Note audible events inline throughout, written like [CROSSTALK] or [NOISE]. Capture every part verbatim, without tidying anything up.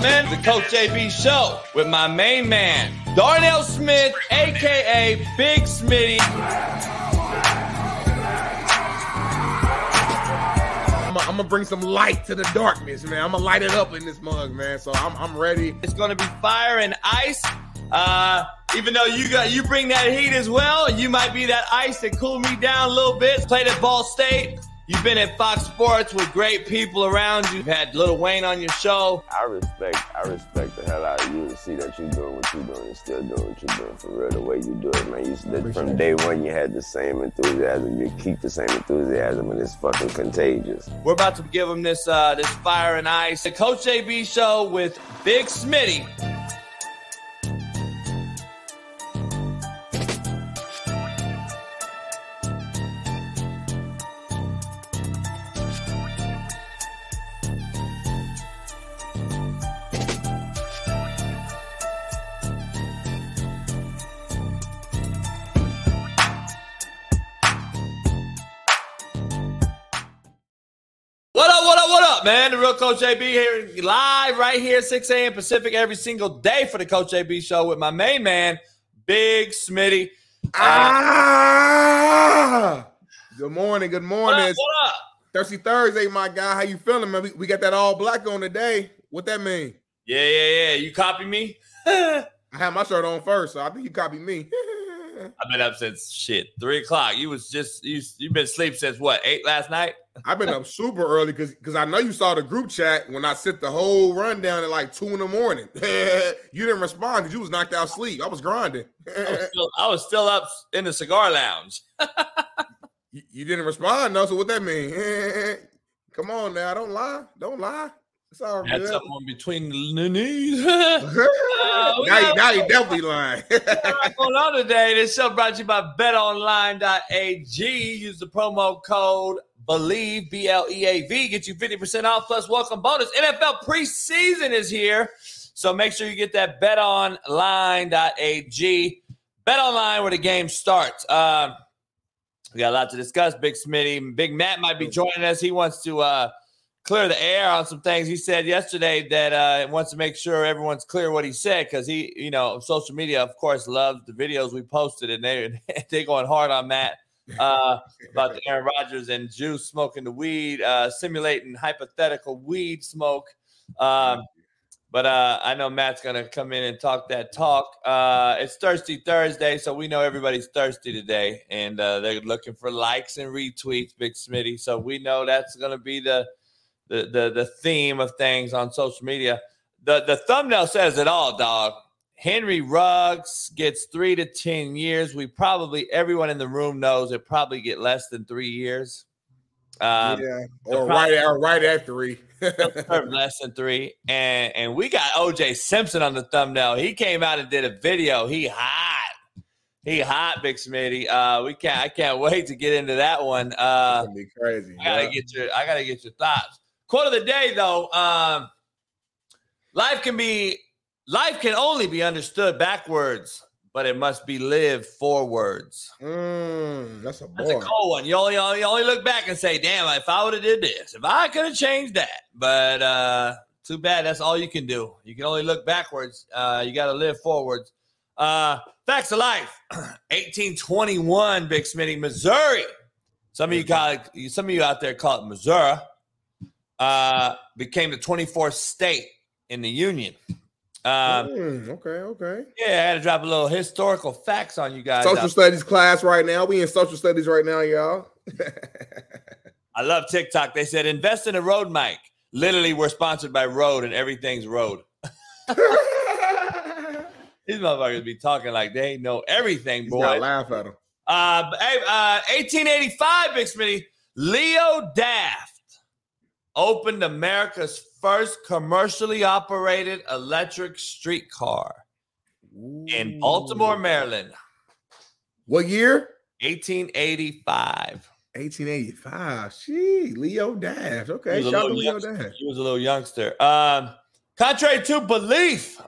up, man? The Coach J B Show with my main man, Darnell Smith, a k a. Big Smitty. I'm going to bring some light to the darkness, man. I'm going to light it up in this mug, man. So I'm, I'm ready. It's going to be fire and ice. Uh, even though you got you bring that heat as well, you might be that ice that cooled me down a little bit. Played at Ball State. You've been at Fox Sports with great people around you. You've had Lil Wayne on your show. I respect, I respect the hell out of you to see that you're doing what you're doing and still doing what you're doing for real. The way you do it, man. You said from day one you had the same enthusiasm. You keep the same enthusiasm, and it's fucking contagious. We're about to give them this uh, this fire and ice. The Coach J B Show with Big Smitty. Man, the real Coach J B here live right here, six a.m. Pacific every single day for the Coach J B Show with my main man, Big Smitty. Ah! Good morning, good morning. What up, what up? Thirsty Thursday, my guy. How you feeling, man? We, we got that all black on today. What that mean? Yeah, yeah, yeah. You copy me? I had my shirt on first, so I think you copied me. I've been up since shit three o'clock. You was just you. You been asleep since what eight last night? I've been up super early because because I know you saw the group chat when I sent the whole rundown at like two in the morning. You didn't respond because you was knocked out sleep. I was grinding. I, was still, I was still up in the cigar lounge. you, you didn't respond though. So what that mean? Come on now, don't lie. Don't lie. It's all That's good. Up on between the knees. uh, now, now you're definitely lying. What's going on today? This show brought to you by bet online dot a g. Use the promo code BELIEVE, B L E A V. Get you fifty percent off plus welcome bonus. N F L preseason is here, so make sure you get that bet online dot a g. BetOnline where the game starts. Uh, we got a lot to discuss. Big Smitty, Big Matt might be joining us. He wants to... Uh, clear the air on some things. He said yesterday that uh wants to make sure everyone's clear what he said because he, you know, social media, of course, loves the videos we posted, and they they going hard on that uh, about the Aaron Rodgers and Juice smoking the weed, uh, simulating hypothetical weed smoke. Um, but uh, I know Matt's gonna come in and talk that talk. Uh, it's Thirsty Thursday, so we know everybody's thirsty today, and uh, they're looking for likes and retweets, Big Smitty. So we know that's gonna be the The, the the theme of things on social media. The the thumbnail says it all, dog. Henry Ruggs gets three to ten years. We probably, everyone in the room knows it probably get less than three years. Um, yeah, or right, or right at three. Less than three. And, and we got O J Simpson on the thumbnail. He came out and did a video. He hot. He hot, Big Smitty. Uh, we can't. I can't wait to get into that one. Uh, be crazy. I gotta yeah. get your. I gotta get your thoughts. Quote of the day, though, um, life can be life can only be understood backwards, but it must be lived forwards. Mm, that's a that's a cold one. You only, you only look back and say, "Damn, if I would have did this, if I could have changed that." But uh, too bad, that's all you can do. You can only look backwards. Uh, you got to live forwards. Uh, facts of life. eighteen twenty-one, Big Smitty, Missouri. Some of you call it, some of you out there call it Missouri. Uh, became the twenty-fourth state in the union. Um, mm, okay, okay. Yeah, I had to drop a little historical facts on you guys. Social studies class right now. We in social studies right now, y'all. I love TikTok. They said, invest in a road mic. Literally, we're sponsored by Road and everything's Road. These motherfuckers be talking like they know everything, boy. Gotta laugh at them. Uh, uh, eighteen eighty-five, Big Smitty, Leo Daft opened America's first commercially operated electric streetcar in Baltimore, Maryland. What year? eighteen eighty-five. eighteen eighty-five. Gee, Leo Daft. Okay, shout out to Leo Daft. He was a little youngster. Um, contrary to belief,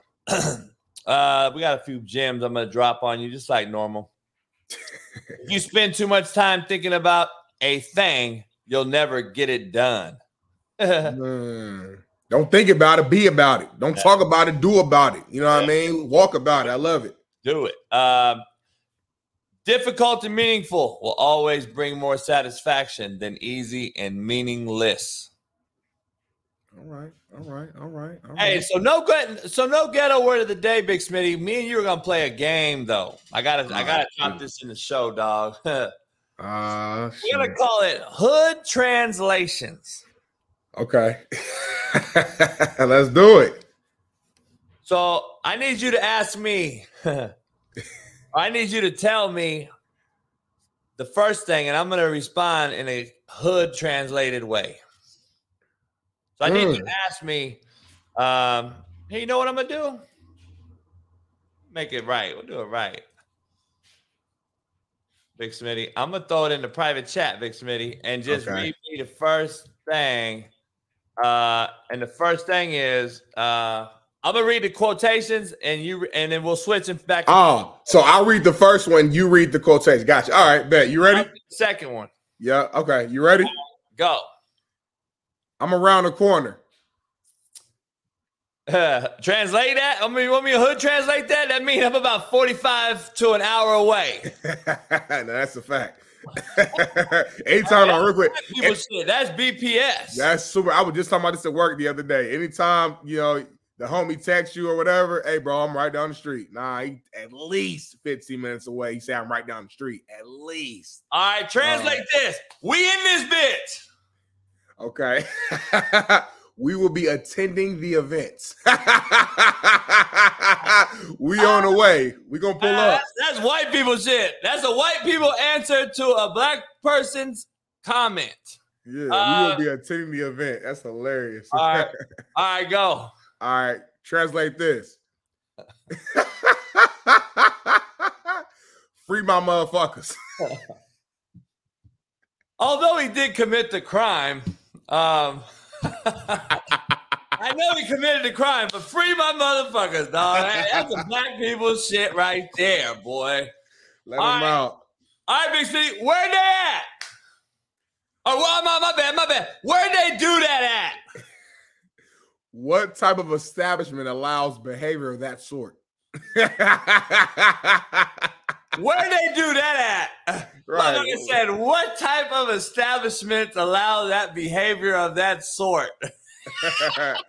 uh, we got a few gems I'm going to drop on you just like normal. If you spend too much time thinking about a thing, you'll never get it done. mm, Don't think about it. Be about it. Don't yeah. talk about it. Do about it. You know yeah. what I mean? Walk about it. I love it. Do it. Um, difficult and meaningful will always bring more satisfaction than easy and meaningless. All right, all right, all right, all right. Hey, so no good, so no ghetto word of the day, Big Smitty. Me and you are gonna play a game though. I gotta, all I gotta right, top this in the show, dog. uh, We're shit. gonna call it Hood Translations. Okay, let's do it. So I need you to ask me. I need you to tell me the first thing, and I'm gonna respond in a hood translated way. So I need mm. you to ask me, um, hey, you know what I'm going to do? Make it right. We'll do it right. Big Smitty, I'm going to throw it in the private chat, Big Smitty, and just okay. read me the first thing. Uh, and the first thing is, uh, I'm going to read the quotations, and you, and then we'll switch it back. Oh, so I'll read the first one. You read the quotations. Gotcha. All right, bet. You ready? Second one. Yeah. Okay. You ready? Go. I'm around the corner. Uh, translate that? I mean, you want me to hood translate that? That means I'm about forty-five to an hour away. No, that's a fact. Anytime I real quick. That's B P S. That's super. I was just talking about this at work the other day. Anytime, you know, the homie texts you or whatever, hey, bro, I'm right down the street. Nah, he at least fifteen minutes away. He said, I'm right down the street. At least. All right, translate um, this. We in this bitch. Okay. We will be attending the events. We on the way. We gonna pull uh, up. That's, that's white people shit. That's a white people answer to a black person's comment. Yeah, uh, we will be attending the event. That's hilarious. All right, all right, go. All right, translate this. Free my motherfuckers. Although he did commit the crime. Um, I know he committed the crime, but free my motherfuckers, dog. Hey, that's a black people shit right there, boy. Let all them right. out. All right, Big City, where they at? Oh, well, my, my bad, my bad. Where they do that at? What type of establishment allows behavior of that sort? Where they do that at? Right. Like I said, what type of establishment allows that behavior of that sort? That's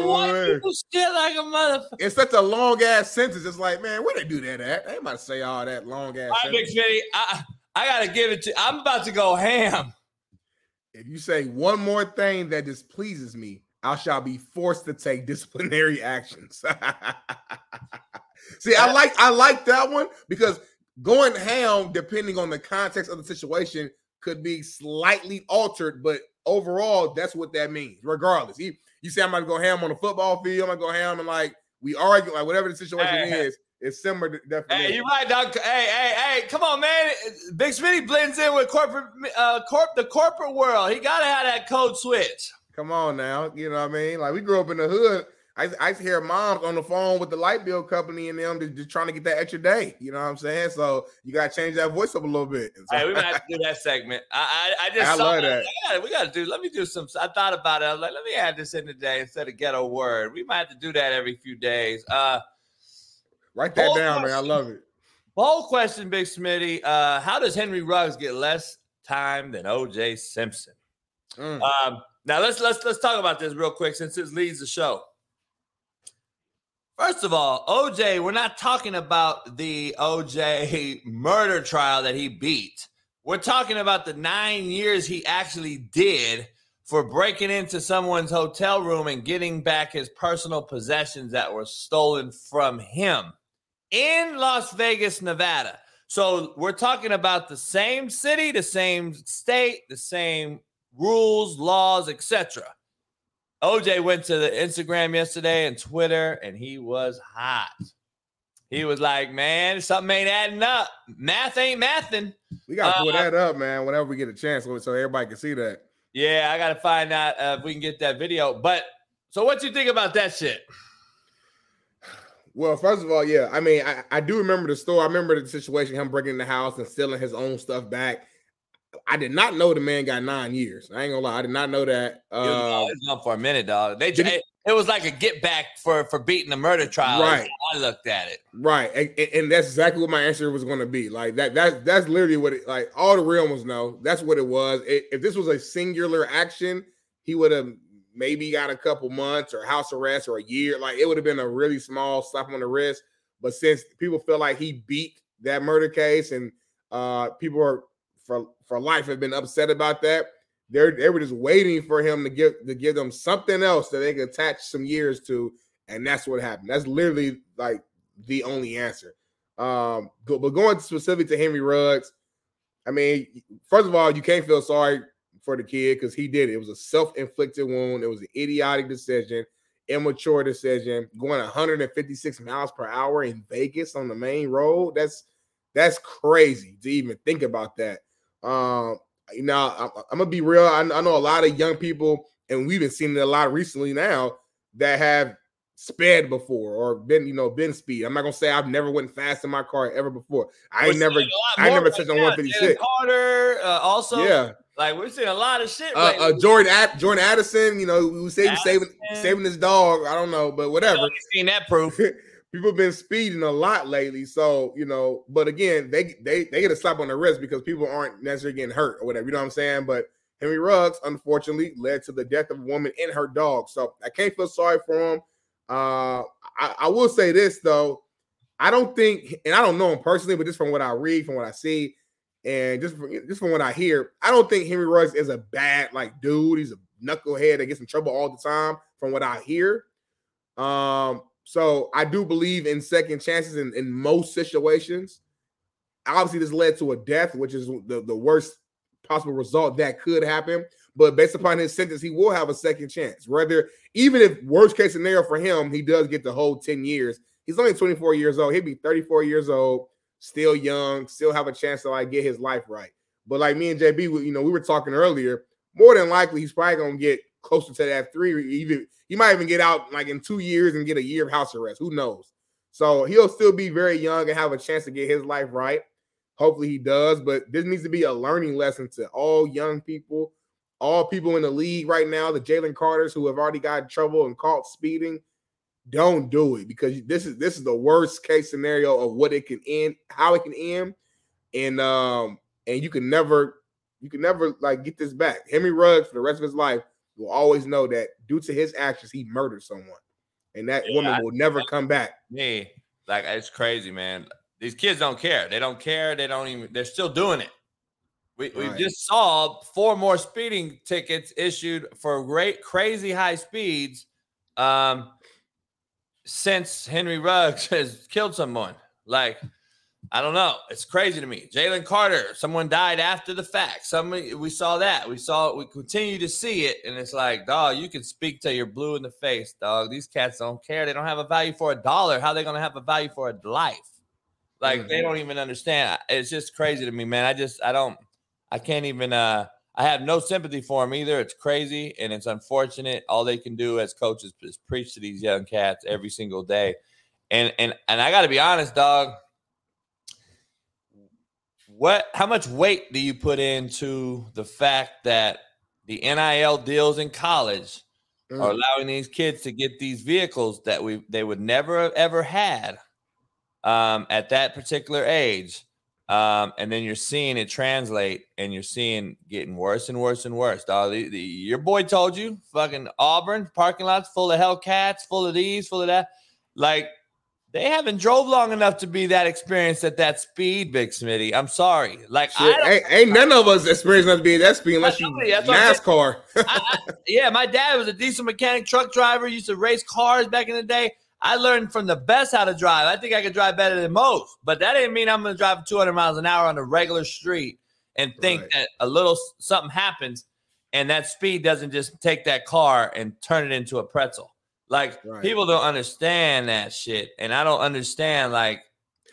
why people shit like a motherfucker. It's such a long ass sentence. It's like, man, where they do that at? They might say all that long ass. All right, Big Smitty, I, I gotta give it to. I'm about to go ham. If you say one more thing that displeases me, I shall be forced to take disciplinary actions. See, I like I like that one because going ham, depending on the context of the situation, could be slightly altered, but overall, that's what that means, regardless. You, you say I'm going to go ham on the football field, I'm going to go ham, and like, we argue, like, whatever the situation hey, is, it's similar to definition. Hey, you're right, dog. Hey, hey, hey, come on, man. Big Smitty blends in with corporate, uh, corp, the corporate world. He got to have that code switch. Come on now, you know what I mean? Like, we grew up in the hood. I, I used to hear moms on the phone with the light bill company and them just, just trying to get that extra day. You know what I'm saying? So you got to change that voice up a little bit. So, hey, we might have to do that segment. I I, I just I saw love that. I gotta, we got to do, let me do some, I thought about it. I was like, let me add this in today instead of ghetto word. We might have to do that every few days. Uh, Write that down, question, man. I love it. Bold question, Big Smitty. Uh, how does Henry Ruggs get less time than O J Simpson? Mm. Um, now let's, let's, let's talk about this real quick since this leads the show. First of all, O J, we're not talking about the O J murder trial that he beat. We're talking about the nine years he actually did for breaking into someone's hotel room and getting back his personal possessions that were stolen from him in Las Vegas, Nevada. So we're talking about the same city, the same state, the same rules, laws, et cetera. O J went to the Instagram yesterday and Twitter, and he was hot. He was like, man, something ain't adding up. Math ain't mathing. We got to uh, pull that up, man, whenever we get a chance so everybody can see that. Yeah, I got to find out uh, if we can get that video. But so what you think about that shit? Well, first of all, yeah, I mean, I, I do remember the story. I remember the situation, him breaking in the house and stealing his own stuff back. I did not know the man got nine years. I ain't gonna lie, I did not know that. Uh, it was up for a minute, dog. They just, it, it was like a get back for, for beating the murder trial. Right, I looked at it. Right, and, and, and that's exactly what my answer was going to be. Like that. That that's literally what. It, like all the real ones know. That's what it was. It, if this was a singular action, he would have maybe got a couple months or house arrest or a year. Like it would have been a really small slap on the wrist. But since people feel like he beat that murder case, and uh, people are for for life have been upset about that, they they were just waiting for him to give to give them something else that they could attach some years to, and that's what happened. That's literally like the only answer. Um, but going specific to Henry Ruggs, I mean, first of all, you can't feel sorry for the kid because he did it. It was a self-inflicted wound. It was an idiotic decision. Immature decision. Going one hundred fifty-six miles per hour in Vegas on the main road. That's that's crazy to even think about that. Um, you know, I, I'm gonna be real. I, I know a lot of young people, and we've been seeing it a lot recently now that have sped before or been, you know, been speed. I'm not gonna say I've never went fast in my car ever before. I ain't never, I never right touched now. On one fifty-six. Carter, uh, also, yeah. Like we're seeing a lot of shit. Right uh, uh, Jordan, Ad- Jordan Addison, you know, we say he's saving, saving his dog. I don't know, but whatever. You seen that proof? People have been speeding a lot lately, so you know. But again, they they they get a slap on the wrist because people aren't necessarily getting hurt or whatever. You know what I'm saying? But Henry Ruggs, unfortunately, led to the death of a woman and her dog. So I can't feel sorry for him. Uh, I, I will say this though, I don't think, and I don't know him personally, but just from what I read, from what I see. And just from, just from what I hear, I don't think Henry Ruggs is a bad like dude. He's a knucklehead that gets in trouble all the time. From what I hear, um, so I do believe in second chances in, in most situations. Obviously, this led to a death, which is the, the worst possible result that could happen. But based upon his sentence, he will have a second chance. Whether even if worst case scenario for him, he does get the whole ten years. He's only twenty-four years old. He'd be thirty-four years old. Still young, still have a chance to like get his life right. But like me and J B, you know, we were talking earlier. More than likely, he's probably gonna get closer to that three. Even he might even get out like in two years and get a year of house arrest. Who knows? So he'll still be very young and have a chance to get his life right. Hopefully, he does. But this needs to be a learning lesson to all young people, all people in the league right now. The Jalen Carters who have already got in trouble and caught speeding. Don't do it because this is this is the worst case scenario of what it can end, how it can end, and um and you can never you can never like get this back. Henry Ruggs for the rest of his life will always know that due to his actions he murdered someone, and that yeah, woman I, will never I, come back. Yeah, like it's crazy, man. These kids don't care. They don't care. They don't even. They're still doing it. We right. we just saw four more speeding tickets issued for great crazy high speeds. Um. Since Henry Ruggs has killed someone, like I don't know, it's crazy to me. Jalen Carter, someone died after the fact. Somebody we saw that, we saw, we continue to see it, and it's like, dog, you can speak till you're blue in the face, dog. These cats don't care. They don't have a value for a dollar. How are they gonna have a value for a life? Like mm-hmm. They don't even understand. It's just crazy to me, man. I just, I don't, I can't even. uh I have no sympathy for them either. It's crazy, and it's unfortunate. All they can do as coaches is preach to these young cats every single day. And and and I got to be honest, dog. What? How much weight do you put into the fact that the N I L deals in college mm. are allowing these kids to get these vehicles that we they would never have ever had um, at that particular age? Um, and then you're seeing it translate, and you're seeing getting worse and worse and worse. Dog, the, the, your boy told you, fucking Auburn parking lots full of Hellcats, full of these, full of that. Like they haven't drove long enough to be that experienced at that speed, Big Smitty. I'm sorry, like Shit, I ain't, ain't none of us experienced enough to be at that speed unless you NASCAR. I, I, yeah, my dad was a diesel mechanic, truck driver, used to race cars back in the day. I learned from the best how to drive. I think I could drive better than most, but that didn't mean I'm going to drive two hundred miles an hour on a regular street and think right. that a little something happens and that speed doesn't just take that car and turn it into a pretzel. Like right. people don't understand that shit, and I don't understand like.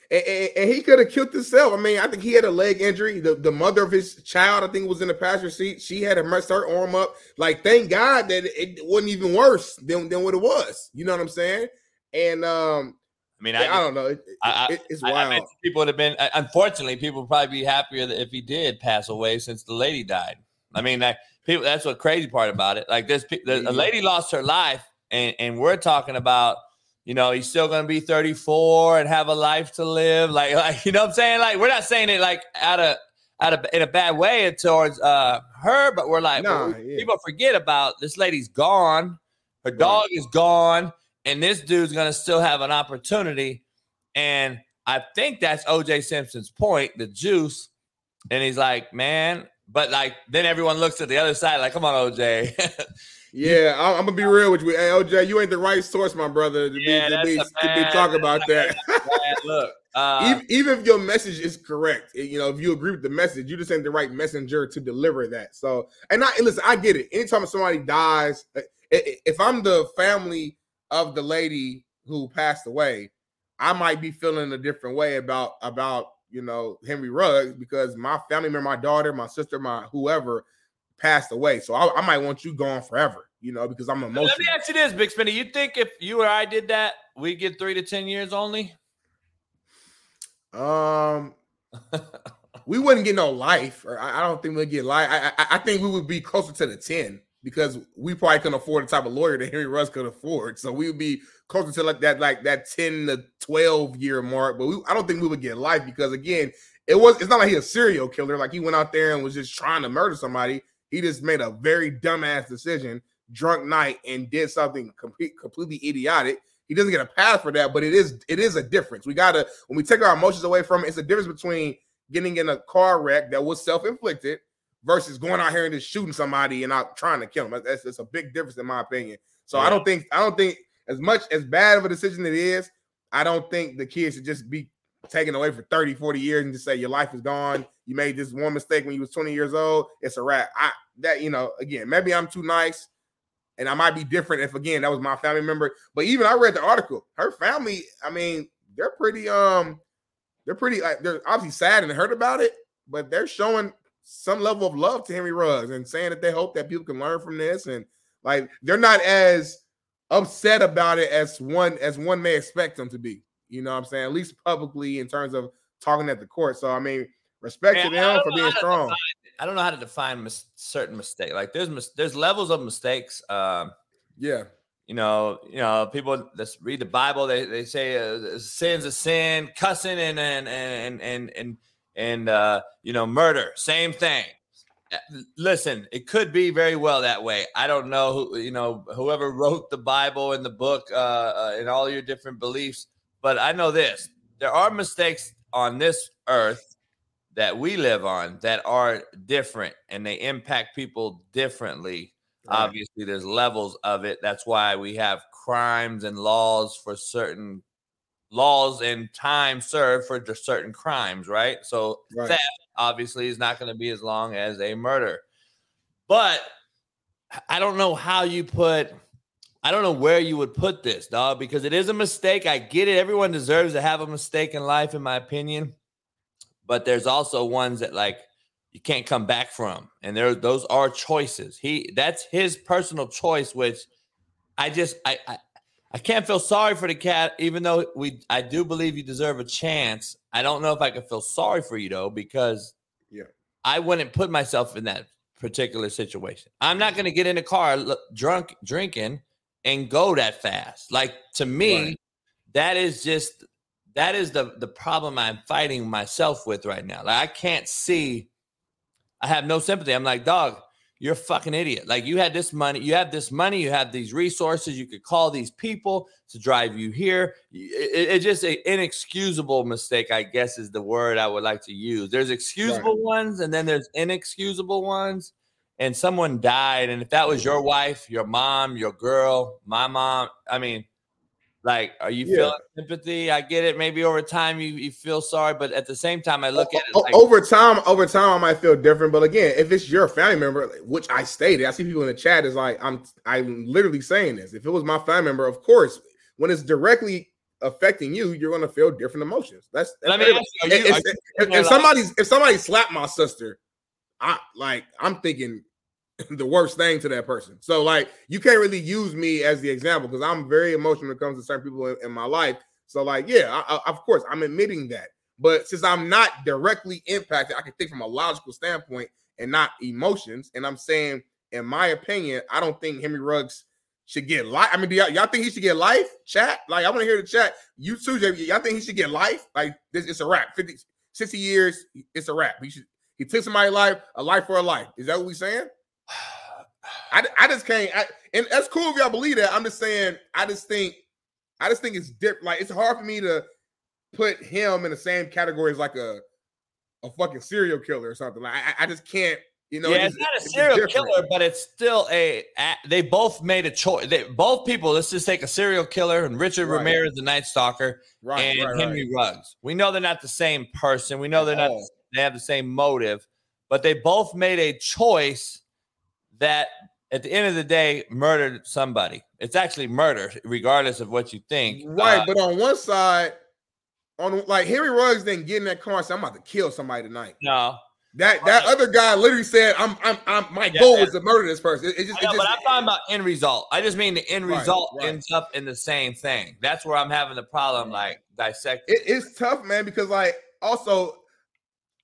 And, and, and he could have killed himself. I mean, I think he had a leg injury. The, the mother of his child, I think, was in the passenger seat. She had messed her arm up. Like, thank God that it wasn't even worse than, than what it was. You know what I'm saying? And um, I mean, yeah, I, I don't know. It, I, it, it's I, wild. I, I people would have been, unfortunately, people would probably be happier if he did pass away since the lady died. I mean, like, people, that's what crazy part about it. Like, there's, there's a lady lost her life, and, and we're talking about, you know, he's still going to be thirty-four and have a life to live. Like, like, you know what I'm saying? Like, we're not saying it like out of, out of, in a bad way towards uh, her, but we're like, nah, well, yeah. people forget about this lady's gone. Her dog yeah. is gone. And this dude's going to still have an opportunity. And I think that's O J Simpson's point, the juice. And he's like, man, but like, then everyone looks at the other side like, come on, O J. Yeah, I'm going to be real with you. Hey, O J, you ain't the right source, my brother, to yeah, be, to be, bad, to be talking about that. Look, uh, even, even if your message is correct, you know, if you agree with the message, you just ain't the right messenger to deliver that. So, and, I, and listen, I get it. Anytime somebody dies, if I'm the family of the lady who passed away, I might be feeling a different way about, about, you know, Henry Ruggs, because my family member, my daughter, my sister, my whoever passed away. So I, I might want you gone forever, you know, because I'm emotional. Let me ask you this, Big Spinny. You think if you or I did that, we get three to ten years only? Um, we wouldn't get no life, or I, I don't think we'd get life. I, I I think we would be closer to the ten, because we probably couldn't afford the type of lawyer that Henry Ruggs could afford. So we would be closer to like that, like that ten to twelve year mark. But we, I don't think we would get life, because again, it was, it's not like he a serial killer. Like, he went out there and was just trying to murder somebody. He just made a very dumbass decision, drunk night, and did something complete, completely idiotic. He doesn't get a pass for that, but it is, it is a difference. We got to, when we take our emotions away from it, it's a difference between getting in a car wreck that was self-inflicted versus going out here and just shooting somebody and out trying to kill them. That's, that's a big difference in my opinion. So yeah. I don't think, I don't think as much as bad of a decision it is, I don't think the kids should just be taken away for thirty, forty years and just say, your life is gone. You made this one mistake when you was twenty years old. It's a wrap. I, that, you know, again, maybe I'm too nice, and I might be different if, again, that was my family member. But even I read the article, her family, I mean, they're pretty, um, they're pretty, like, they're obviously sad and hurt about it, but they're showing some level of love to Henry Ruggs and saying that they hope that people can learn from this. And like, they're not as upset about it as one, as one may expect them to be, you know what I'm saying? At least publicly, in terms of talking at the court. So, I mean, respect to them for being strong. I don't know how to define mis- certain mistake. Like, there's, mis- there's levels of mistakes. Um, yeah. You know, you know, people that read the Bible, they, they say uh, sin's a sin, cussing and, and, and, and, and, And, uh, you know, murder, same thing. Listen, it could be very well that way. I don't know, who, you know, whoever wrote the Bible and the book uh, uh, and all your different beliefs. But I know this. There are mistakes on this earth that we live on that are different, and they impact people differently. Right. Obviously, there's levels of it. That's why we have crimes and laws for certain laws and time served for just certain crimes, right? So right. Theft obviously is not going to be as long as a murder. But I don't know how you put, I don't know where you would put this, dog, because it is a mistake. I get it. Everyone deserves to have a mistake in life, in my opinion. But there's also ones that, like, you can't come back from. And there, those are choices. He, that's his personal choice, which I just, I, I, I can't feel sorry for the cat, even though we I do believe you deserve a chance. I don't know if I can feel sorry for you, though, because yeah. I wouldn't put myself in that particular situation. I'm not going to get in the car look, drunk, drinking, and go that fast. Like, to me, right. that is just, that is the, the problem I'm fighting myself with right now. Like, I can't see, I have no sympathy. I'm like, dog, you're a fucking idiot. Like, you had this money, you have this money, you have these resources, you could call these people to drive you here. It, it's just an inexcusable mistake, I guess, is the word I would like to use. There's excusable right. ones, and then there's inexcusable ones, and someone died. And if that was your wife, your mom, your girl, my mom, I mean, like, are you yeah. feeling sympathy? I get it. Maybe over time you, you feel sorry, but at the same time, I look o- at it like- over time. Over time, I might feel different. But again, if it's your family member, which I stated, I see people in the chat is like, I'm I'm literally saying this. If it was my family member, of course, when it's directly affecting you, you're gonna feel different emotions. That's, that's let me ask you, if, you, if, if, if somebody's if somebody slapped my sister, I like I'm thinking the worst thing to that person. So, like, you can't really use me as the example because I'm very emotional when it comes to certain people in, in my life. So like, yeah, I, I, of course, I'm admitting that. But since I'm not directly impacted, I can think from a logical standpoint and not emotions. And I'm saying, in my opinion, I don't think Henry Ruggs should get life. I mean, do y'all, y'all think he should get life? Chat? Like, I want to hear the chat. You too, J B. Y'all think he should get life? Like, this, it's a wrap. fifty, sixty years, it's a wrap. He should. He took somebody's life, a life for a life. Is that what we saying? I, I just can't. I, and that's cool if y'all believe that. I'm just saying, I just think, I just think it's different. Like, it's hard for me to put him in the same category as like a a fucking serial killer or something. Like, I, I just can't. You know, yeah, it's, it's not a serial killer, but it's still a, they both made a choice. They both people, let's just take a serial killer and Richard right. Ramirez, the Night Stalker, right, and right, Henry right. Ruggs. We know they're not the same person. We know they're oh. not, they have the same motive, but they both made a choice that at the end of the day murdered somebody. It's actually murder, regardless of what you think. Right, uh, but on one side, on like Henry Ruggs didn't get in that car and say, I'm about to kill somebody tonight. No. That that other guy literally said, "I'm I'm I'm my yeah, goal is to murder this person." It, it just, I know, it just, but I'm talking about end result. I just mean the end right, result right. ends up in the same thing. That's where I'm having the problem, like dissecting. It, it's tough, man, because like also,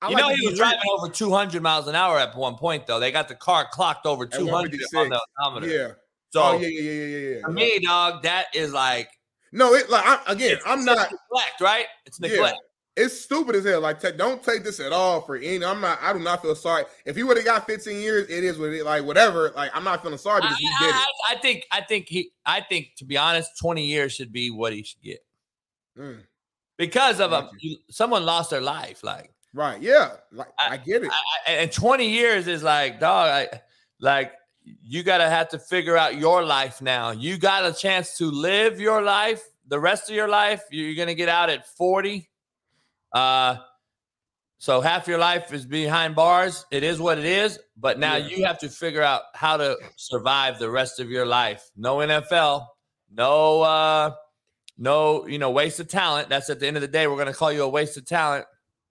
I you like know, he was driving over two hundred miles an hour at one point. Though they got the car clocked over two hundred on the odometer. Yeah. So oh, yeah, yeah, yeah, yeah, yeah. For me, dog, that is like no. It like I'm, again, it's, I'm it's not neglect, right? It's neglect. Yeah. It's stupid as hell. Like, t- don't take this at all for any. I'm not. I do not feel sorry. If he would have got fifteen years, it is what it. Like, whatever. Like, I'm not feeling sorry because I, he did I, it. I think. I think he. I think to be honest, twenty years should be what he should get mm. because of Thank a you. someone lost their life. Like, right? Yeah. Like, I, I get it. I, I, and twenty years is like, dog. I, like, you gotta have to figure out your life now. You got a chance to live your life the rest of your life. You're gonna get out at forty. Uh, so half your life is behind bars. It is what it is. But now yeah. you have to figure out how to survive the rest of your life. No N F L, no, uh, no, you know, waste of talent. That's at the end of the day, we're going to call you a waste of talent.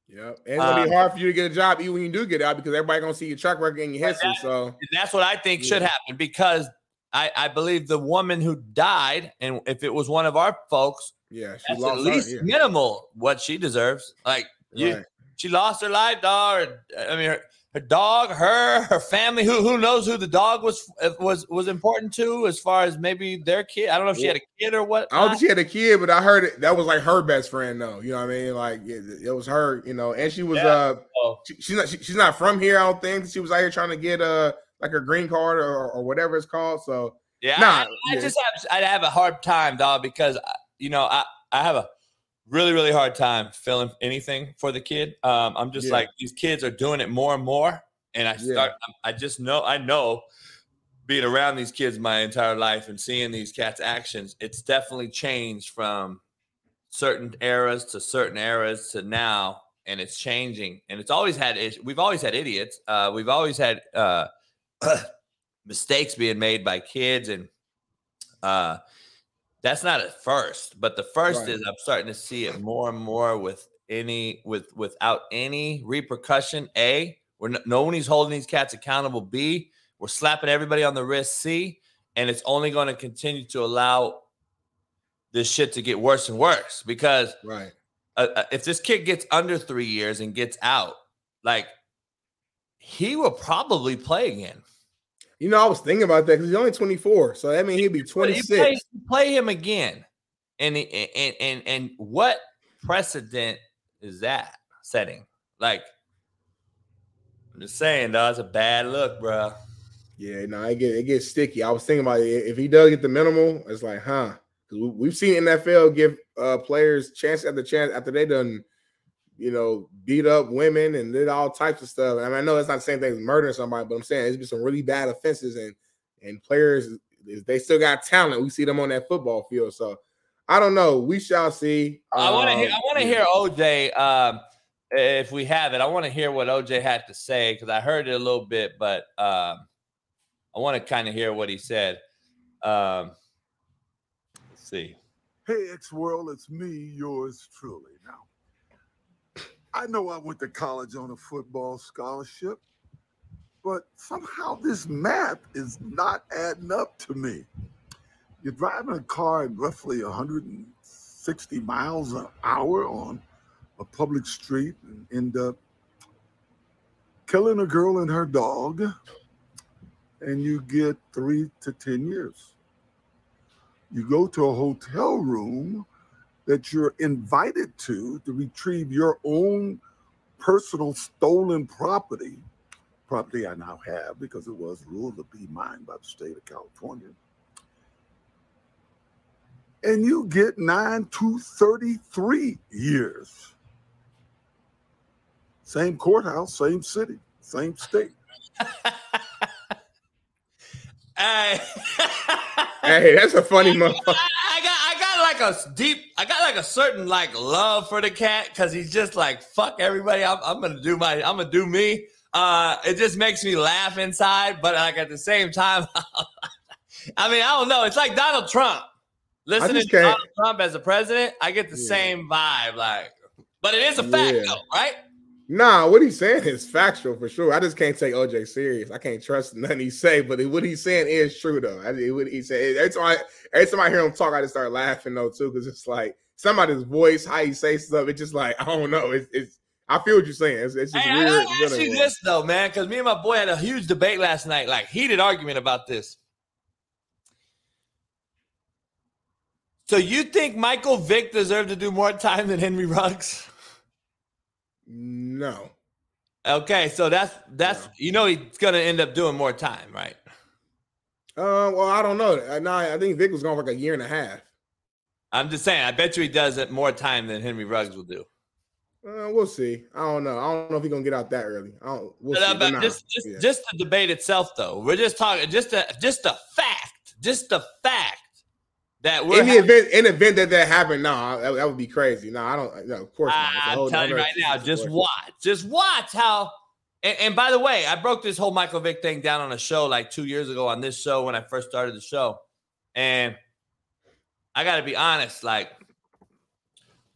Yeah, it's gonna um, be hard for you to get a job even when you do get out because everybody gonna see your track record and your history. That, so that's what I think yeah. should happen because I, I believe the woman who died, and if it was one of our folks. Yeah, she That's lost at least her, yeah. minimal what she deserves. Like you, right. she lost her life, dog. I mean, her, her dog, her, her family. Who who knows who the dog was was was important to as far as maybe their kid. I don't know if she had a kid or what. I don't think she had a kid, but I heard it, that was like her best friend, though. You know what I mean? Like it, it was her, you know. And she was yeah. uh, oh. she, she's not she, she's not from here. I don't think she was out here trying to get uh like her green card or or whatever it's called. So yeah, nah, I, I yeah. just have I have a hard time, dog, because. I, You know, I, I have a really, really hard time feeling anything for the kid. Um, I'm just yeah. like, these kids are doing it more and more. And I start, yeah. I just know, I know being around these kids my entire life and seeing these cats' actions, it's definitely changed from certain eras to certain eras to now. And it's changing. And it's always had issues. We've always had idiots. Uh, we've always had uh, mistakes being made by kids and, uh, that's not at first, but the first right. is I'm starting to see it more and more with any with without any repercussion. A, we're no, no one's holding these cats accountable. B, we're slapping everybody on the wrist. C, and it's only going to continue to allow this shit to get worse and worse because right. uh, if this kid gets under three years and gets out, like he will probably play again. You know, I was thinking about that because he's only twenty-four, so I mean he'd be twenty-six. You play, you play him again, and and and and what precedent is that setting? Like, I'm just saying, though, it's a bad look, bro. Yeah, no, it gets it gets sticky. I was thinking about it. If he does get the minimal, it's like, huh? Because we've seen N F L give uh, players chance after chance after they done, you know, beat up women and did all types of stuff. I mean, I know it's not the same thing as murdering somebody, but I'm saying it's been some really bad offenses and, and players, they still got talent. We see them on that football field. So I don't know. We shall see. I want to um, hear, I want to hear O J. Um, if we have it, I want to hear what O J had to say. Cause I heard it a little bit, but um, I want to kind of hear what he said. Um, let's see. Hey, X World, it's me, yours truly. Now, I know I went to college on a football scholarship, but somehow this math is not adding up to me. You're driving a car at roughly 100, sixty miles an hour on a public street and end up killing a girl and her dog, and you get three to ten years. You go to a hotel room that you're invited to to retrieve your own personal stolen property, property I now have because it was ruled to be mine by the state of California. And you get nine to thirty-three years. Same courthouse, same city, same state. Hey, hey, that's a funny motherfucker. I got, I got like a deep, I got like a certain like love for the cat because he's just like, fuck everybody. I'm, I'm gonna do my, I'm gonna do me. Uh, it just makes me laugh inside, but like at the same time, I mean, I don't know. It's like Donald Trump. Listening to Donald Trump as a president, I get the yeah. same vibe. Like, but it is a fact, yeah. though, right? Nah, what he's saying is factual for sure. I just can't take O J serious. I can't trust nothing he say, but what he's saying is true though. I mean, what he said. Every time, I, every time I hear him talk, I just start laughing though too, because it's like somebody's voice, how he say stuff. It's just like I don't know. It's, it's I feel what you're saying. It's, it's just hey, weird. I gotta ask you this though, man, because me and my boy had a huge debate last night, like heated argument about this. So you think Michael Vick deserved to do more time than Henry Ruggs? No. Okay, so that's that's no. You know he's gonna end up doing more time, right? Uh, well, I don't know. I, no, I think Vick was going for like a year and a half. I'm just saying. I bet you he does it more time than Henry Ruggs will do. Uh, we'll see. I don't know. I don't know if he's gonna get out that early. I don't. We'll but, see. But but just, just, yeah. just the debate itself, though. We're just talking. Just a just a fact. Just a fact. That in the event, in the event that that happened, no, nah, that, that would be crazy. No, nah, I don't. No, of course not. I'm telling you right now, just watch, just watch how. And, and by the way, I broke this whole Michael Vick thing down on a show like two years ago on this show when I first started the show, and I got to be honest, like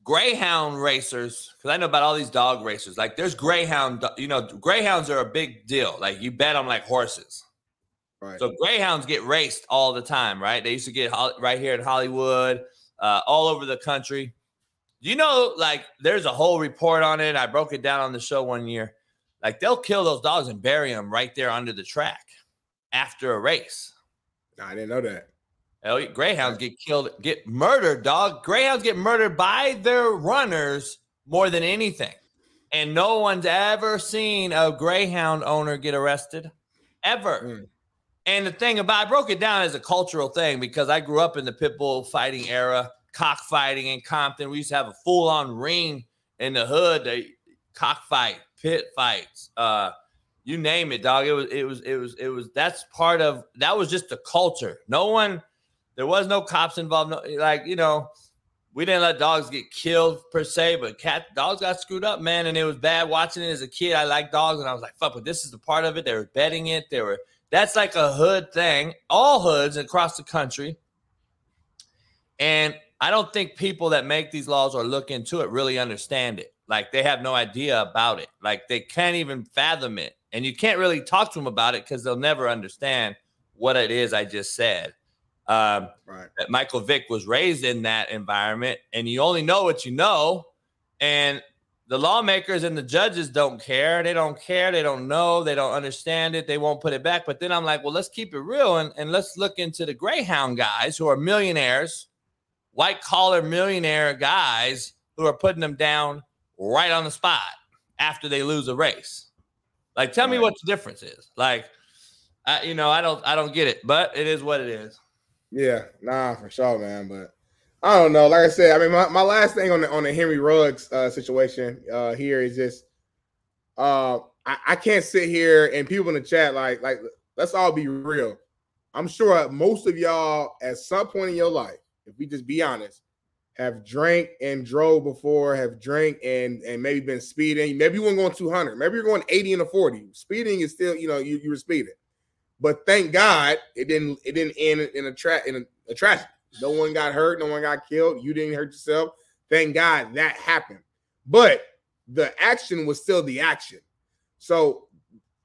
greyhound racers, because I know about all these dog racers. Like, there's greyhound, you know, greyhounds are a big deal. Like, you bet on like horses. Right. So greyhounds get raced all the time, right? They used to get ho- right here in Hollywood, uh, all over the country. You know, like there's a whole report on it. I broke it down on the show one year. Like they'll kill those dogs and bury them right there under the track after a race. No, I didn't know that. Hell, greyhounds get killed, get murdered, dog. Greyhounds get murdered by their runners more than anything. And no one's ever seen a greyhound owner get arrested, ever. Mm. And the thing about, I broke it down as a cultural thing because I grew up in the pit bull fighting era, cockfighting in Compton. We used to have a full-on ring in the hood, they cockfight, pit fights, uh, you name it, dog. It was, it was, it was, it was. That's part of that was just the culture. No one, there was no cops involved. No, like you know, we didn't let dogs get killed per se, but cat dogs got screwed up, man, and it was bad watching it as a kid. I liked dogs, and I was like, fuck, but this is the part of it. They were betting it. They were. That's like a hood thing, all hoods across the country. And I don't think people that make these laws or look into it really understand it. Like they have no idea about it. Like they can't even fathom it. And you can't really talk to them about it because they'll never understand what it is I just said. Um, right. That Michael Vick was raised in that environment and you only know what you know. And the lawmakers and the judges don't care. They don't care. They don't know. They don't understand it. They won't put it back. But then I'm like, well, let's keep it real and, and let's look into the greyhound guys who are millionaires, white-collar millionaire guys who are putting them down right on the spot after they lose a race. Like, tell me what the difference is. Like, I, you know, I don't, I don't get it, but it is what it is. Yeah, nah, for sure, man, but. I don't know. Like I said, I mean, my, my last thing on the on the Henry Ruggs uh, situation uh, here is just uh, I, I can't sit here and people in the chat like like let's all be real. I'm sure most of y'all at some point in your life, if we just be honest, have drank and drove before, have drank and and maybe been speeding. Maybe you weren't going two hundred. Maybe you're going eighty and a forty. Speeding is still, you know, you you were speeding, but thank God it didn't it didn't end in a tra- in a, a tragedy. No one got hurt. No one got killed. You didn't hurt yourself. Thank God that happened. But the action was still the action. So,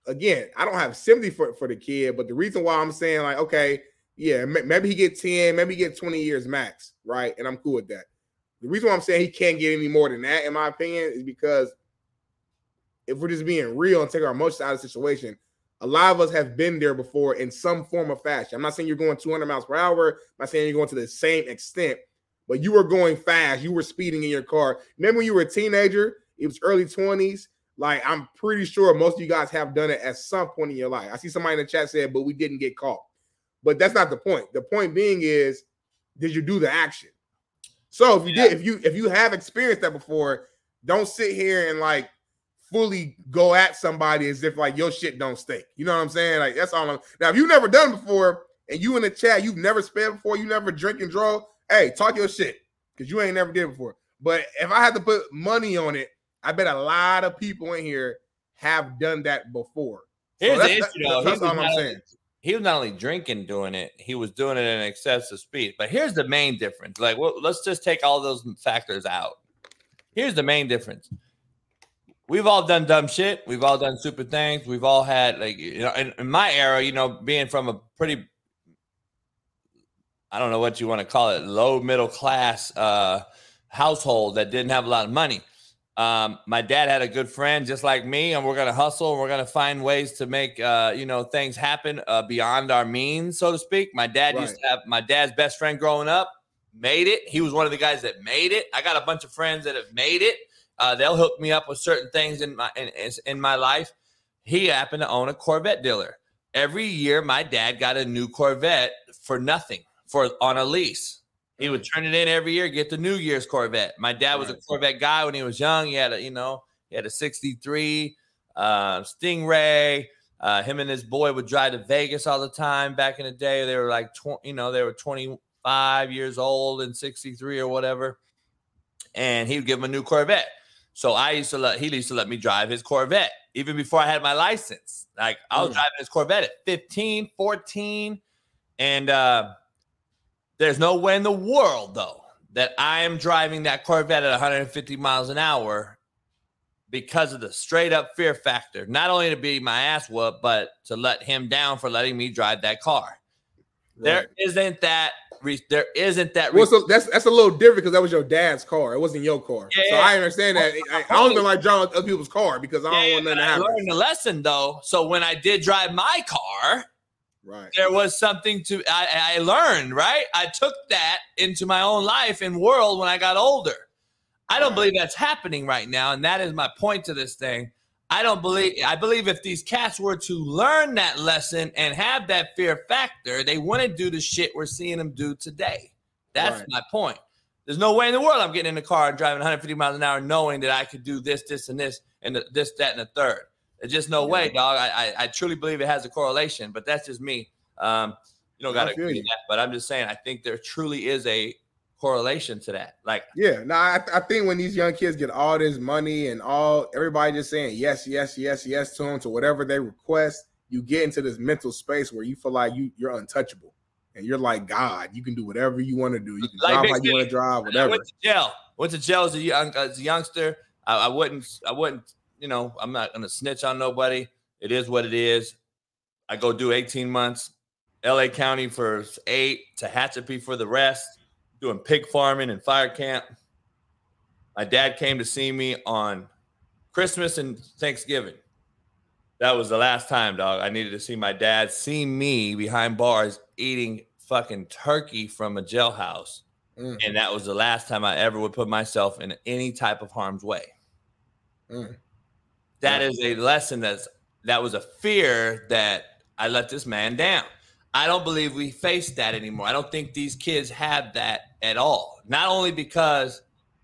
again, I don't have sympathy for, for the kid, but the reason why I'm saying, like, okay, yeah, maybe he get ten, maybe he get twenty years max, right? And I'm cool with that. The reason why I'm saying he can't get any more than that, in my opinion, is because if we're just being real and take our emotions out of the situation, a lot of us have been there before in some form or fashion. I'm not saying you're going two hundred miles per hour. I'm not saying you're going to the same extent, but you were going fast. You were speeding in your car. Remember when you were a teenager? It was early twenties. Like, I'm pretty sure most of you guys have done it at some point in your life. I see somebody in the chat said, but we didn't get caught. But that's not the point. The point being is, did you do the action? So if you yeah. did, if you if you have experienced that before, don't sit here and like fully go at somebody as if like your shit don't stink. You know what I'm saying? Like, that's all I'm now. If you've never done before and you in the chat, you've never spent before, you never drink and draw, hey, talk your shit because you ain't never did before. But if I had to put money on it, I bet a lot of people in here have done that before. Here's so the issue, though. That's, that's all I'm saying. He was not only drinking doing it, he was doing it at excessive speed. But here's the main difference. Like, well, let's just take all those factors out. Here's the main difference. We've all done dumb shit. We've all done stupid things. We've all had, like, you know, in, in my era, you know, being from a pretty, I don't know what you want to call it, low middle class uh, household that didn't have a lot of money. Um, my dad had a good friend just like me, and we're going to hustle. And we're going to find ways to make, uh, you know, things happen uh, beyond our means, so to speak. My dad right. used to have my dad's best friend growing up, made it. He was one of the guys that made it. I got a bunch of friends that have made it. Uh, they'll hook me up with certain things in my in, in my life. He happened to own a Corvette dealer. Every year, my dad got a new Corvette for nothing, for on a lease. He would turn it in every year, get the New Year's Corvette. My dad was a Corvette guy when he was young. He had a, you know, he had a sixty-three uh, Stingray. Uh, him and his boy would drive to Vegas all the time. Back in the day, they were like, tw- you know, they were twenty-five years old and sixty-three or whatever. And he would give him a new Corvette. So I used to let, he used to let me drive his Corvette even before I had my license. Like, I was mm. driving his Corvette at fifteen, fourteen, and, uh, there's no way in the world, though, that I am driving that Corvette at one hundred fifty miles an hour because of the straight-up fear factor. Not only to be my ass whooped, but to let him down for letting me drive that car. Right. There isn't that. Re- there isn't that. Re- well, so that's that's a little different because that was your dad's car. It wasn't your car. Yeah, so yeah. I understand that. I, I don't even like driving other people's car because I don't yeah, want nothing to happen. I learned the lesson, though. So when I did drive my car. Right. There was something to I, I learned, right? I took that into my own life and world when I got older. I don't right. believe that's happening right now, and that is my point to this thing. I don't believe I believe if these cats were to learn that lesson and have that fear factor, they wouldn't do the shit we're seeing them do today. That's right. my point. There's no way in the world I'm getting in the car and driving one hundred fifty miles an hour knowing that I could do this, this, and this, and this, that, and the third. There's just no yeah. way, dog. I, I I truly believe it has a correlation, but that's just me. Um, you don't got to agree with that, but I'm just saying I think there truly is a correlation to that. Like, yeah, no, I, I think when these young kids get all this money and all everybody just saying yes, yes, yes, yes to them to whatever they request, you get into this mental space where you feel like you you're untouchable, and you're like God. You can do whatever you want to do. You can like drive how like you want to drive. Whatever. I went to jail. Went to jail as a young as a youngster. I, I wouldn't. I wouldn't. You know, I'm not going to snitch on nobody. It is what it is. I go do eighteen months, L A County for eight, Tehachapi for the rest, doing pig farming and fire camp. My dad came to see me on Christmas and Thanksgiving. That was the last time, dog. I needed to see my dad see me behind bars eating fucking turkey from a jailhouse. Mm. And that was the last time I ever would put myself in any type of harm's way. Mm. That is a lesson that's that was a fear that I let this man down. I don't believe we face that anymore. I don't think these kids have that at all. Not only because,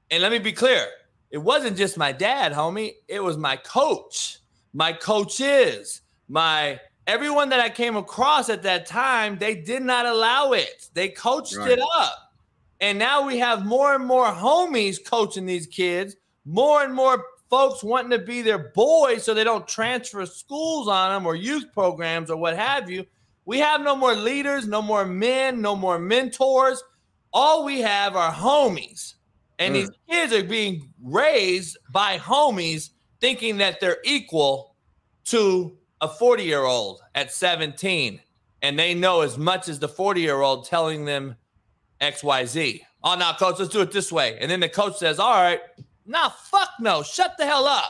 and let me be clear, it wasn't just my dad, homie. It was my coach, my coaches, my everyone that I came across at that time. They did not allow it. They coached right. it up. And now we have more and more homies coaching these kids, more and more folks wanting to be their boys so they don't transfer schools on them or youth programs or what have you. We have no more leaders, no more men, no more mentors. All we have are homies. And mm. these kids are being raised by homies thinking that they're equal to a forty-year-old at seventeen. And they know as much as the forty-year-old telling them X Y Z. oh, no, coach, let's do it this way. And then the coach says, all right, nah, fuck no. Shut the hell up.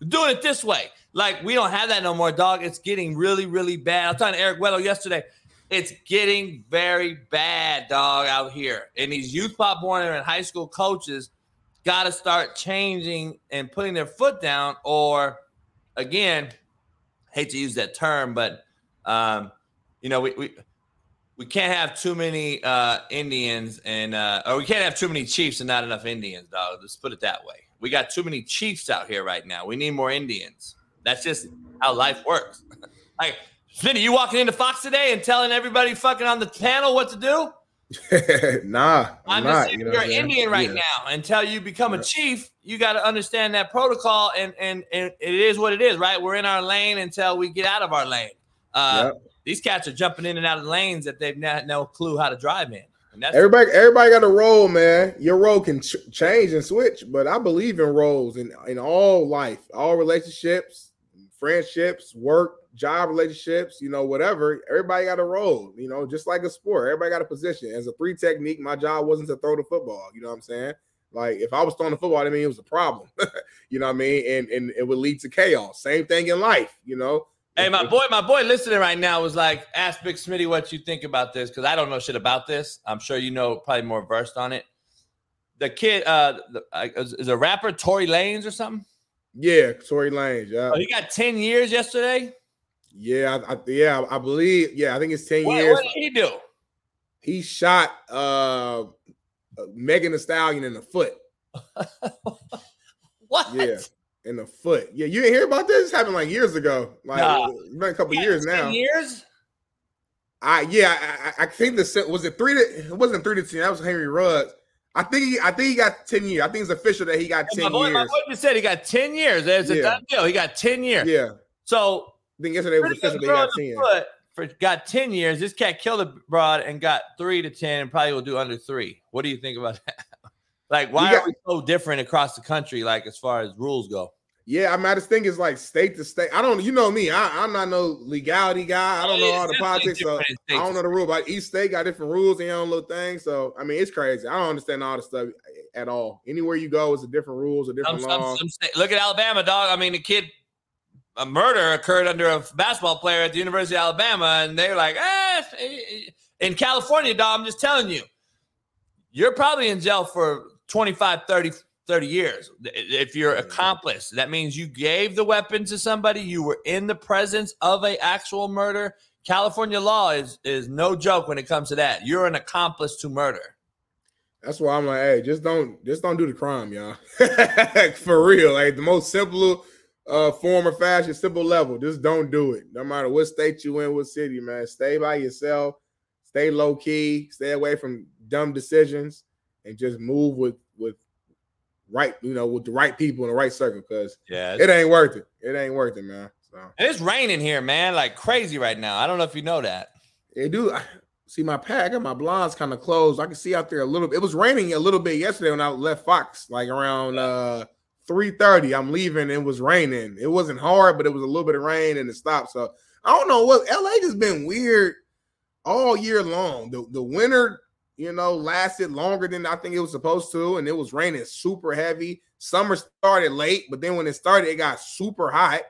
We're doing it this way. Like, we don't have that no more, dog. It's getting really, really bad. I was talking to Eric Weddle yesterday. It's getting very bad, dog, out here. And these youth pop Warner and high school coaches got to start changing and putting their foot down, or, again, hate to use that term, but, um, you know, we, we – We can't have too many uh, Indians and uh, – or we can't have too many Chiefs and not enough Indians, dog. Let's put it that way. We got too many Chiefs out here right now. We need more Indians. That's just how life works. Like, Smitty, you walking into Fox today and telling everybody fucking on the panel what to do? nah. I'm, I'm just not, saying you know, you're an Indian right yeah. now. Until you become yeah. a Chief, you got to understand that protocol, and, and, and it is what it is, right? We're in our lane until we get out of our lane. Uh yep. These cats are jumping in and out of lanes that they've not no clue how to drive in. And that's everybody, everybody got a role, man. Your role can ch- change and switch, but I believe in roles in, in all life, all relationships, friendships, work, job relationships, you know, whatever. Everybody got a role, you know, just like a sport. Everybody got a position. As a three technique, my job wasn't to throw the football. You know what I'm saying? Like, if I was throwing the football, I mean, it was a problem. You know what I mean? And, and it would lead to chaos. Same thing in life, you know. Hey, my boy, my boy listening right now was like, ask Big Smitty what you think about this, because I don't know shit about this. I'm sure you know probably more versed on it. The kid uh, the, uh, is, is a rapper, Tory Lanez or something? Yeah, Tory Lanez. Yeah. Oh, he got ten years yesterday? Yeah, I, I, yeah, I believe. Yeah, I think it's ten what, years. What did he do? He shot uh, Megan Thee Stallion in the foot. What? Yeah. In the foot. Yeah, you didn't hear about this? This happened like years ago. Like nah. It's been a couple yeah, years now. Years? I yeah, I, I think the was it three to it wasn't three to ten. That was Henry Ruggs. I think he I think he got ten years. I think it's official that he got ten my boy, years. My boy just said he got ten years. That's yeah. a done deal. He got ten years. Yeah. So I think yesterday was official that he got ten. Foot for got ten years. This cat killed a broad and got three to ten, and probably will do under three. What do you think about that? Like, why got, are we so different across the country, like, as far as rules go? Yeah, I mean, I just think it's, like, state to state. I don't, you know me. I, I'm not no legality guy. I don't know all the politics. So I don't know the rule. But each state got different rules and their own little thing. So, I mean, it's crazy. I don't understand all the stuff at all. Anywhere you go, it's a different rules, a different some, laws. Some, some state. Look at Alabama, dog. I mean, the kid, a murder occurred under a basketball player at the University of Alabama, and they were like, eh. In California, dog, I'm just telling you, you're probably in jail for twenty-five, thirty, thirty years. If you're accomplice, that means you gave the weapon to somebody. You were in the presence of a actual murder. California law is is no joke when it comes to that. You're an accomplice to murder. That's why I'm like, hey, just don't just don't do the crime, y'all. For real, like the most simple uh, form or fashion, simple level. Just don't do it. No matter what state you in, what city, man. Stay by yourself. Stay low key. Stay away from dumb decisions, and just move with. with right you know with the right people in the right circle, because yeah it ain't worth it it ain't worth it man. So and it's raining here, man, like crazy right now. I don't know if you know that. It do I, see my pack and my blinds kind of closed. I can see out there a little bit. It was raining a little bit yesterday when I left Fox, like around uh three thirty. I'm leaving, it was raining. It wasn't hard, but it was a little bit of rain and it stopped. So I don't know what L A has been weird all year long. The the winter, you know, lasted longer than I think it was supposed to, and it was raining super heavy. Summer started late, but then when it started, it got super hot.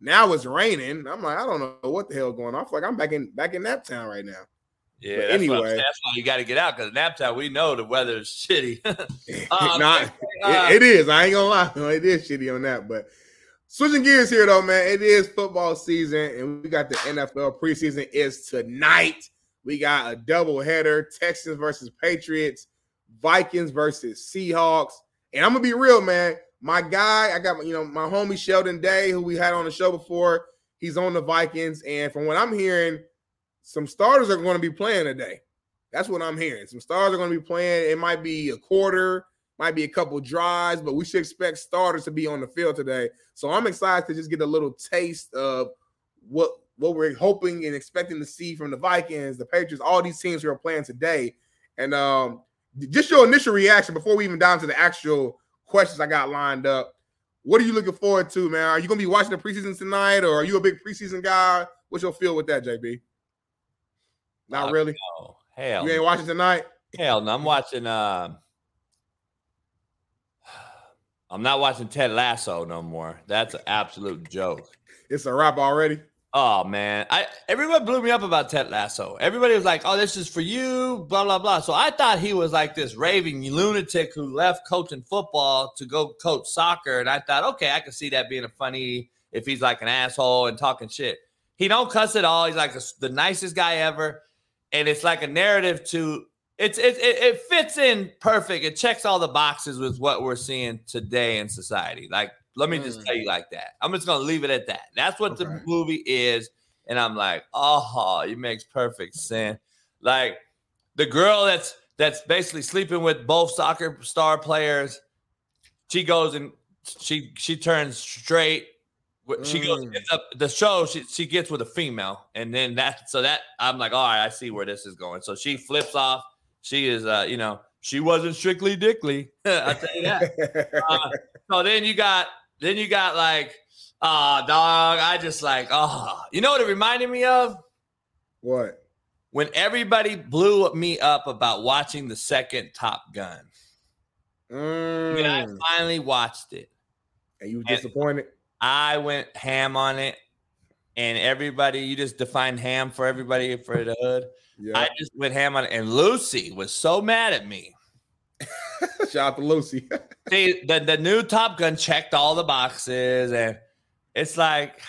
Now it's raining. I'm like, I don't know what the hell going on. I feel like I'm back in back in Nap Town right now. Yeah, but that's anyway, what that's why you got to get out, because Nap Town, we know the weather is shitty. um, nah, uh, it, it is. I ain't gonna lie, it is shitty on that. But switching gears here, though, man, it is football season, and we got the N F L preseason is tonight. We got a doubleheader, Texans versus Patriots, Vikings versus Seahawks. And I'm going to be real, man. My guy, I got, you know, my homie Sheldon Day, who we had on the show before, he's on the Vikings. And from what I'm hearing, some starters are going to be playing today. That's what I'm hearing. Some starters are going to be playing. It might be a quarter, might be a couple drives, but we should expect starters to be on the field today. So I'm excited to just get a little taste of what – what we're hoping and expecting to see from the Vikings, the Patriots, all these teams who are playing today. And um, just your initial reaction before we even dive into the actual questions I got lined up. What are you looking forward to, man? Are you going to be watching the preseason tonight, or are you a big preseason guy? What's your feel with that, J B? Not oh, really? No. Hell. You ain't watching tonight? Hell no, I'm watching. Uh, I'm not watching Ted Lasso no more. That's an absolute joke. It's a wrap already. Oh man, I everybody blew me up about Ted Lasso. Everybody was like, "Oh, this is for you," blah blah blah. So I thought he was like this raving lunatic who left coaching football to go coach soccer, and I thought, okay, I can see that being a funny if he's like an asshole and talking shit. He don't cuss at all. He's like a, the nicest guy ever, and it's like a narrative to it's it, it it fits in perfect. It checks all the boxes with what we're seeing today in society, like. Let me just tell you like that. I'm just going to leave it at that. That's what okay. the movie is. And I'm like, oh, it makes perfect sense. Like the girl that's that's basically sleeping with both soccer star players, she goes and she she turns straight. She mm. goes gets up the show. She, she gets with a female. And then that so that I'm like, all right, I see where this is going. So she flips off. She is, uh, you know, she wasn't strictly dickly. I'll tell you that. uh, so then you got. Then you got like, ah, oh, dog, I just like, oh. You know what it reminded me of? What? When everybody blew me up about watching the second Top Gun. Mm. When I finally watched it. And you were disappointed? I went ham on it. And everybody, you just define ham for everybody for the hood. Yeah. I just went ham on it. And Lucy was so mad at me. Shout out to Lucy. See, the, the new Top Gun checked all the boxes, and it's like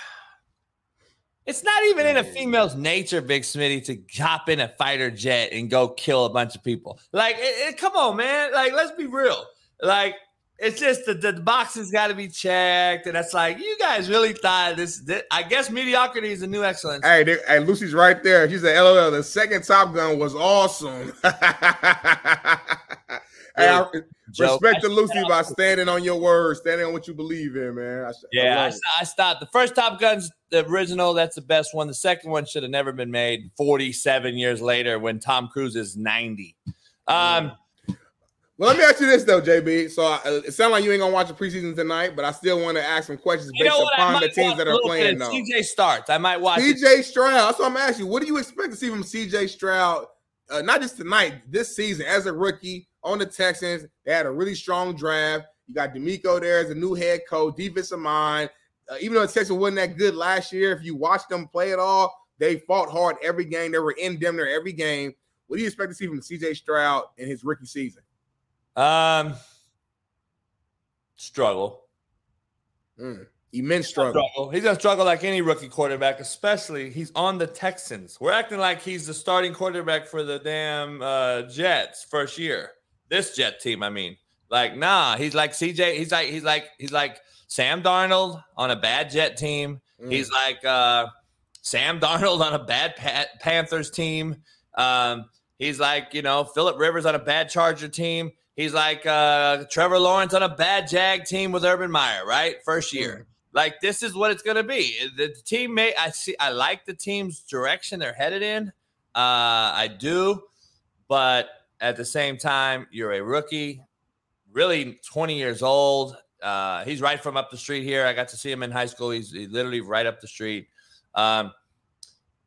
it's not even in a female's nature, Big Smitty, to hop in a fighter jet and go kill a bunch of people. Like, it, it, come on, man. Like, let's be real. Like, it's just the, the boxes got to be checked, and that's like you guys really thought this. this I guess mediocrity is the new excellence. Hey, they, hey, Lucy's right there. She said, "L O L, the second Top Gun was awesome." Hey, I respect to Lucy by standing on your word, standing on what you believe in, man. I, yeah, I, I, I stopped. The first Top Gun's the original. That's the best one. The second one should have never been made forty-seven years later when Tom Cruise is ninety. Um, well, let me ask you this, though, J B. So I, it sounds like you ain't going to watch the preseason tonight, but I still want to ask some questions based upon the teams that are playing, though. C J starts. I might watch C J Stroud. That's what I'm asking you. What do you expect to see from C J Stroud, uh, not just tonight, this season as a rookie? On the Texans, they had a really strong draft. You got D'Amico there as a new head coach, defensive mind. Uh, even though the Texans wasn't that good last year, if you watched them play at all, they fought hard every game. They were in damn near every game. What do you expect to see from C J Stroud in his rookie season? Um, struggle. Mm, immense struggle. struggle. He's going to struggle like any rookie quarterback, especially he's on the Texans. We're acting like he's the starting quarterback for the damn uh, Jets first year. This Jet team, I mean, like, nah, he's like C J. He's like, he's like, he's like Sam Darnold on a bad Jet team. Mm. He's like uh, Sam Darnold on a bad Pat- Panthers team. Um, he's like, you know, Phillip Rivers on a bad Charger team. He's like uh, Trevor Lawrence on a bad Jag team with Urban Meyer, right? First year. Mm. Like, this is what it's going to be. The team may, I see, I like the team's direction they're headed in. Uh, I do, but. At the same time, you're a rookie, really twenty years old. Uh, he's right from up the street here. I got to see him in high school. He's he literally right up the street. Um,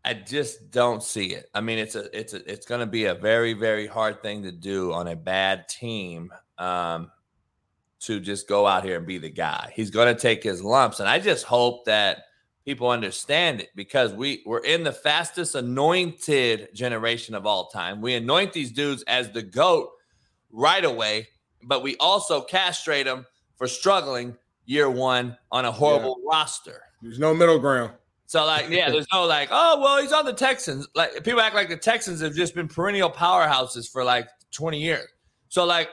I just don't see it. I mean, it's a, it's a, it's going to be a very, very hard thing to do on a bad team um, to just go out here and be the guy. He's going to take his lumps, and I just hope that people understand it because we, we're in the fastest anointed generation of all time. We anoint these dudes as the GOAT right away, but we also castrate them for struggling year one on a horrible yeah. roster. There's no middle ground. So, like, yeah, there's no like, oh, well, he's on the Texans. Like, people act like the Texans have just been perennial powerhouses for like twenty years. So, like,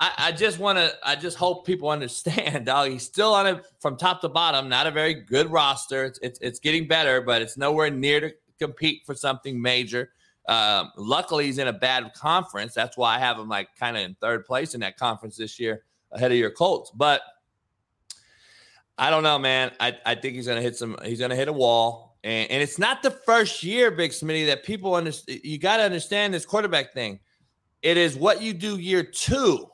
I, I just want to, I just hope people understand, dog. He's still on it from top to bottom, not a very good roster. It's, it's, it's getting better, but it's nowhere near to compete for something major. Um, luckily, he's in a bad conference. That's why I have him like kind of in third place in that conference this year ahead of your Colts. But I don't know, man. I, I think he's going to hit some, he's going to hit a wall. And, and it's not the first year, Big Smitty, that people understand. You got to understand this quarterback thing. It is what you do year two.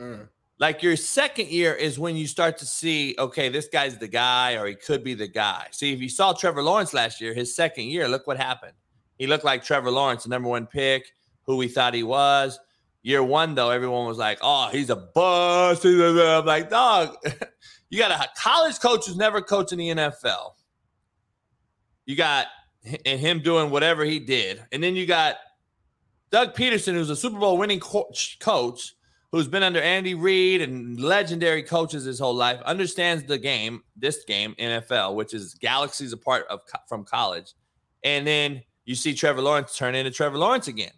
Mm. Like your second year is when you start to see, okay, this guy's the guy, or he could be the guy. See, if you saw Trevor Lawrence last year, his second year, look what happened. He looked like Trevor Lawrence, the number one pick, who we thought he was. Year one, though, everyone was like, oh, he's a bust. I'm like, dog, you got a college coach who's never coached in the N F L. You got and him doing whatever he did. And then you got Doug Peterson, who's a Super Bowl winning coach, coach who's been under Andy Reid and legendary coaches his whole life, understands the game, this game, N F L, which is galaxies apart of, from college. And then you see Trevor Lawrence turn into Trevor Lawrence again.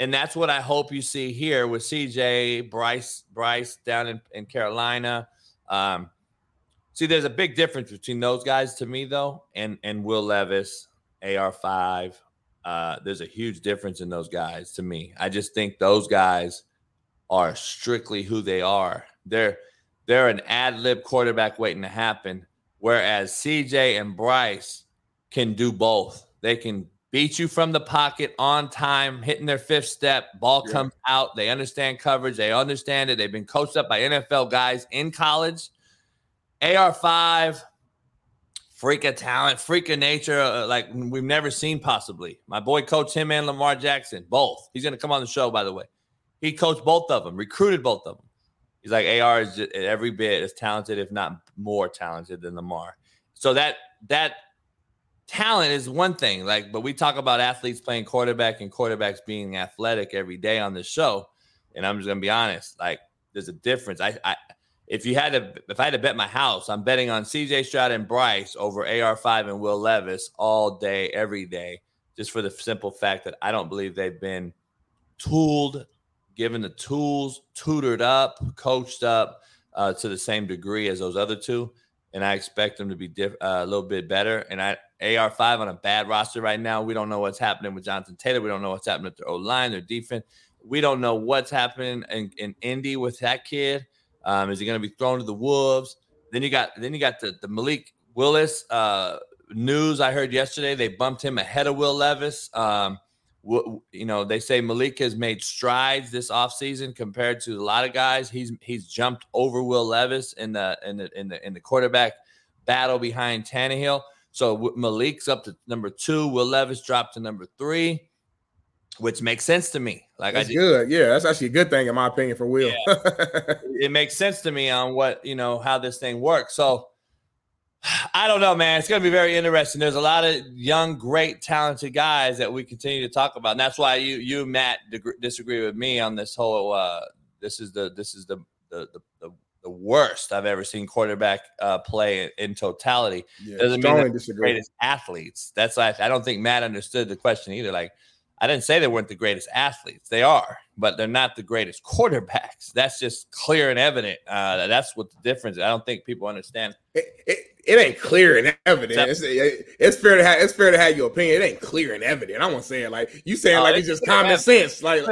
And that's what I hope you see here with C J, Bryce, Bryce down in, in Carolina. Um, see, there's a big difference between those guys to me, though, and, and Will Levis, A R five. Uh, there's a huge difference in those guys to me. I just think those guys are strictly who they are. They're they're an ad-lib quarterback waiting to happen, whereas C J and Bryce can do both. They can beat you from the pocket on time, hitting their fifth step. Ball yeah. comes out. They understand coverage. They understand it. They've been coached up by N F L guys in college. A R five, freak of talent, freak of nature, uh, like we've never seen possibly. My boy coached him and Lamar Jackson, both. He's going to come on the show, by the way. He coached both of them, recruited both of them. He's like, A R is just every bit as talented, if not more talented than Lamar. So that that – talent is one thing, like, but we talk about athletes playing quarterback and quarterbacks being athletic every day on this show. And I'm just gonna be honest, like, there's a difference. I, I, if you had to, if I had to bet my house, I'm betting on C J Stroud and Bryce over A R five and Will Levis all day, every day, just for the simple fact that I don't believe they've been tooled, given the tools, tutored up, coached up uh, to the same degree as those other two. And I expect them to be diff, uh, a little bit better. And I A R five on a bad roster right now. We don't know what's happening with Jonathan Taylor. We don't know what's happening with their O-line, their defense. We don't know what's happening in, in Indy with that kid. Um, is he going to be thrown to the wolves? Then you got then you got the, the Malik Willis uh, news I heard yesterday. They bumped him ahead of Will Levis. Um, w- you know, they say Malik has made strides this offseason compared to a lot of guys. He's he's jumped over Will Levis in the in the in the, in the quarterback battle behind Tannehill. So Malik's up to number two. Will Levis dropped to number three, which makes sense to me. Like that's I did. Good. Yeah, that's actually a good thing in my opinion for Will. Yeah. It makes sense to me on what, you know, how this thing works. So I don't know, man. It's going to be very interesting. There's a lot of young, great, talented guys that we continue to talk about. And that's why you, you Matt, deg- disagree with me on this whole uh, this is the this is the the the, the the worst I've ever seen quarterback uh, play in, in totality. Yeah, doesn't mean they're the greatest athletes. That's why I, I don't think Matt understood the question either. Like, I didn't say they weren't the greatest athletes. They are, but they're not the greatest quarterbacks. That's just clear and evident. Uh, that's what the difference is. I don't think people understand. It, it, it ain't clear and evident. It's, it, it's fair to have. It's fair to have your opinion. It ain't clear and evident. I won't say it like you saying oh, like it's, it's just common evident. sense. Like.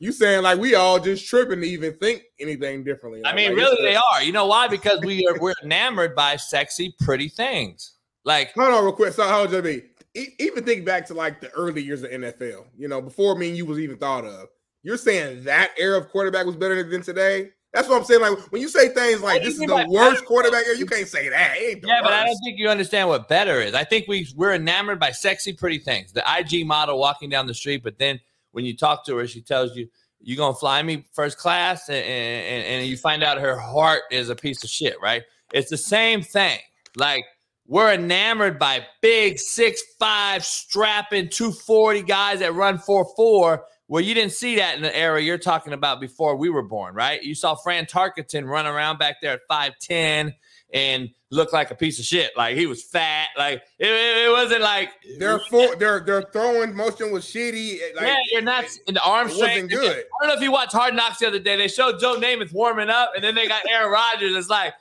You saying like we all just tripping to even think anything differently. Like, I mean, like, really, they are. You know why? Because we are we're enamored by sexy, pretty things. Like, hold on, real quick. So, how old you be? E- even think back to like the early years of N F L. You know, before me and you was even thought of. You're saying that era of quarterback was better than today. That's what I'm saying. Like when you say things like this is the worst quarterback era, you can't say that. It ain't the yeah, worst. But I don't think you understand what better is. I think we we're enamored by sexy, pretty things. The I G model walking down the street, but then. When you talk to her, she tells you, you're going to fly me first class, and, and, and you find out her heart is a piece of shit, right? It's the same thing. Like, we're enamored by big six five, strapping two forty guys that run four four, where you didn't see that in the era you're talking about before we were born, right? You saw Fran Tarkenton run around back there at five ten and look like a piece of shit. Like, he was fat. Like, it, it wasn't like their full, their their throwing motion was shitty. Like, yeah, you're not in the arm strength. Good. Just, I don't know if you watched Hard Knocks the other day. They showed Joe Namath warming up, and then they got Aaron Rodgers. It's like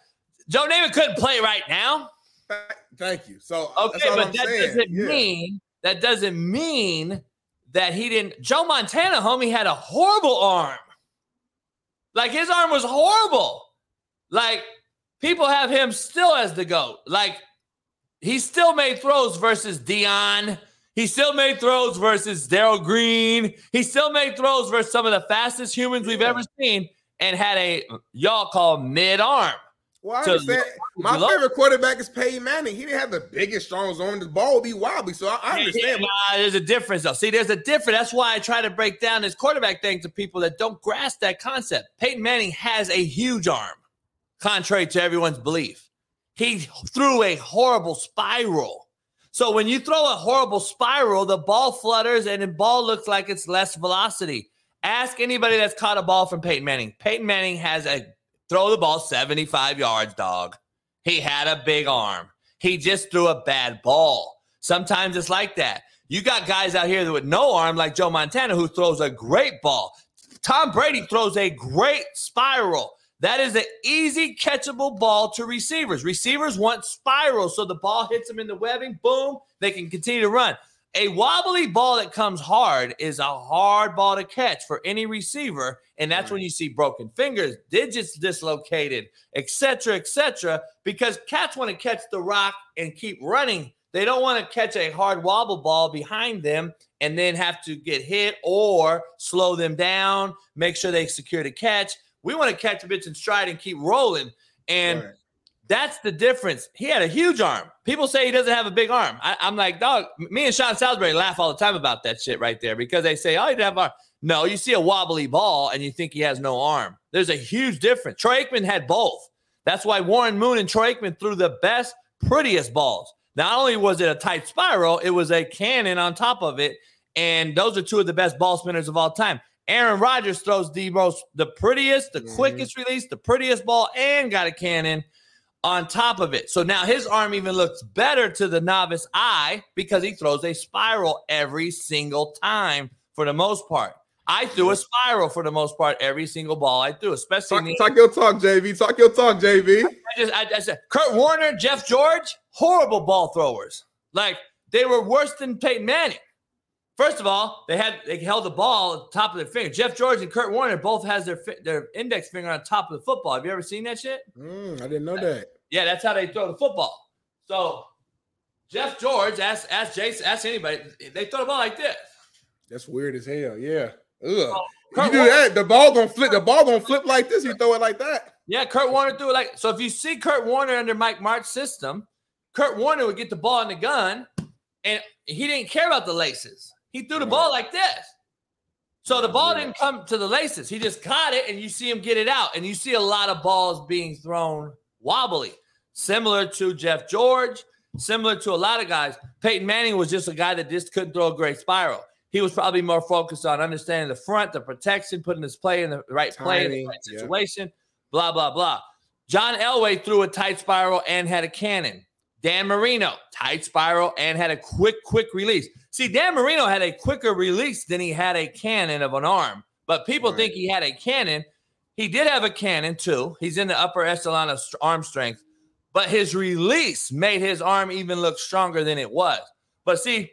Joe Namath couldn't play right now. Thank you. So okay, that's all but I'm that saying. doesn't yeah. mean that doesn't mean that he didn't. Joe Montana, homie, had a horrible arm. Like his arm was horrible. Like. People have him still as the GOAT. Like, he still made throws versus Deion. He still made throws versus Darryl Green. He still made throws versus some of the fastest humans we've ever seen and had a, y'all call, mid-arm. Well, I so understand. My favorite love. quarterback is Peyton Manning. He didn't have the biggest, strongest arm. The ball would be wobbly, so I, I understand. Yeah, yeah, there's a difference, though. See, there's a difference. That's why I try to break down this quarterback thing to people that don't grasp that concept. Peyton Manning has a huge arm, contrary to everyone's belief. He threw a horrible spiral. So when you throw a horrible spiral, the ball flutters and the ball looks like it's less velocity. Ask anybody that's caught a ball from Peyton Manning. Peyton Manning has a throw the ball seventy-five yards, dog. He had a big arm. He just threw a bad ball. Sometimes it's like that. You got guys out here with no arm like Joe Montana who throws a great ball. Tom Brady throws a great spiral. That is an easy catchable ball to receivers. Receivers want spirals, so the ball hits them in the webbing. Boom, they can continue to run. A wobbly ball that comes hard is a hard ball to catch for any receiver, and that's when you see broken fingers, digits dislocated, et cetera, et cetera, because cats want to catch the rock and keep running. They don't want to catch a hard wobble ball behind them and then have to get hit or slow them down, make sure they secure the catch. We want to catch a bitch in stride and keep rolling, and right. That's the difference. He had a huge arm. People say he doesn't have a big arm. I, I'm like, dog, me and Sean Salisbury laugh all the time about that shit right there because they say, oh, he didn't have an arm. No, you see a wobbly ball and you think he has no arm. There's a huge difference. Troy Aikman had both. That's why Warren Moon and Troy Aikman threw the best, prettiest balls. Not only was it a tight spiral, it was a cannon on top of it, and those are two of the best ball spinners of all time. Aaron Rodgers throws the most, the prettiest, the mm-hmm. quickest release, the prettiest ball, and got a cannon on top of it. So now his arm even looks better to the novice eye because he throws a spiral every single time for the most part. I threw a spiral for the most part every single ball I threw, especially. Talk, the- talk your talk, J V. Talk your talk, J V. I just, I, I said, Kurt Warner, Jeff George, horrible ball throwers. Like, they were worse than Peyton Manning. First of all, they had they held the ball at the top of their finger. Jeff George and Kurt Warner both has their their index finger on top of the football. Have you ever seen that shit? Mm, I didn't know that. Yeah, that's how they throw the football. So Jeff George, ask ask Jason, ask anybody, they throw the ball like this. That's weird as hell. Yeah. Ugh. So, you do Warner, that, the ball gonna flip. The ball gonna flip like this. You throw it like that. Yeah, Kurt Warner threw it like so. If you see Kurt Warner under Mike Martz's system, Kurt Warner would get the ball in the gun, and he didn't care about the laces. He threw the ball like this. So the ball didn't come to the laces. He just caught it, and you see him get it out. And you see a lot of balls being thrown wobbly, similar to Jeff George, similar to a lot of guys. Peyton Manning was just a guy that just couldn't throw a great spiral. He was probably more focused on understanding the front, the protection, putting his play in the right play, in the right situation, yeah. blah, blah, blah. John Elway threw a tight spiral and had a cannon. Dan Marino, tight spiral and had a quick, quick release. See, Dan Marino had a quicker release than he had a cannon of an arm, but people right. think he had a cannon. He did have a cannon too. He's in the upper echelon of arm strength, but his release made his arm even look stronger than it was. But see,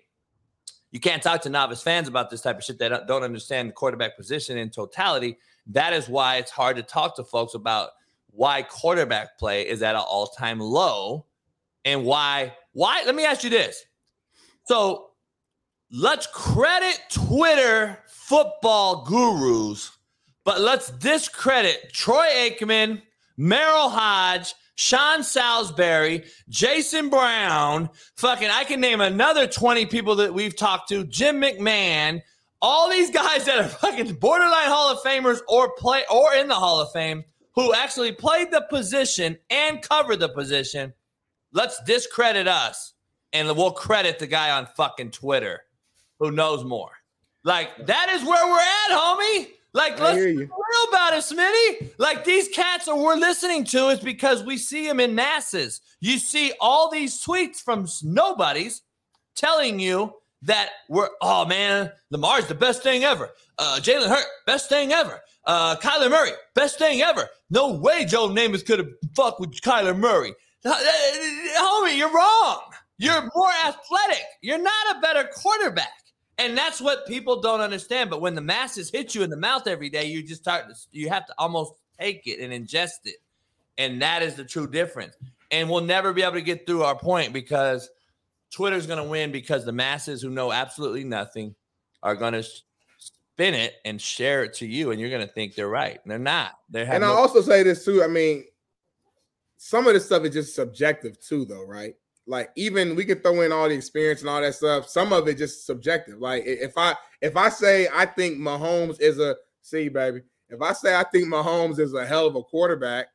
you can't talk to novice fans about this type of shit that don't understand the quarterback position in totality. That is why it's hard to talk to folks about why quarterback play is at an all-time low. And why? Why? Let me ask you this. So let's credit Twitter football gurus, but let's discredit Troy Aikman, Merrill Hodge, Sean Salisbury, Jason Brown. Fucking, I can name another twenty people that we've talked to. Jim McMahon. All these guys that are fucking borderline Hall of Famers or play or in the Hall of Fame who actually played the position and covered the position. Let's discredit us, and we'll credit the guy on fucking Twitter who knows more. Like, that is where we're at, homie. Like, let's be real about it, Smitty. Like, these cats that we're listening to is because we see them in masses. You see all these tweets from nobodies telling you that we're, oh, man, Lamar's the best thing ever. Uh, Jalen Hurt, best thing ever. Uh, Kyler Murray, best thing ever. No way Joe Namath could have fucked with Kyler Murray. Homie, you're wrong. You're more athletic. You're not a better quarterback. And that's what people don't understand. But when the masses hit you in the mouth every day, you just start to, you have to almost take it and ingest it. And that is the true difference. And we'll never be able to get through our point because Twitter's going to win because the masses who know absolutely nothing are going to spin it and share it to you. And you're going to think they're right. And they're not. They're having. And I also say this too. I mean, some of this stuff is just subjective too, though, right? Like, even we could throw in all the experience and all that stuff. Some of it just subjective. Like, if I if I say I think Mahomes is a see, baby. If I say I think Mahomes is a hell of a quarterback,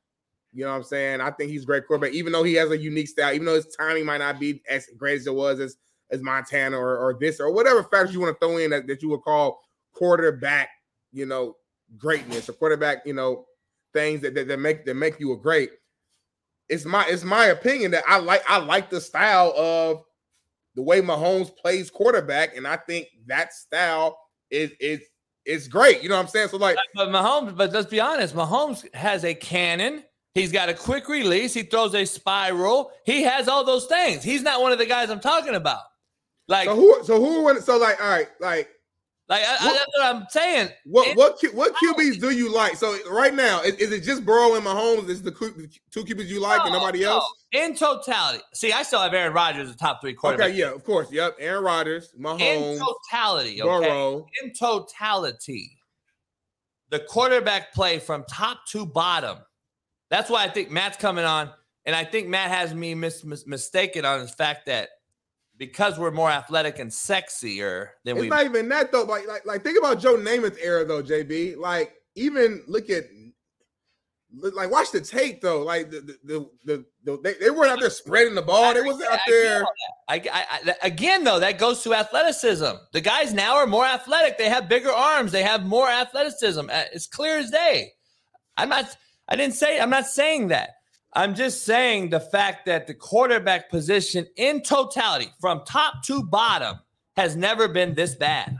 you know what I'm saying? I think he's a great quarterback, even though he has a unique style, even though his timing might not be as great as it was as, as Montana or, or this or whatever factors you want to throw in that, that you would call quarterback, you know, greatness or quarterback, you know, things that, that, that make that make you a great. It's my it's my opinion that I like I like the style of the way Mahomes plays quarterback, and I think that style is is is great. You know what I'm saying? So like, but Mahomes, but let's be honest, Mahomes has a cannon. He's got a quick release. He throws a spiral. He has all those things. He's not one of the guys I'm talking about. Like, so who? So who? So like, all right, like. Like I, what, I, that's what I'm saying. What what what Q Bs do you like? So right now, is, is it just Burrow and Mahomes? Is the two Q Bs you like no, and nobody no. else? In totality, see, I still have Aaron Rodgers as top three quarterback. Okay, yeah, of course, yep. Aaron Rodgers, Mahomes. In totality, okay. Burrow. In totality, the quarterback play from top to bottom. That's why I think Matt's coming on, and I think Matt has me mis- mis- mistaken on the fact that. Because we're more athletic and sexier than we. It's not even that though. Like, like, like, think about Joe Namath's era though, J B. Like, even look at, like, watch the tape though. Like, the the the, the they, they weren't out there spreading the ball. They wasn't out there. I, I, I again though, that goes to athleticism. The guys now are more athletic. They have bigger arms. They have more athleticism. It's clear as day. I'm not. I didn't say. I'm not saying that. I'm just saying the fact that the quarterback position in totality, from top to bottom, has never been this bad.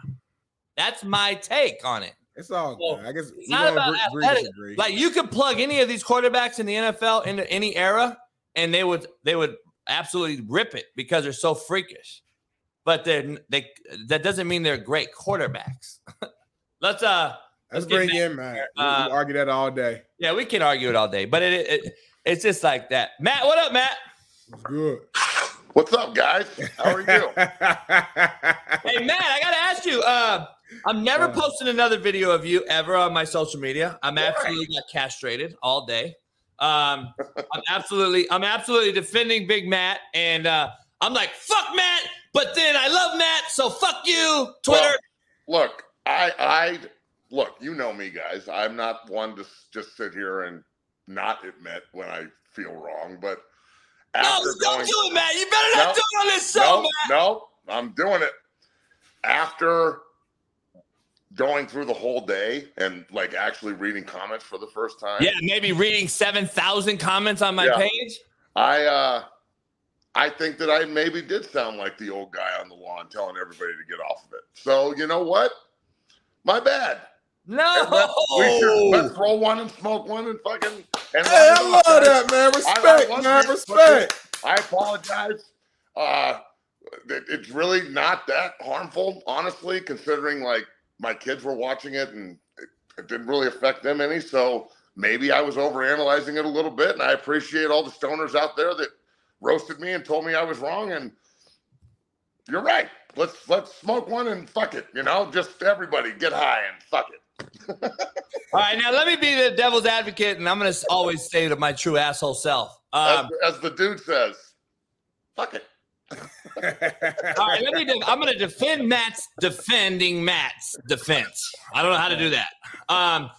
That's my take on it. It's all good. I guess it's not about athletics. Like, you could plug any of these quarterbacks in the N F L into any era, and they would they would absolutely rip it because they're so freakish. But they they that doesn't mean they're great quarterbacks. Let's uh let's, let's bring in Matt. Uh, we can argue that all day. Yeah, we can argue it all day, but it. it, it It's just like that. Matt, what up, Matt? What's good? What's up, guys? How are you? Hey, Matt, I got to ask you. Uh, I'm never uh, posting another video of you ever on my social media. I'm right. absolutely got castrated all day. Um, I'm absolutely I'm absolutely defending Big Matt. And uh, I'm like, fuck Matt, but then I love Matt, so fuck you, Twitter. Well, look, I, I – look, you know me, guys. I'm not one to just sit here and – not admit when I feel wrong, but after no, don't going, do it, Matt. You better not no, do it on this show, no, Matt. No, I'm doing it. After going through the whole day and like actually reading comments for the first time. Yeah, maybe reading seven thousand comments on my yeah, page. I uh, I think that I maybe did sound like the old guy on the lawn telling everybody to get off of it. So you know what? My bad. No, let's, we should, let's roll one and smoke one and fucking. And hey, I love that, man. Respect, I, I man. It, respect. I apologize. Uh, it, it's really not that harmful, honestly, considering like my kids were watching it and it, it didn't really affect them any. So maybe I was overanalyzing it a little bit. And I appreciate all the stoners out there that roasted me and told me I was wrong. And you're right. Let's let's smoke one and fuck it. You know, just everybody get high and fuck it. All right, now let me be the devil's advocate, and I'm going to always stay to my true asshole self. Um, as, as the dude says, fuck it. All right, let me. De- I'm going to defend Matt's defending Matt's defense. I don't know how to do that. Um,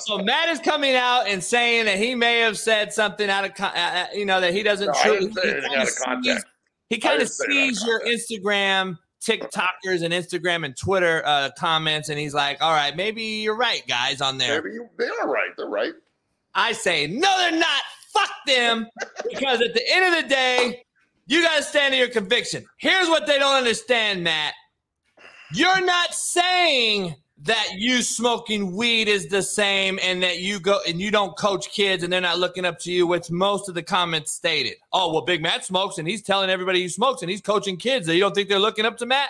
so Matt is coming out and saying that he may have said something out of, con- uh, you know, that he doesn't. No, truly, I didn't say he out of context. He kind of sees your Instagram. TikTokers and Instagram and Twitter uh, comments, and he's like, all right, maybe you're right, guys, on there. Maybe you, they are right. They're right. I say, no, they're not. Fuck them. Because at the end of the day, you got to stand to your conviction. Here's what they don't understand, Matt. You're not saying that you smoking weed is the same and that you go and you don't coach kids and they're not looking up to you, which most of the comments stated. Oh, well, Big Matt smokes and he's telling everybody he smokes and he's coaching kids that you don't think they're looking up to Matt.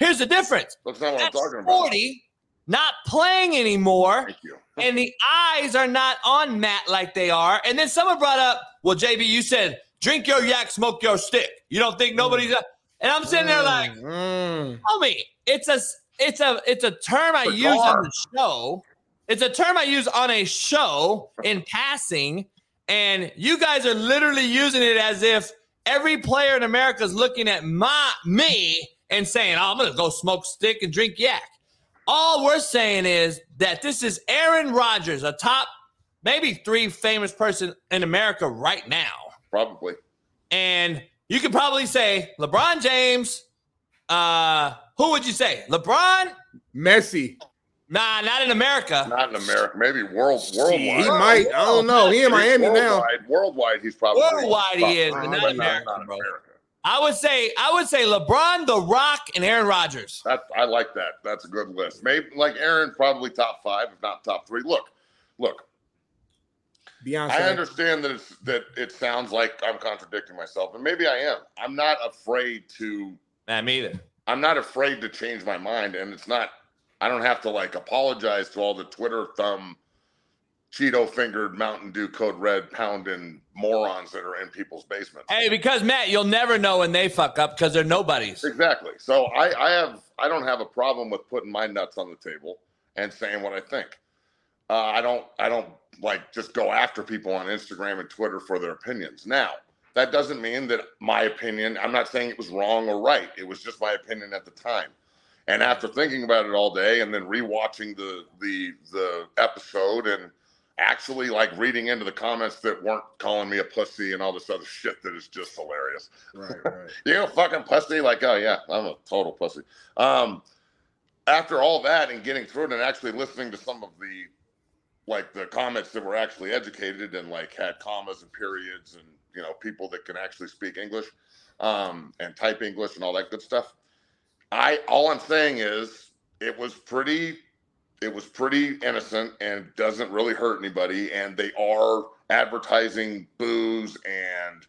Here's the difference. That's not what I'm talking about. forty, not playing anymore. Thank you. And the eyes are not on Matt like they are. And then someone brought up, well, J B, you said, drink your yak, smoke your stick. You don't think nobody's mm. up. And I'm sitting there like, mm. tell me, it's a... It's a it's a term I use on the show. It's a term I use on a show in passing, And you guys are literally using it as if every player in America is looking at my me and saying, oh, I'm going to go smoke stick and drink yak. All we're saying is that this is Aaron Rodgers, a top maybe three famous person in America right now. Probably. And you could probably say LeBron James. Uh, who would you say? LeBron? Messi. Nah, not in America. Not in America. Maybe world, worldwide. He might. I don't know. He in Miami now. Worldwide, he's probably. Worldwide, he is, but not America, bro. I would say, I would say LeBron, The Rock, and Aaron Rodgers. That, I like that. That's a good list. Maybe like Aaron, probably top five, if not top three. Look, look. Beyonce. I understand that it's, that it sounds like I'm contradicting myself, and maybe I am. I'm not afraid to. Nah, me either. I'm not afraid to change my mind, and it's not. I don't have to, like, apologize to all the Twitter thumb, Cheeto-fingered, Mountain Dew Code Red pounding morons that are in people's basements. Hey, because, Matt, you'll never know when they fuck up because they're nobodies. Exactly. So I, I have I don't have a problem with putting my nuts on the table and saying what I think. Uh, I don't I don't, like, just go after people on Instagram and Twitter for their opinions. Now, that doesn't mean that my opinion, I'm not saying it was wrong or right. It was just my opinion at the time. And after thinking about it all day and then rewatching the the the episode and actually like reading into the comments that weren't calling me a pussy and all this other shit that is just hilarious. Right, right. You know, fucking pussy, like, oh yeah, I'm a total pussy. Um, after all that and getting through it and actually listening to some of the like the comments that were actually educated and like had commas and periods and, you know, people that can actually speak English um, and type English and all that good stuff. I all I'm saying is it was pretty it was pretty innocent and doesn't really hurt anybody, and they are advertising booze and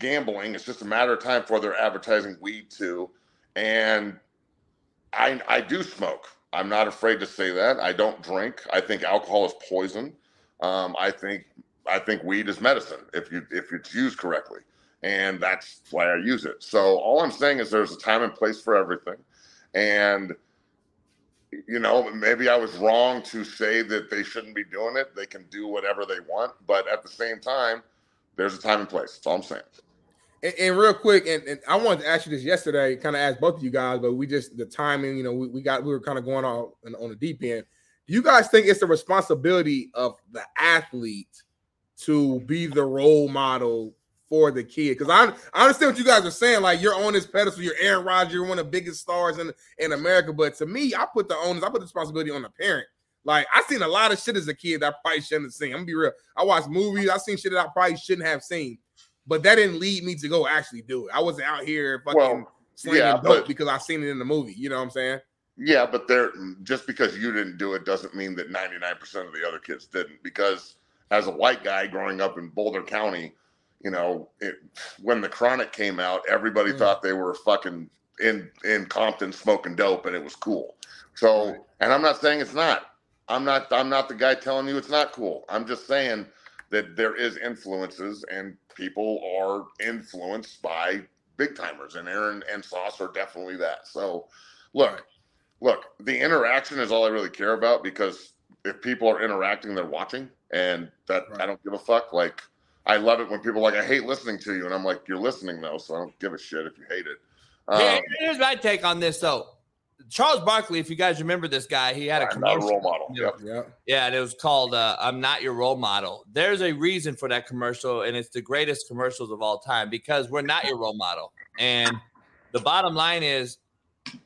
gambling. It's just a matter of time before they're advertising weed too. And I I do smoke. I'm not afraid to say that. I don't drink. I think alcohol is poison. Um, I think I think weed is medicine if you if it's used correctly. And that's why I use it. So all I'm saying is there's a time and place for everything. And, you know, maybe I was wrong to say that they shouldn't be doing it. They can do whatever they want. But at the same time, there's a time and place. That's all I'm saying. And, and real quick, and, and I wanted to ask you this yesterday, kind of ask both of you guys, but we just, the timing, you know, we, we got, we were kind of going on, on the deep end. Do you guys think it's the responsibility of the athlete to be the role model for the kid? Because I, I understand what you guys are saying. Like, you're on this pedestal. You're Aaron Rodgers. You're one of the biggest stars in, in America. But to me, I put the onus, I put the responsibility on the parent. Like, I seen a lot of shit as a kid that I probably shouldn't have seen. I'm going to be real. I watched movies. I seen shit that I probably shouldn't have seen. But that didn't lead me to go actually do it. I wasn't out here fucking well, slinging yeah, dope but, because I seen it in the movie. You know what I'm saying? Yeah, but there, just because you didn't do it doesn't mean that ninety-nine percent of the other kids didn't. Because as a white guy growing up in Boulder County, you know, it, when The Chronic came out, everybody mm. thought they were fucking in, in Compton smoking dope, and it was cool. So, right. And I'm not saying it's not. I'm not. I'm not the guy telling you it's not cool. I'm just saying that there is influences, and people are influenced by big timers, and Aaron and Sauce are definitely that. So, look, look, the interaction is all I really care about, because if people are interacting, they're watching, and that right. I don't give a fuck. Like, I love it when people are like, I hate listening to you. And I'm like, you're listening, though, so I don't give a shit if you hate it. Um, yeah, here's my take on this, though. Charles Barkley, if you guys remember this guy, he had a commercial. I'm not a role model. Yep. Yep. Yeah, and it was called uh, I'm Not Your Role Model. There's a reason for that commercial, and it's the greatest commercials of all time, because we're not your role model. And the bottom line is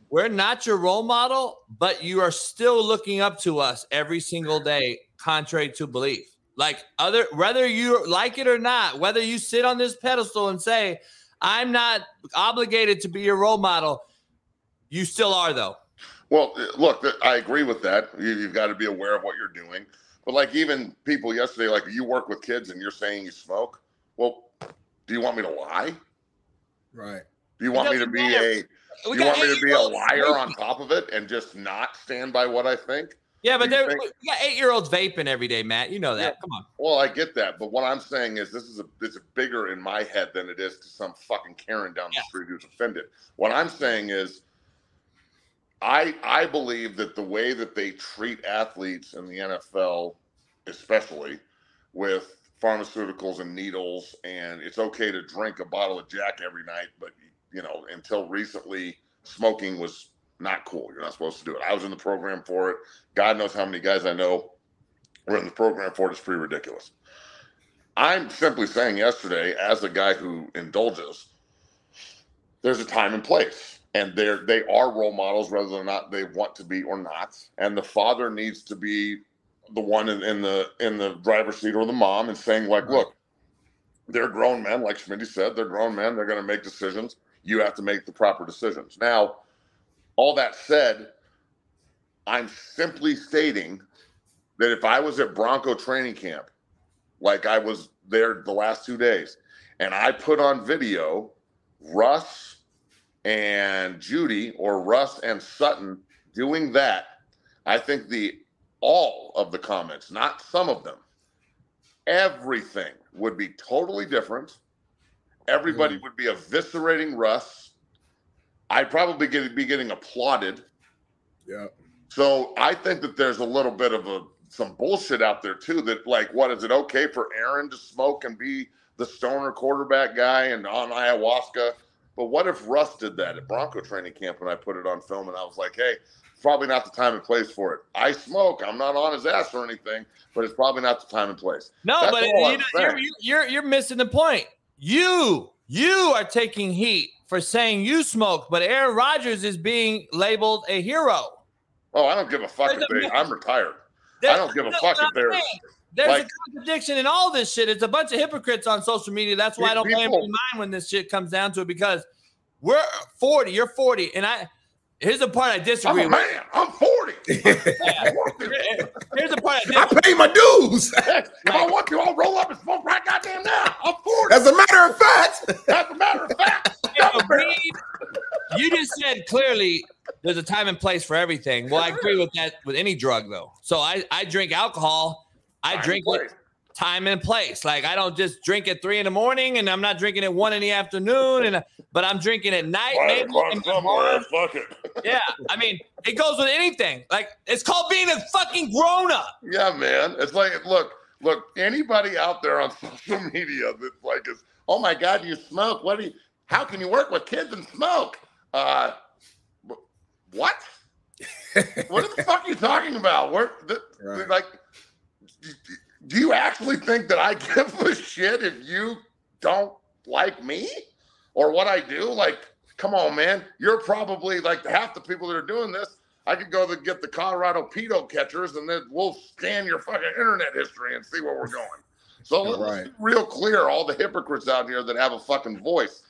we're not your role model, but you are still looking up to us every single day, contrary to belief. Like, other, whether you like it or not, whether you sit on this pedestal and say, I'm not obligated to be your role model, you still are, though. Well, look, I agree with that. You've got to be aware of what you're doing. But, like, even people yesterday, like, you work with kids and you're saying you smoke. Well, do you want me to lie? Right. Do you want me to be a, do you want me to be a liar on top of it and just not stand by what I think? Yeah, but there, think, you got eight-year-olds vaping every day, Matt. You know that. Yeah, come on. Well, I get that, but what I'm saying is this is a it's bigger in my head than it is to some fucking Karen down the yeah. street who's offended. What I'm saying is I I believe that the way that they treat athletes in the N F L, especially with pharmaceuticals and needles, and it's okay to drink a bottle of Jack every night, but, you know, until recently, smoking was not cool. You're not supposed to do it. I was in the program for it. God knows how many guys I know were in the program for it. It's pretty ridiculous. I'm simply saying yesterday, as a guy who indulges, there's a time and place, and they're, they are role models, whether or not they want to be or not. And the father needs to be the one in, in the in the driver's seat, or the mom, and saying, like, look, they're grown men. Like Schmitty said, they're grown men. They're going to make decisions. You have to make the proper decisions. Now, all that said, I'm simply stating that if I was at Bronco training camp, like I was there the last two days, and I put on video Russ and Judy, or Russ and Sutton doing that, I think the all of the comments, not some of them, everything would be totally different. Everybody would be eviscerating Russ. I'd probably get, be getting applauded. Yeah. So I think that there's a little bit of a some bullshit out there too. That, like, what is it okay for Aaron to smoke and be the stoner quarterback guy and on ayahuasca? But what if Russ did that at Bronco training camp when I put it on film and I was like, hey, it's probably not the time and place for it. I smoke. I'm not on his ass or anything, but it's probably not the time and place. No, That's but you know, you're, you're you're missing the point. You you are taking heat for saying you smoke, but Aaron Rodgers is being labeled a hero. Oh, I don't give a fuck if they, I'm retired. I don't give a fuck if they're There's like, a contradiction in all this shit. It's a bunch of hypocrites on social media. That's why I don't blame my mind when this shit comes down to it, because we're forty. You're forty. And I here's the part I disagree I'm a with. Man, I'm forty. Yeah. Here's the part I disagree with. I pay my dues. If I want to, I'll roll up and smoke right goddamn now. I'm forty. As a matter of fact. As a matter of fact. Agreed, you just said clearly there's a time and place for everything. Well, I agree with that with any drug, though. So I, I drink alcohol. I time drink it time and place. Like, I don't just drink at three in the morning, and I'm not drinking at one in the afternoon, and but I'm drinking at night. Maybe, fuck it. Yeah, I mean, it goes with anything. Like, it's called being a fucking grown-up. Yeah, man. It's like, look, look, anybody out there on social media that's like, is, oh, my God, you smoke. What do you – how can you work with kids and smoke? Uh, what? What the fuck are you talking about? We're, the, right. Like – do you actually think that I give a shit if you don't like me or what I do? Like, come on, man. You're probably like half the people that are doing this. I could go to get the Colorado pedo catchers and then we'll scan your fucking internet history and see where we're going. So let's right. be real clear, all the hypocrites out here that have a fucking voice.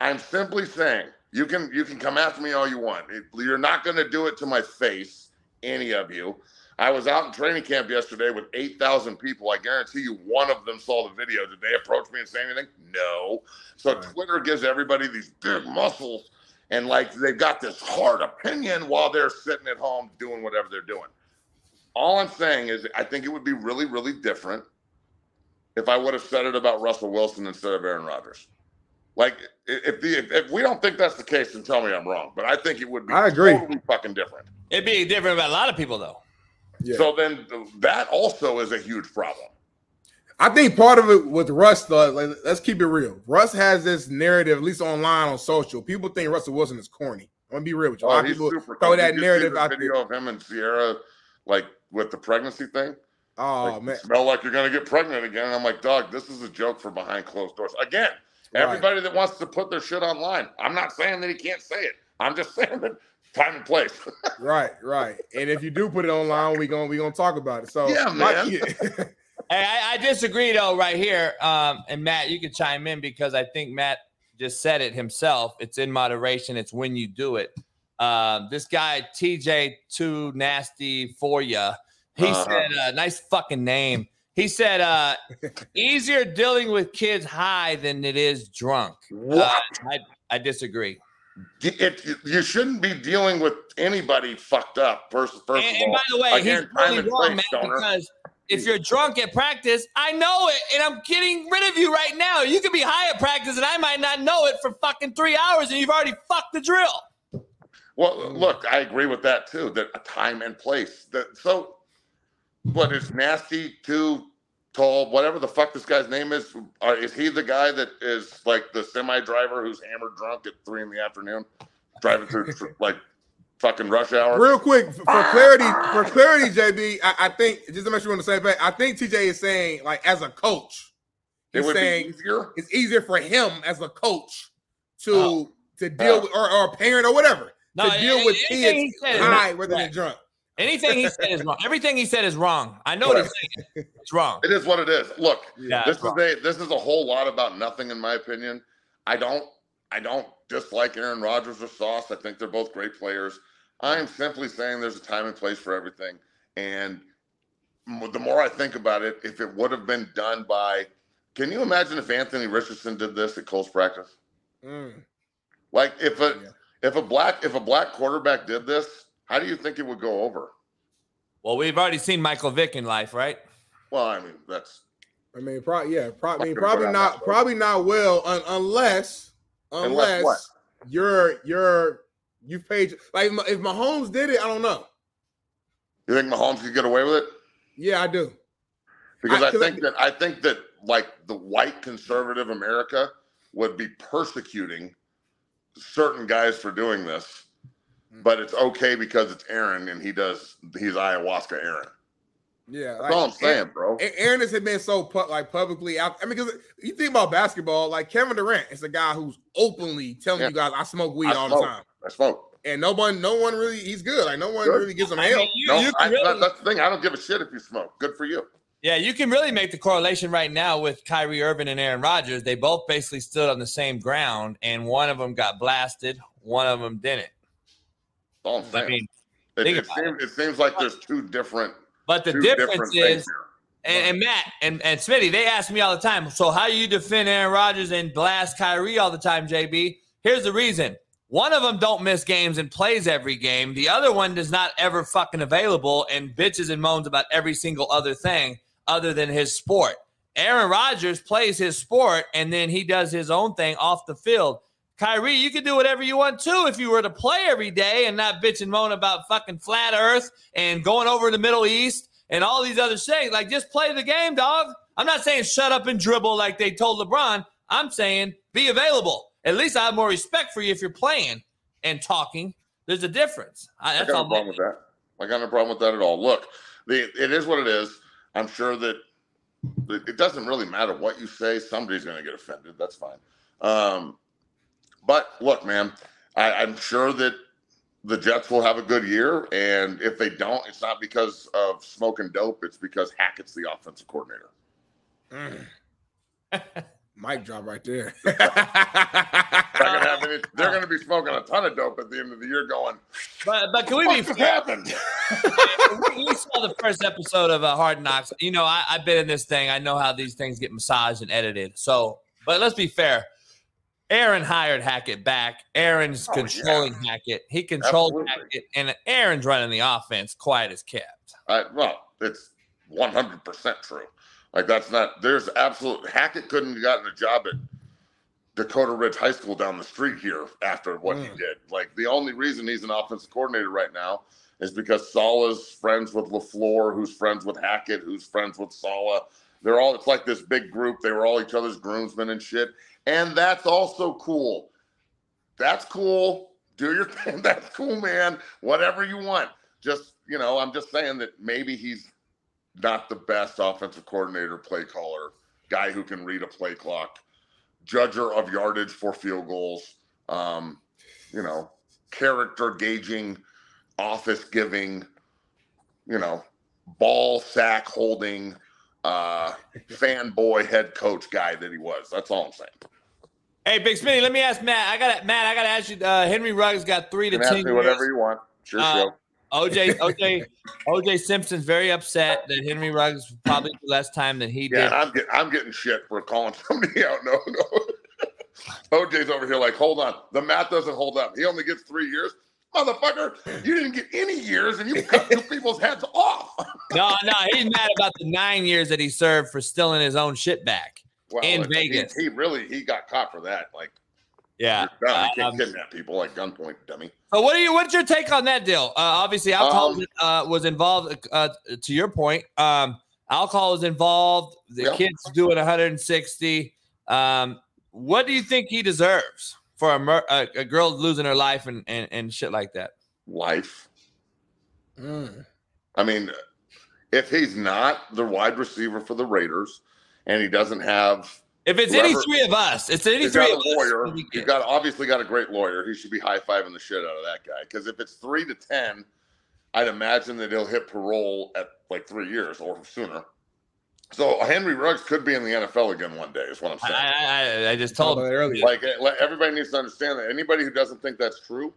I'm simply saying you can, you can come after me all you want. It, you're not going to do it to my face, any of you. I was out in training camp yesterday with eight thousand people. I guarantee you one of them saw the video. Did they approach me and say anything? No. So right. Twitter gives everybody these big muscles, and like they've got this hard opinion while they're sitting at home doing whatever they're doing. All I'm saying is I think it would be really, really different if I would have said it about Russell Wilson instead of Aaron Rodgers. Like, if the if, if we don't think that's the case, then tell me I'm wrong. But I think it would be I agree. totally fucking different. It'd be different about a lot of people, though. Yeah. So then that also is a huge problem. I think part of it with Russ, though, like, let's keep it real. Russ has this narrative, at least online on social. People think Russell Wilson is corny. I'm going to be real with you. Oh, he's super throw that you narrative out there. Video of him and Sierra, like, with the pregnancy thing. Oh, like, man. Smell like you're going to get pregnant again. And I'm like, dog, this is a joke for behind closed doors. Again, everybody right. that wants to put their shit online, I'm not saying that he can't say it. I'm just saying that. Time and place. Right, right. And if you do put it online, we're going we gonna talk about it. So, yeah, man. Hey, I, I disagree, though, right here. Um, and, Matt, you can chime in because I think Matt just said it himself. It's in moderation. It's when you do it. Uh, this guy, T J Too Nasty For Ya, he uh-huh. said, uh, nice fucking name. He said, uh, easier dealing with kids high than it is drunk. What? Uh, I, I disagree. It, it, you shouldn't be dealing with anybody fucked up. First, first and, of all, and by the way, he's really wrong, man, because if you're drunk at practice, I know it, and I'm getting rid of you right now. You could be high at practice, and I might not know it for fucking three hours, and you've already fucked the drill. Well, look, I agree with that too. That time and place. That so, but it's nasty too tall, whatever the fuck this guy's name is. Uh, is he the guy that is like the semi driver who's hammered drunk at three in the afternoon, driving through like fucking rush hour? Real quick, for clarity, for clarity, J B, I, I think just to make sure we're on the same page, I think T J is saying like as a coach, he's it would saying be easier? It's easier for him as a coach to oh. to deal oh. with or, or a parent or whatever no, to deal it, with kids high rather right. than drunk. Anything he said is wrong. Everything he said is wrong. I know what he's saying. It's wrong. It is what it is. Look, yeah, this is wrong. a this is a whole lot about nothing, in my opinion. I don't I don't dislike Aaron Rodgers or Sauce. I think they're both great players. I am simply saying there's a time and place for everything. And the more I think about it, if it would have been done by, can you imagine if Anthony Richardson did this at Colts practice? Mm. Like if a yeah. if a black if a black quarterback did this, how do you think it would go over? Well, we've already seen Michael Vick in life, right? Well, I mean, that's. I mean, probably yeah, pro- I mean, probably not, probably not well, un- unless, unless, unless you're you're you've paid like if Mahomes did it, I don't know. You think Mahomes could get away with it? Yeah, I do. Because I, I think I, that I think that like the white conservative America would be persecuting certain guys for doing this. But it's okay because it's Aaron and he does, he's ayahuasca Aaron. Yeah. That's like, all I'm saying, Aaron, bro. Aaron has been so pu- like publicly out. I mean, because you think about basketball, like Kevin Durant is a guy who's openly telling yeah. you guys, I smoke weed I all smoke. the time. I smoke. And no one, no one really, he's good. Like no one good. really gives him hell. I mean, you, no, you I, really, that's the thing. I don't give a shit if you smoke. Good for you. Yeah, you can really make the correlation right now with Kyrie Irving and Aaron Rodgers. They both basically stood on the same ground and one of them got blasted. One of them didn't. Oh, I mean, it, it, seems, it. it seems like there's two different. But the difference is, and, and Matt and, and Smitty, they ask me all the time, so how do you defend Aaron Rodgers and blast Kyrie all the time, J B? Here's the reason. One of them don't miss games and plays every game. The other one is not ever fucking available and bitches and moans about every single other thing other than his sport. Aaron Rodgers plays his sport, and then he does his own thing off the field. Kyrie, you could do whatever you want, too, if you were to play every day and not bitch and moan about fucking flat earth and going over the Middle East and all these other things. Like, just play the game, dog. I'm not saying shut up and dribble like they told LeBron. I'm saying be available. At least I have more respect for you if you're playing and talking. There's a difference. I, that's I got no problem with that. I got no problem with that at all. Look, the, it is what it is. I'm sure that it doesn't really matter what you say. Somebody's going to get offended. That's fine. Um But look, man, I, I'm sure that the Jets will have a good year. And if they don't, it's not because of smoking dope. It's because Hackett's the offensive coordinator. Mm. Mic drop right there. They're going to be smoking a ton of dope at the end of the year going, but, but can we be fair? We saw the first episode of uh, Hard Knocks. You know, I, I've been in this thing. I know how these things get massaged and edited. So, but let's be fair. Aaron hired Hackett back. Aaron's oh, controlling yeah. Hackett. He controlled Absolutely. Hackett, and Aaron's running the offense quiet as kept. I, well, it's one hundred percent true. Like, that's not – there's absolute – Hackett couldn't have gotten a job at Dakota Ridge High School down the street here after what mm. he did. Like, the only reason he's an offensive coordinator right now is because Sala's friends with LaFleur, who's friends with Hackett, who's friends with Sala. They're all – it's like this big group. They were all each other's groomsmen and shit. And that's also cool. That's cool. Do your thing. That's cool, man. Whatever you want. Just, you know, I'm just saying that maybe he's not the best offensive coordinator, play caller, guy who can read a play clock, judger of yardage for field goals, um, you know, character gauging, office giving, you know, ball sack holding, uh, fanboy head coach guy that he was. That's all I'm saying. Hey, Big Smitty, let me ask Matt. I got Matt. I got to ask you. Uh, Henry Ruggs got three to ten. Ask me whatever you want. Sure, uh, show. O J, O J, [LAUGHS] O J Simpson's very upset that Henry Ruggs probably took less time than he yeah, did. Yeah, I'm getting, I'm getting shit for calling somebody out. No, no. O J's over here like, hold on, the math doesn't hold up. He only gets three years. Motherfucker, you didn't get any years, and you cut two people's heads off. no, no, he's mad about the nine years that he served for stealing his own shit back. Well, in Vegas, he, he really he got caught for that. Like, yeah, you uh, can't um, kidnap people like gunpoint, dummy. So, what are you? What's your take on that deal? Uh, obviously, alcohol um, uh, was involved. Uh, to your point, um, Alcohol is involved. The yep. kid's doing one hundred sixty. Um, what do you think he deserves for a, mur- a, a girl losing her life and, and, and shit like that? Life. Mm. I mean, if he's not the wide receiver for the Raiders and he doesn't have... If it's whoever, any three of us, it's any three of lawyer, us. You've got obviously got a great lawyer. He should be high-fiving the shit out of that guy. Because if it's three to ten, I'd imagine that he'll hit parole at like three years or sooner. So Henry Ruggs could be in the N F L again one day, is what I'm saying. I, I, I just told him earlier. Like, everybody needs to understand that. Anybody who doesn't think that's true,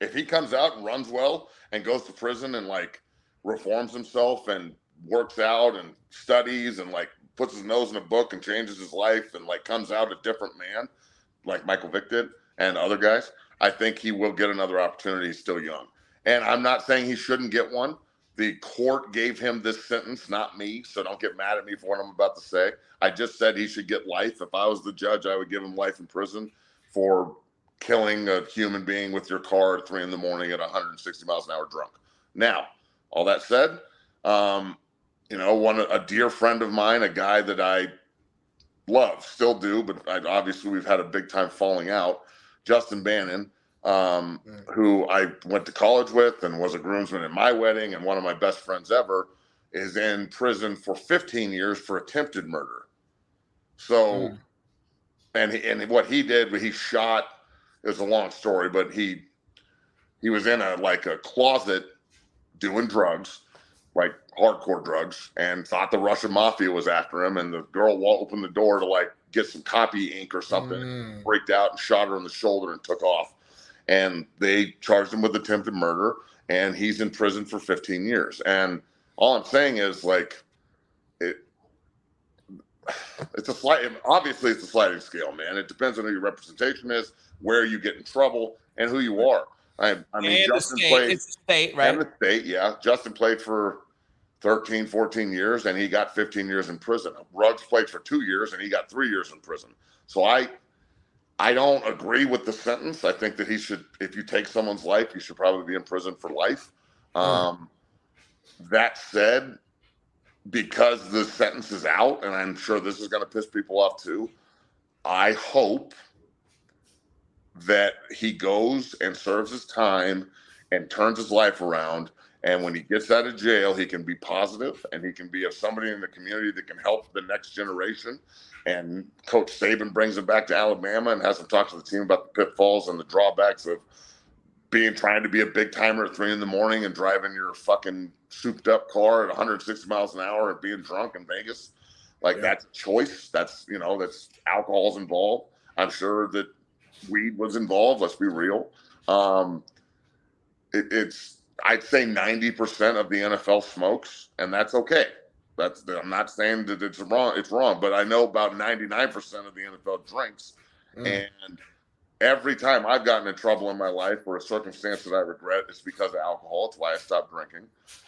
if he comes out and runs well and goes to prison and like reforms himself and works out and studies and like puts his nose in a book and changes his life and like comes out a different man like Michael Vick did and other guys, I think he will get another opportunity. He's still young. And I'm not saying he shouldn't get one. The court gave him this sentence, not me. So don't get mad at me for what I'm about to say. I just said he should get life. If I was the judge, I would give him life in prison for killing a human being with your car at three in the morning at one hundred sixty miles an hour drunk. Now, all that said, um, you know, one a dear friend of mine, a guy that I love, still do, but I, obviously we've had a big time falling out, Justin Bannon, um, mm. who I went to college with and was a groomsman in my wedding and one of my best friends ever, is in prison for fifteen years for attempted murder. So, mm. and he, and what he did, he shot, it was a long story, but he he was in a like a closet doing drugs, like hardcore drugs, and thought the Russian mafia was after him, and the girl opened the door to like get some copy ink or something, mm. freaked out and shot her in the shoulder and took off, and they charged him with attempted murder, and he's in prison for fifteen years. And all I'm saying is, like, it it's a slight obviously it's a sliding scale, man. It depends on who your representation is, where you get in trouble, and who you are. I, I mean, and Justin the state, played it's the state, right? And the state, yeah. Justin played for thirteen, fourteen years, and he got fifteen years in prison. Ruggs played for two years, and he got three years in prison. So I, I don't agree with the sentence. I think that he should, if you take someone's life, you should probably be in prison for life. Um, mm. That said, because the sentence is out, and I'm sure this is going to piss people off too, I hope that he goes and serves his time and turns his life around. And when he gets out of jail, he can be positive and he can be of somebody in the community that can help the next generation. And Coach Saban brings him back to Alabama and has him talk to the team about the pitfalls and the drawbacks of being trying to be a big timer at three in the morning and driving your fucking souped up car at one hundred sixty miles an hour and being drunk in Vegas. Like, yeah. That's a choice. That's, you know, that's alcohol's involved. I'm sure that weed was involved. Let's be real. Um, it, it's, I'd say ninety percent of the N F L smokes, and that's okay. That's, I'm not saying that it's wrong. It's wrong, but I know about ninety-nine percent of the N F L drinks. Mm. And every time I've gotten in trouble in my life or a circumstance that I regret, it's because of alcohol. It's why I stopped drinking.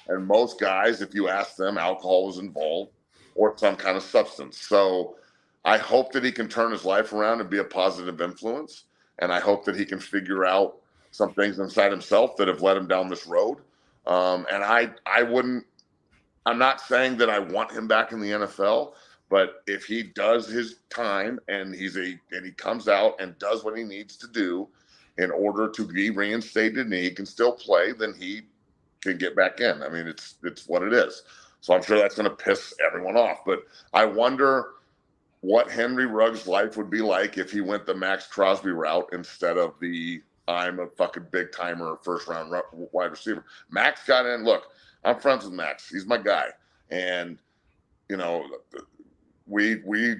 And most guys, if you ask them, alcohol was involved or some kind of substance. So I hope that he can turn his life around and be a positive influence. And I hope that he can figure out some things inside himself that have led him down this road. Um, and I, I wouldn't, I'm not saying that I want him back in the N F L, but if he does his time and he's a, and he comes out and does what he needs to do in order to be reinstated and he can still play, then he can get back in. I mean, it's, it's what it is. So I'm sure that's going to piss everyone off, but I wonder what Henry Ruggs' life would be like if he went the Max Crosby route instead of the I'm a fucking big timer first round wide receiver. Max got in. Look, I'm friends with Max. He's my guy. And, you know, we we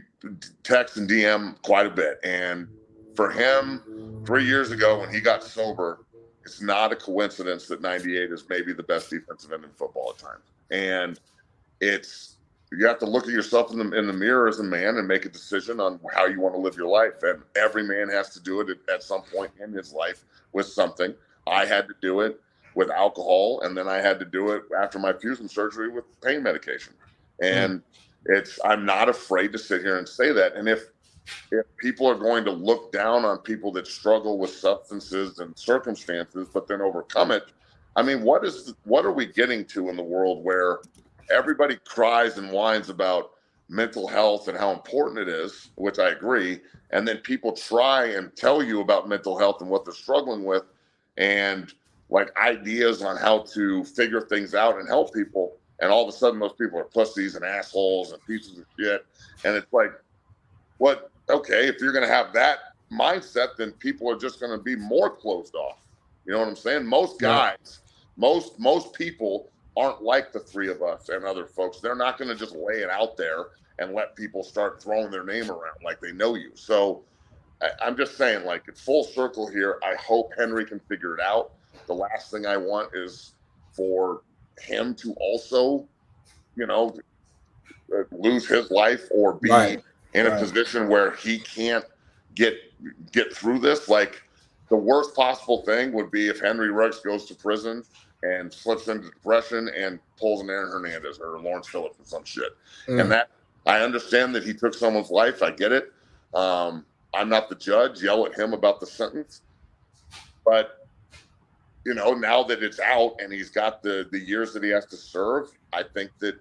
text and D M quite a bit. And for him, three years ago when he got sober, it's not a coincidence that ninety-eight is maybe the best defensive end in football at times. And it's, you have to look at yourself in the in the mirror as a man and make a decision on how you want to live your life. And every man has to do it at some point in his life with something. I had to do it with alcohol, and then I had to do it after my fusion surgery with pain medication. And mm. it's I'm not afraid to sit here and say that. And if if people are going to look down on people that struggle with substances and circumstances, but then overcome it, I mean, what is what are we getting to in the world where everybody cries and whines about mental health and how important it is, which I agree. And then people try and tell you about mental health and what they're struggling with and like ideas on how to figure things out and help people. And all of a sudden, most people are pussies and assholes and pieces of shit. And it's like, what? Okay, if you're going to have that mindset, then people are just going to be more closed off. You know what I'm saying? Most guys, most most people aren't like the three of us and other folks. They're not going to just lay it out there and let people start throwing their name around like they know you. So I, I'm just saying, like, it's full circle here. I hope Henry can figure it out. The last thing I want is for him to also, you know, lose his life or be right. in right. a position where he can't get get through this. Like, the worst possible thing would be if Henry Ruggs goes to prison and slips into depression and pulls an Aaron Hernandez or Lawrence Phillips or some shit. Mm. And that, I understand that he took someone's life. I get it. Um, I'm not the judge. Yell at him about the sentence. But, you know, now that it's out and he's got the, the years that he has to serve, I think that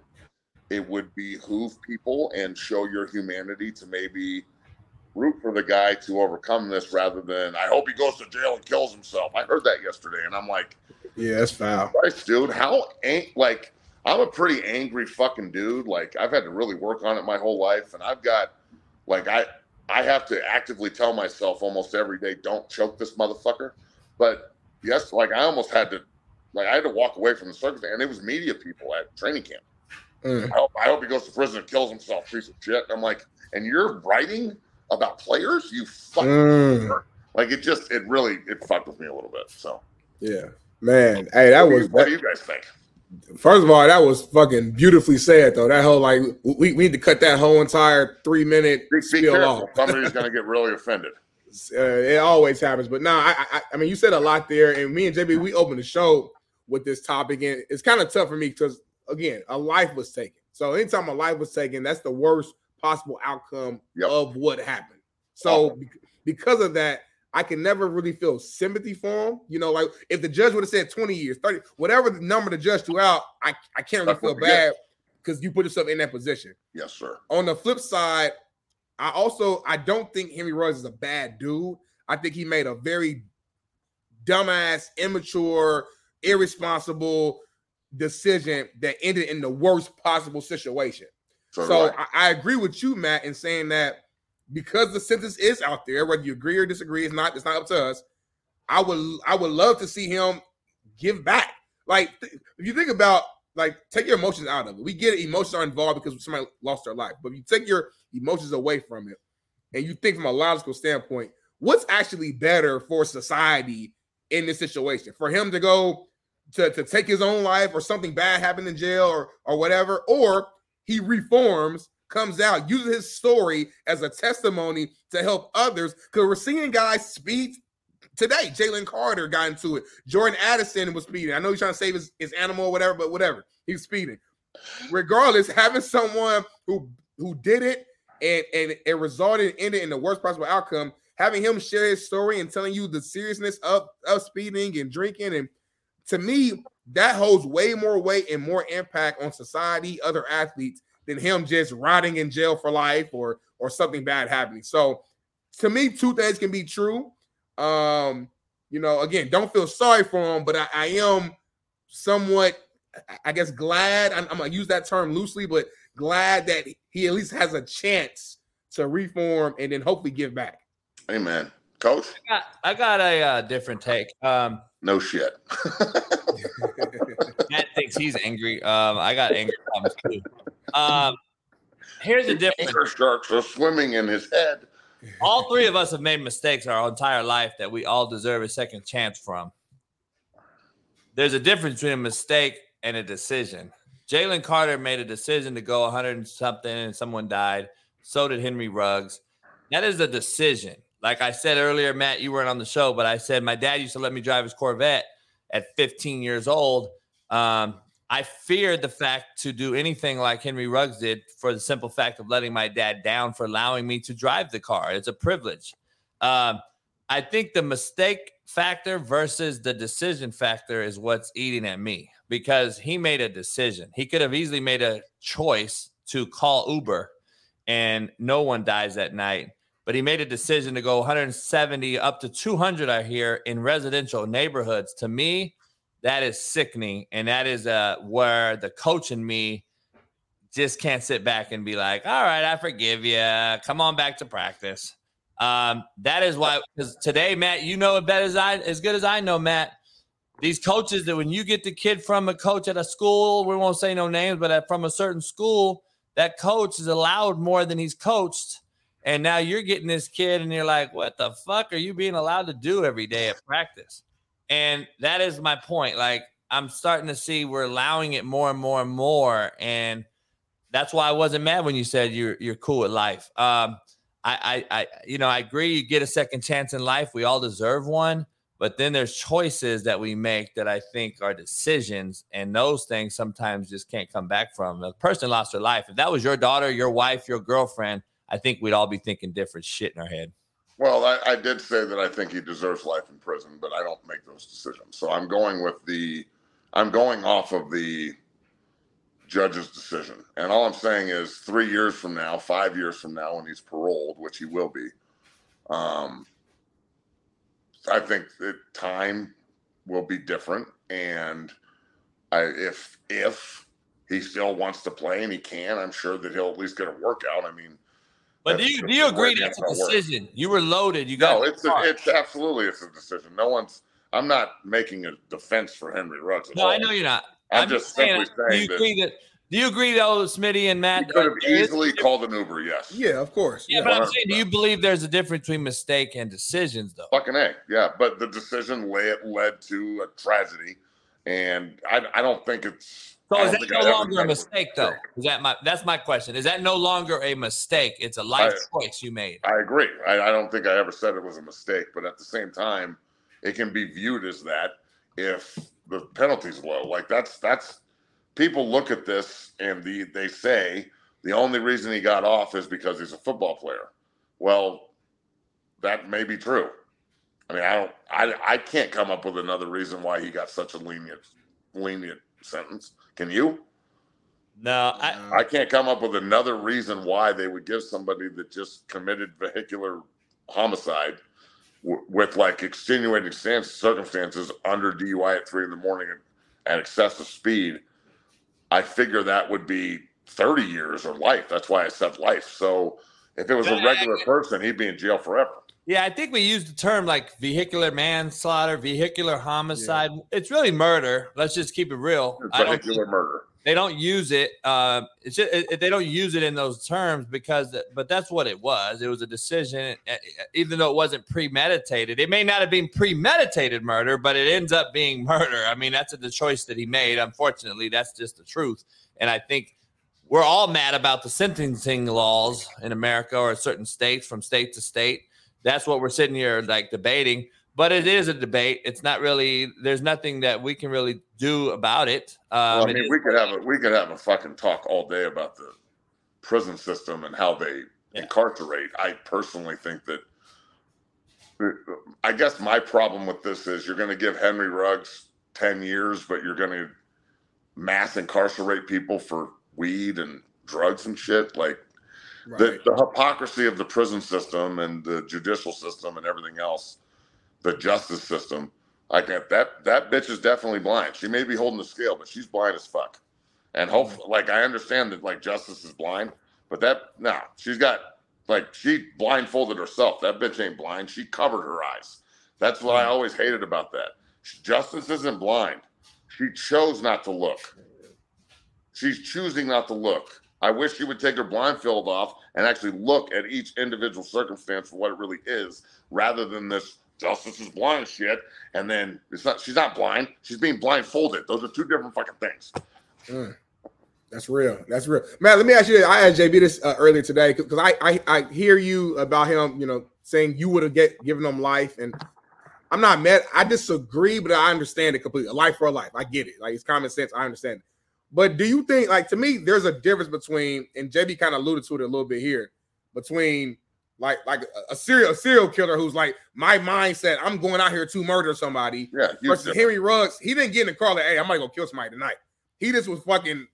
it would behoove people and show your humanity to maybe root for the guy to overcome this rather than, I hope he goes to jail and kills himself. I heard that yesterday, and I'm like, yeah, that's foul. Christ, dude, how ain't like, I'm a pretty angry fucking dude. Like, I've had to really work on it my whole life. And I've got, like, I, I have to actively tell myself almost every day, don't choke this motherfucker. But yes, like, I almost had to, like, I had to walk away from the circus. And it was media people at training camp. Mm. I, hope, I hope he goes to prison and kills himself, piece of shit. And I'm like, and you're writing about players? You fucking mm. Like, it just, it really, it fucked with me a little bit. So, yeah, man. Hey, that what was, you, what that, do you guys think? First of all, that was fucking beautifully said, though. That whole, like, we, we need to cut that whole entire three minute spiel off. Somebody's gonna get really offended. Uh, it always happens, but nah, I, I, I mean, you said a lot there, and me and J B, we opened the show with this topic, and it's kind of tough for me because, again, a life was taken. So anytime a life was taken, that's the worst possible outcome yep. of what happened. So awesome. Because of that, I can never really feel sympathy for him. You know, like if the judge would have said twenty years, thirty, whatever the number the judge threw out, I, I can't really feel bad because you put yourself in that position. Yes, sir. On the flip side, I also, I don't think Henry Ruggs is a bad dude. I think he made a very dumbass, immature, irresponsible decision that ended in the worst possible situation. So, so right. I, I agree with you, Matt, in saying that because the sentence is out there, whether you agree or disagree, it's not it's not up to us. I would I would love to see him give back. Like, th- if you think about, like, take your emotions out of it. We get it, emotions are involved because somebody lost their life. But if you take your emotions away from it and you think from a logical standpoint, what's actually better for society in this situation? For him to go to, to take his own life or something bad happened in jail or or whatever, or he reforms, comes out, uses his story as a testimony to help others. Because we're seeing guys speed today. Jalen Carter got into it. Jordan Addison was speeding. I know he's trying to save his, his animal or whatever, but whatever. He's speeding. Regardless, having someone who who did it and, and it resulted in in the worst possible outcome, having him share his story and telling you the seriousness of, of speeding and drinking, and to me, that holds way more weight and more impact on society, other athletes, than him just rotting in jail for life or or something bad happening. So to me, two things can be true. Um, you know, again, don't feel sorry for him, but I, I am somewhat, I guess, glad. I'm, I'm going to use that term loosely, but glad that he at least has a chance to reform and then hopefully give back. Amen. Coach? I got, I got a uh, different take. Um, no shit. Matt thinks he's angry. Um, I got angry problems too. Um, here's the difference. Anchor sharks are swimming in his head. All three of us have made mistakes our entire life that we all deserve a second chance from. There's a difference between a mistake and a decision. Jalen Carter made a decision to go one hundred and something and someone died. So did Henry Ruggs. That is a decision. Like I said earlier, Matt, you weren't on the show, but I said my dad used to let me drive his Corvette at fifteen years old. Um, I feared the fact to do anything like Henry Ruggs did for the simple fact of letting my dad down for allowing me to drive the car. It's a privilege. Um, I think the mistake factor versus the decision factor is what's eating at me, because he made a decision. He could have easily made a choice to call Uber and no one dies that night, but he made a decision to go one hundred seventy up to two hundred, I hear, in residential neighborhoods. To me, that is sickening. And that is uh, where the coach in me just can't sit back and be like, all right, I forgive you. Come on back to practice. Um, that is why, because today, Matt, you know it better as I, as good as I know, Matt, these coaches that when you get the kid from a coach at a school, we won't say no names, but from a certain school, that coach is allowed more than he's coached. And now you're getting this kid and you're like, what the fuck are you being allowed to do every day at practice? And that is my point. Like, I'm starting to see we're allowing it more and more and more. And that's why I wasn't mad when you said you're, you're cool with life. Um, I, I, I, you know, I agree. You get a second chance in life. We all deserve one, but then there's choices that we make that I think are decisions, and those things sometimes just can't come back from. The person lost their life. If that was your daughter, your wife, your girlfriend, I think we'd all be thinking different shit in our head. Well, I, I did say that I think he deserves life in prison, but I don't make those decisions. So I'm going with the, I'm going off of the judge's decision. And all I'm saying is three years from now, five years from now, when he's paroled, which he will be, um, I think that time will be different. And I, if, if he still wants to play and he can, I'm sure that he'll at least get a workout. I mean, But do you, do you agree that's a decision? You were loaded. You got no. It's a, it's absolutely it's a decision. No one's. I'm not making a defense for Henry Ruggs. No, all. I know you're not. I'm, I'm just saying, simply saying. Do you agree that? Do you agree, though, Smitty and Matt? You could have easily called an Uber. Yes. Yeah, of course. Yeah, yeah. But I'm saying, do you believe there's a difference between mistake and decisions, though? Fucking A. Yeah, but the decision led led to a tragedy, and I I don't think it's. So is that no longer a mistake, though? Is that my? That's my question. Is that no longer a mistake? It's a life I, choice you made. I agree. I, I don't think I ever said it was a mistake, but at the same time, it can be viewed as that if the penalty's low. Like that's that's people look at this and the they say the only reason he got off is because he's a football player. Well, that may be true. I mean, I don't. I I can't come up with another reason why he got such a lenient lenient sentence. Can you? No, I, I can't come up with another reason why they would give somebody that just committed vehicular homicide w- with like extenuating circumstances under D U I at three in the morning and at excessive speed. I figure that would be thirty years or life. That's why I said life. So if it was a regular person, he'd be in jail forever. Yeah, I think we use the term like vehicular manslaughter, vehicular homicide. Yeah. It's really murder. Let's just keep it real. It's vehicular murder. They don't use it. Uh, it's just, it, they don't use it in those terms because, but that's what it was. It was a decision, even though it wasn't premeditated. It may not have been premeditated murder, but it ends up being murder. I mean, that's the choice that he made. Unfortunately, that's just the truth. And I think we're all mad about the sentencing laws in America or certain states from state to state. That's what we're sitting here like debating, but it is a debate. It's not really. There's nothing that we can really do about it. Um, well, I mean, we could have a we could have a fucking talk all day about the prison system and how they yeah. incarcerate. I personally think that. I guess my problem with this is you're going to give Henry Ruggs ten years, but you're going to mass incarcerate people for weed and drugs and shit like. Right. The, the hypocrisy of the prison system and the judicial system and everything else, the justice system, I can't, that that bitch is definitely blind. She may be holding the scale, but she's blind as fuck. And hopefully, like I understand that like justice is blind, but that no, nah, she's got like she blindfolded herself. That bitch ain't blind. She covered her eyes. That's what I always hated about that. Justice isn't blind. She chose not to look. She's choosing not to look. I wish she would take her blindfold off and actually look at each individual circumstance for what it really is, rather than this justice is blind shit. And then it's not, she's not blind. She's being blindfolded. Those are two different fucking things. Mm, that's real. That's real. Matt, let me ask you this. I asked J B this uh, earlier today because I, I I hear you about him, you know, saying you would have get given him life. And I'm not mad. I disagree, but I understand it completely. Life for a life. I get it. Like, it's common sense. I understand it. But do you think, like, to me, there's a difference between, and J B kind of alluded to it a little bit here, between like like a serial a serial killer who's like, my mindset, I'm going out here to murder somebody. Yeah, versus different. Henry Ruggs, he didn't get in the car like, hey, I might go kill somebody tonight. He just was fucking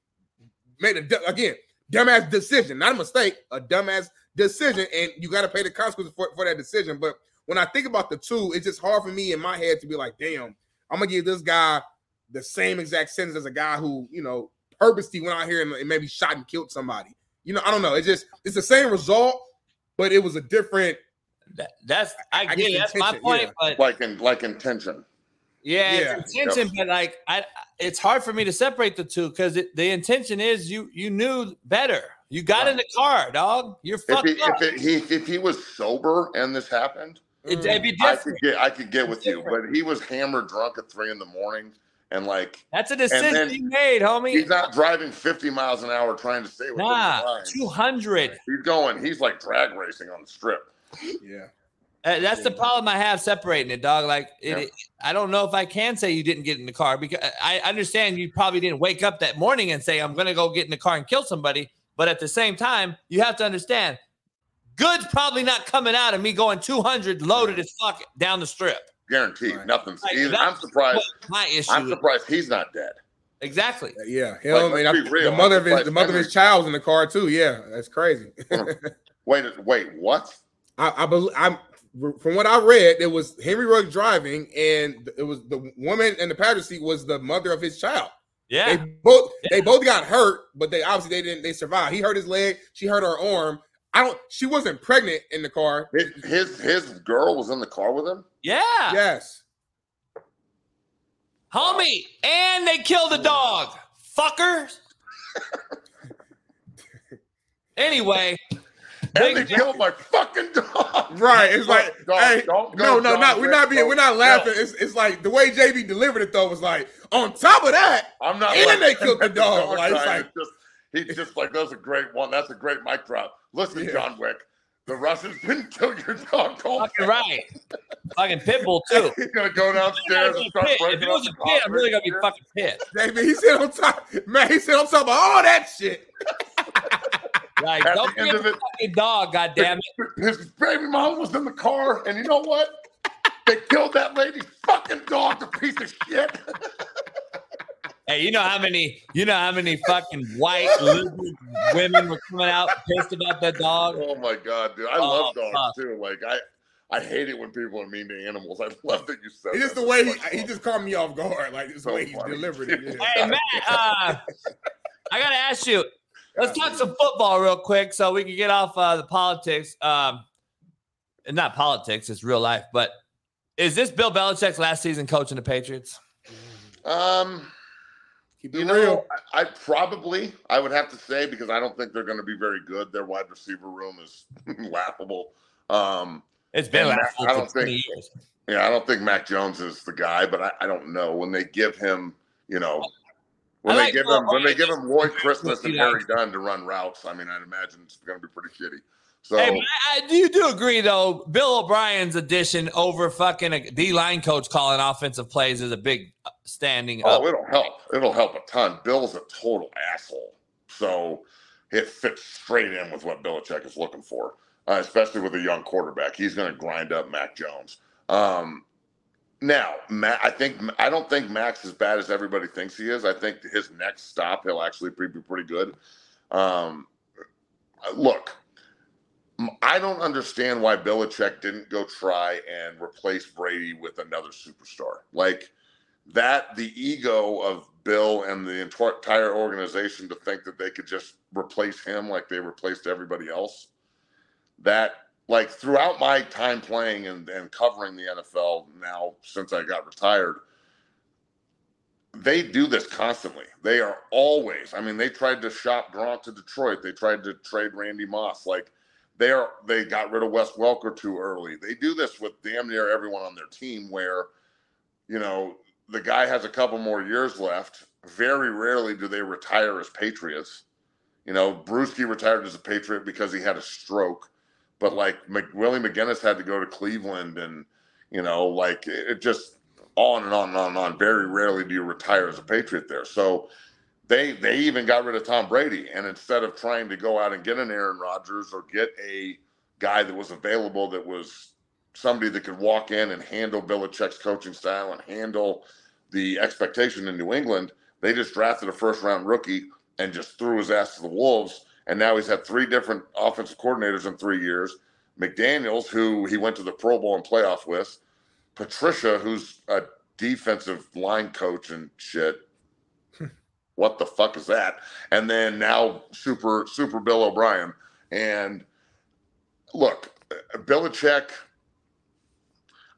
made a again dumbass decision, not a mistake, a dumbass decision, and you got to pay the consequences for, for that decision. But when I think about the two, it's just hard for me in my head to be like, damn, I'm gonna give this guy the same exact sentence as a guy who, you know, purposely went out here and, and maybe shot and killed somebody. You know, I don't know. It's just, it's the same result, but it was a different. That, that's I, I get that's my point, yeah. But like in like intention. Yeah, yeah. It's intention, yep. But like I, it's hard for me to separate the two because the intention is you you knew better. You got right. in the car, dog. You're fucked if he, up. If, it, he, if he was sober and this happened, it, it'd be different. I could get, I could get with you, but he was hammered, drunk at three in the morning. And like, that's a decision he made, homie. He's not driving fifty miles an hour trying to stay within nah, the lines. two hundred. He's going, he's like drag racing on the strip. Yeah. Uh, that's yeah. the problem I have separating it, dog. Like, it, yeah. it, I don't know if I can say you didn't get in the car because I understand you probably didn't wake up that morning and say, I'm going to go get in the car and kill somebody. But at the same time, you have to understand, good's probably not coming out of me going two hundred loaded as fuck down the strip. Guaranteed, right. Nothing's. Like, I'm surprised. My issue. I'm surprised he's not dead. Exactly. Yeah. Hell, like, I mean, real, the mother I'm of his, the mother Henry. of his child's in the car too. Yeah, that's crazy. wait, wait, what? I, I believe I'm from what I read. It was Henry Ruggs driving, and it was the woman in the passenger seat was the mother of his child. Yeah. They both yeah. they both got hurt, but they obviously they didn't. They survived. He hurt his leg. She hurt her arm. I don't. She wasn't pregnant in the car. His, his his girl was in the car with him. Yeah. Yes. Homie, and they killed the dog, fuckers. Anyway. And they, they killed my fucking dog. Right. It's like, dog, hey, dog, no, no, no. We're not being. We're not laughing. It's it's like the way J B delivered it though was like. On top of that, I'm not. And like, they killed the dog. dog like, it's like it's just, he's just like, that's a great one. That's a great mic drop. Listen, yeah. John Wick, the Russians didn't kill your dog. Fucking right. Fucking pit bull, too. He's going to go downstairs and start breaking up. If it was a pit, I'm really going to be fucking pissed. David, he said on top, man, he said on top of all that shit. Like, at don't give a fucking dog, goddammit. His, his baby mom was in the car, and you know what? They killed that lady's fucking dog, the piece of shit. Hey, you know how many, you know how many fucking white women were coming out pissed about that dog? Oh my god, dude! I oh, love dogs fuck. too. Like I, I hate it when people are mean to animals. I love that you said. It's just the way he, he just caught me off guard. Like this so way funny. He's delivered it. Yeah. Hey Matt, uh, I gotta ask you. Let's talk some football real quick so we can get off uh, the politics. Um, and not politics, it's real life. But is this Bill Belichick's last season coaching the Patriots? Um. Keep it you know, real. I, I probably, I would have to say, because I don't think they're going to be very good. Their wide receiver room is laughable. Um, it's been laughable I don't for think, years. Yeah, I don't think Mac Jones is the guy, but I, I don't know. When they give him, you know, when like they give him, when they give him Roy Christmas and Harry Dunn to run routes, I mean, I'd imagine it's going to be pretty shitty. So, hey, I, I, you do agree, though, Bill O'Brien's addition over fucking a D-line coach calling offensive plays is a big standing oh, up. Oh, it'll help. It'll help a ton. Bill's a total asshole. So it fits straight in with what Belichick is looking for, uh, especially with a young quarterback. He's going to grind up Mac Jones. Um, now, Mac, I think I don't think Mac's as bad as everybody thinks he is. I think his next stop, he'll actually be pretty good. Um, look. I don't understand why Belichick didn't go try and replace Brady with another superstar. Like that, the ego of Bill and the entire organization to think that they could just replace him like they replaced everybody else. That, like, throughout my time playing and, and covering the N F L now since I got retired, they do this constantly. They are always, I mean, they tried to shop Gronk to Detroit. They tried to trade Randy Moss. Like, They are. They got rid of Wes Welker too early. They do this with damn near everyone on their team where, you know, the guy has a couple more years left. Very rarely do they retire as Patriots. You know, Brewski retired as a Patriot because he had a stroke. But, like, Willie McGinnis had to go to Cleveland and, you know, like, it just on and on and on and on. Very rarely do you retire as a Patriot there. So, They they even got rid of Tom Brady, and instead of trying to go out and get an Aaron Rodgers or get a guy that was available that was somebody that could walk in and handle Belichick's coaching style and handle the expectation in New England. They just drafted a first-round rookie and just threw his ass to the wolves, and now he's had three different offensive coordinators in three years. McDaniels, who he went to the Pro Bowl and playoff with, Patricia, who's a defensive line coach and shit. What the fuck is that? And then now super, super Bill O'Brien. And look, Belichick,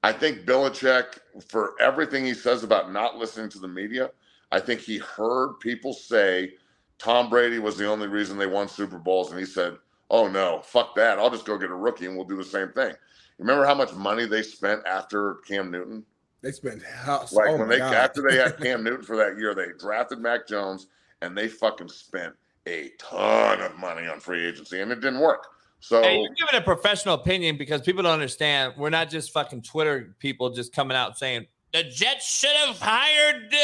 I think Belichick, for everything he says about not listening to the media, I think he heard people say Tom Brady was the only reason they won Super Bowls. And he said, oh, no, fuck that. I'll just go get a rookie and we'll do the same thing. Remember how much money they spent after Cam Newton? They spent house. Like oh when they God. after they had Cam Newton for that year, they drafted Mac Jones and they fucking spent a ton of money on free agency and it didn't work. So hey, you're giving a professional opinion because people don't understand. We're not just fucking Twitter people just coming out saying the Jets should have hired.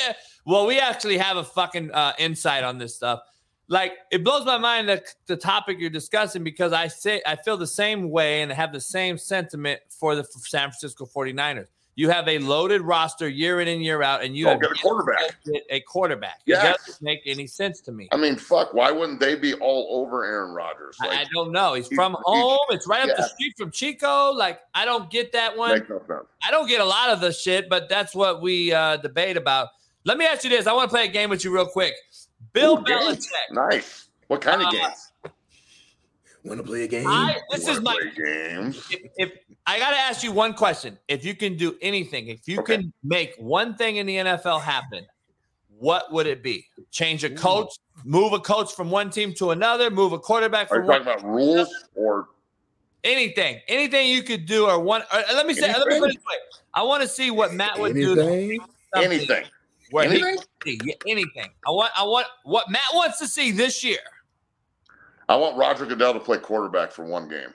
Well, we actually have a fucking uh, insight on this stuff. Like it blows my mind that the topic you're discussing because I say I feel the same way and have the same sentiment for the San Francisco forty-niners. You have a loaded roster year in and year out, and you don't have get a quarterback. A quarterback. Yes. It doesn't make any sense to me. I mean, fuck, why wouldn't they be all over Aaron Rodgers? Like, I don't know. He's from he, home. He, it's right yeah. up the street from Chico. Like, I don't get that one. Makes no sense. I don't get a lot of the shit, but that's what we uh, debate about. Let me ask you this. I want to play a game with you real quick. Bill Ooh, Belichick. Nice. What kind uh, of games? Want to play a game? I, this is my game. If, if I got to ask you one question, if you can do anything, if you okay. can make one thing in the N F L happen, what would it be? Change a coach, move a coach from one team to another, move a quarterback from one. Are you talking about rules or anything? Anything you could do or one? Or let me say. Let me put it this way. I want to see what Matt would anything? do. Anything. Where anything. He, anything. I want. I want what Matt wants to see this year. I want Roger Goodell to play quarterback for one game.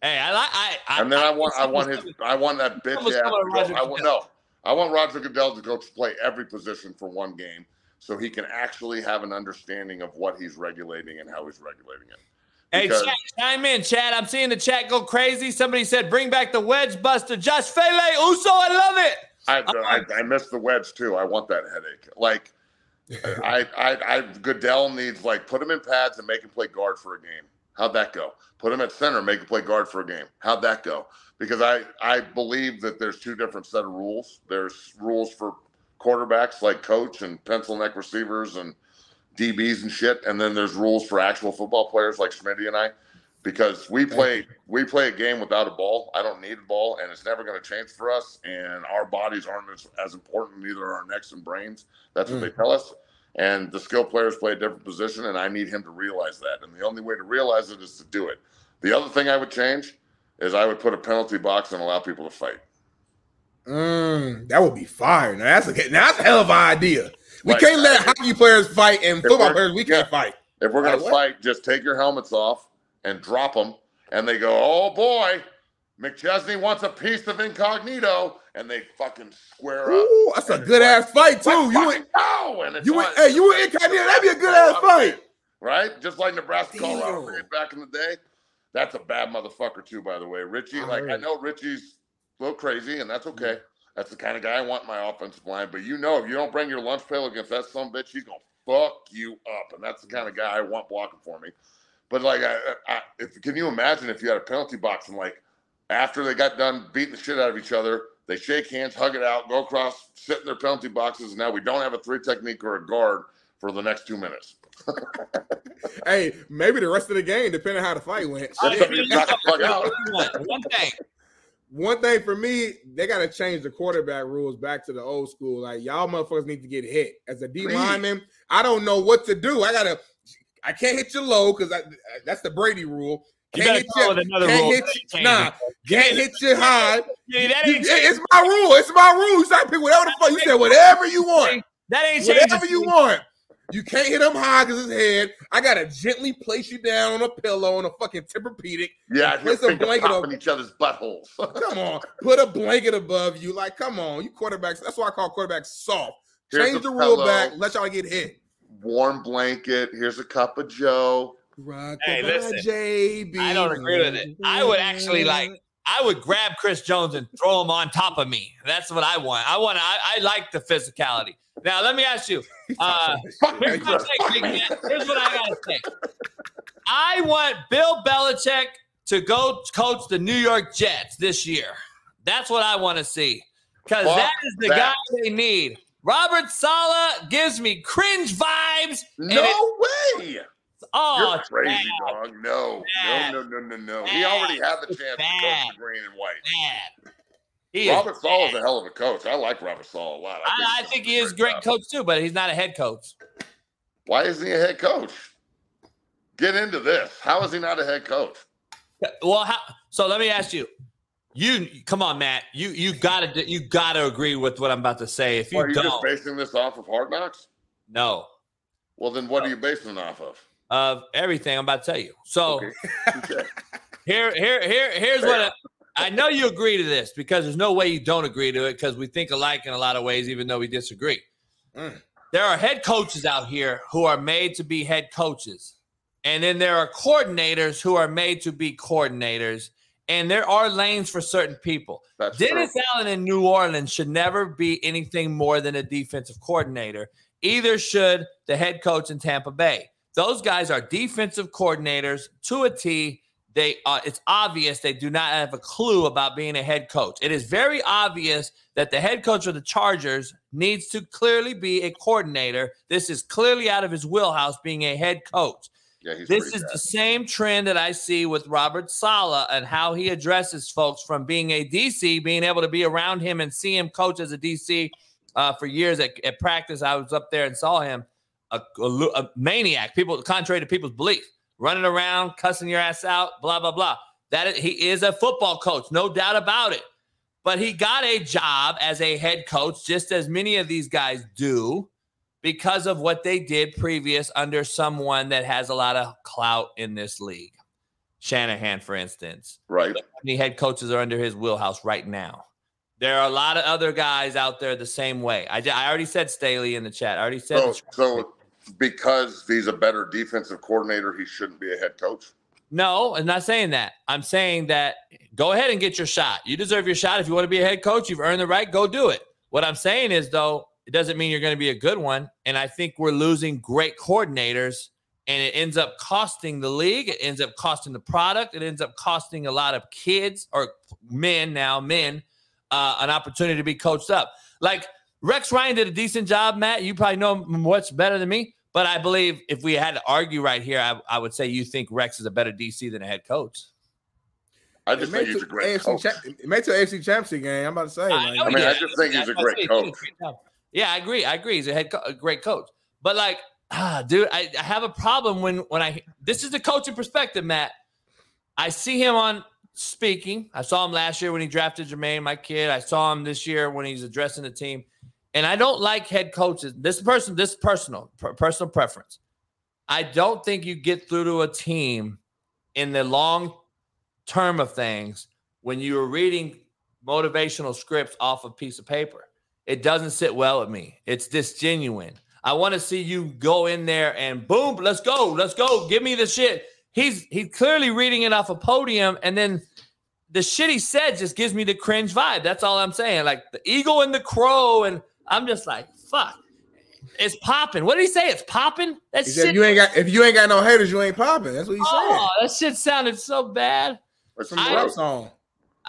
Hey, I I, I and then I, I want I want his I want that bitch. Ass I want no, I want Roger Goodell to go play every position for one game, so he can actually have an understanding of what he's regulating and how he's regulating it. Because, hey, Chad, chime in, Chad. I'm seeing the chat go crazy. Somebody said, "Bring back the wedge buster, Josh Pele Uso." I love it. I I, I, I miss the wedge too. I want that headache. Like. I, I, I, Goodell needs like put him in pads and make him play guard for a game. How'd that go? Put him at center, make him play guard for a game. How'd that go? Because I, I believe that there's two different set of rules. There's rules for quarterbacks like coach and pencil neck receivers and D Bs and shit, and then there's rules for actual football players like Smitty and I. Because we play, we play a game without a ball. I don't need a ball, and it's never going to change for us. And our bodies aren't as, as important, neither are our necks and brains. That's what mm. they tell us. And the skilled players play a different position, and I need him to realize that. And the only way to realize it is to do it. The other thing I would change is I would put a penalty box and allow people to fight. Mm, that would be fire. Now that's a now that's a hell of an idea. We like, can't let I, hockey players fight and football players. We yeah, can't fight. If we're going like, to fight, just take your helmets off. And drop them, and they go, oh boy, McChesney wants a piece of incognito, and they fucking square up. Ooh, that's a good ass fight too. You went, no, and you went, hey, you were incognito. That'd be a good ass fight, right? Just like Nebraska, Colorado back in the day. That's a bad motherfucker too, by the way, Richie. Like I know Richie's a little crazy, and that's okay. That's the kind of guy I want in my offensive line. But you know, if you don't bring your lunch pail against that son of a bitch, he's gonna fuck you up, and that's the kind of guy I want blocking for me. But, like, I, I, if can you imagine if you had a penalty box and, like, after they got done beating the shit out of each other, they shake hands, hug it out, go across, sit in their penalty boxes, and now we don't have a three technique or a guard for the next two minutes. Hey, maybe the rest of the game, depending on how the fight went. One thing. One thing for me, they got to change the quarterback rules back to the old school. Like, y'all motherfuckers need to get hit. As a D lineman, I don't know what to do. I got to – I can't hit you low because that's the Brady rule. Can't hit you, another can't rule. Hit you, nah, can't hit you high. Yeah, that ain't you, it's my rule. It's my rule. You say pick whatever the fuck. You said whatever you want. That ain't whatever you want. You can't hit him high because his head. I gotta gently place you down on a pillow on a fucking Tempur-Pedic. Yeah, place a blanket over each other's buttholes. Come on, put a blanket above you. Like, come on, you quarterbacks. That's why I call quarterbacks soft. Change the rule back. Let y'all get hit. Warm blanket. Here's a cup of Joe. Rock hey, listen, J B. I don't agree with it. I would actually like, I would grab Chris Jones and throw him on top of me. That's what I want. I want, I, I like the physicality. Now, let me ask you. Uh, here's, my take, big man. Here's what I got to say. I want Bill Belichick to go coach the New York Jets this year. That's what I want to see. Because that is the that. guy they need. Robert Saleh gives me cringe vibes. No it, way. Oh, you're crazy, dog. No, bad. no, no, no, no, no. Bad. He already had the chance bad. to coach the green and white. He Robert Saleh is a hell of a coach. I like Robert Saleh a lot. I, I, think, I think he is a great job. coach too, but he's not a head coach. Why isn't he a head coach? Get into this. How is he not a head coach? Well, how, so let me ask you. You come on, Matt. You you gotta you gotta agree with what I'm about to say. If you well, are you don't, just basing this off of Hard Knocks? No. Well, then what no. are you basing it off of? Of everything I'm about to tell you. So okay. Okay. here here here here's Fair. what I, I know you agree to this because there's no way you don't agree to it because we think alike in a lot of ways, even though we disagree. Mm. There are head coaches out here who are made to be head coaches, and then there are coordinators who are made to be coordinators. And there are lanes for certain people. That's Dennis true. Allen in New Orleans should never be anything more than a defensive coordinator. Either should the head coach in Tampa Bay. Those guys are defensive coordinators to a T. They are, it's obvious they do not have a clue about being a head coach. It is very obvious that the head coach of the Chargers needs to clearly be a coordinator. This is clearly out of his wheelhouse being a head coach. Yeah, this is bad. the same trend that I see with Robert Saleh and how he addresses folks from being a D C, being able to be around him and see him coach as a D C uh, for years at, at practice. I was up there and saw him, a, a, a maniac, people contrary to people's belief, running around, cussing your ass out, blah, blah, blah. That is, he is a football coach, no doubt about it. But he got a job as a head coach, just as many of these guys do, because of what they did previous under someone that has a lot of clout in this league. Shanahan, for instance. Right. Many head coaches are under his wheelhouse right now. There are a lot of other guys out there the same way. I, I already said Staley in the chat. I already said. So, so because he's a better defensive coordinator, he shouldn't be a head coach? No, I'm not saying that. I'm saying that go ahead and get your shot. You deserve your shot. If you want to be a head coach, you've earned the right. Go do it. What I'm saying is, though, it doesn't mean you're going to be a good one. And I think we're losing great coordinators, and it ends up costing the league. It ends up costing the product. It ends up costing a lot of kids or men now, men, uh, an opportunity to be coached up. Like Rex Ryan did a decent job, Matt. You probably know him much better than me. But I believe if we had to argue right here, I, I would say you think Rex is a better D C than a head coach. I just it think he's a great coach. Cha- it made to the A F C Championship game, I'm about to say. I, like, I mean, I just think he's a great coach. Yeah, I agree. I agree. He's a head co- a great coach. But like, ah, dude, I, I have a problem when when I this is the coaching perspective, Matt. I see him on speaking. I saw him last year when he drafted Jermaine, my kid. I saw him this year when he's addressing the team. And I don't like head coaches. This person, this personal, per- personal preference. I don't think you get through to a team in the long term of things when you are reading motivational scripts off a piece of paper. It doesn't sit well with me. It's disgenuine. I want to see you go in there and boom, let's go. Let's go. Give me the shit. He's he's clearly reading it off a podium, and then the shit he said just gives me the cringe vibe. That's all I'm saying. Like the eagle and the crow, and I'm just like, fuck. It's popping. What did he say? It's popping? That he shit. Said, you ain't got, if you ain't got no haters, you ain't popping. That's what he oh, said. Oh, that shit sounded so bad. That's from the rap song.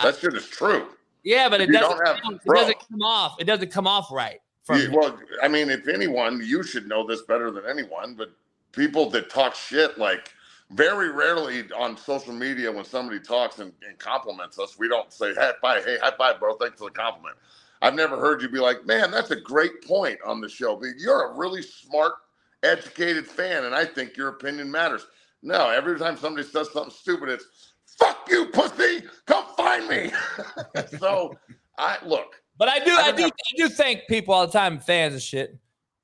That shit is true. Yeah, but it doesn't, have, come, it doesn't come off. It doesn't come off right. From you, well, I mean, if anyone, you should know this better than anyone, but people that talk shit, like very rarely on social media when somebody talks and, and compliments us, we don't say, hey, bye, hey, high five, bro, thanks for the compliment. I've never heard you be like, man, that's a great point on the show. You're a really smart, educated fan, and I think your opinion matters. No, every time somebody says something stupid, it's, fuck you, pussy! Come find me. So I look, but I do, I, I do, have, I do thank people all the time, fans and shit.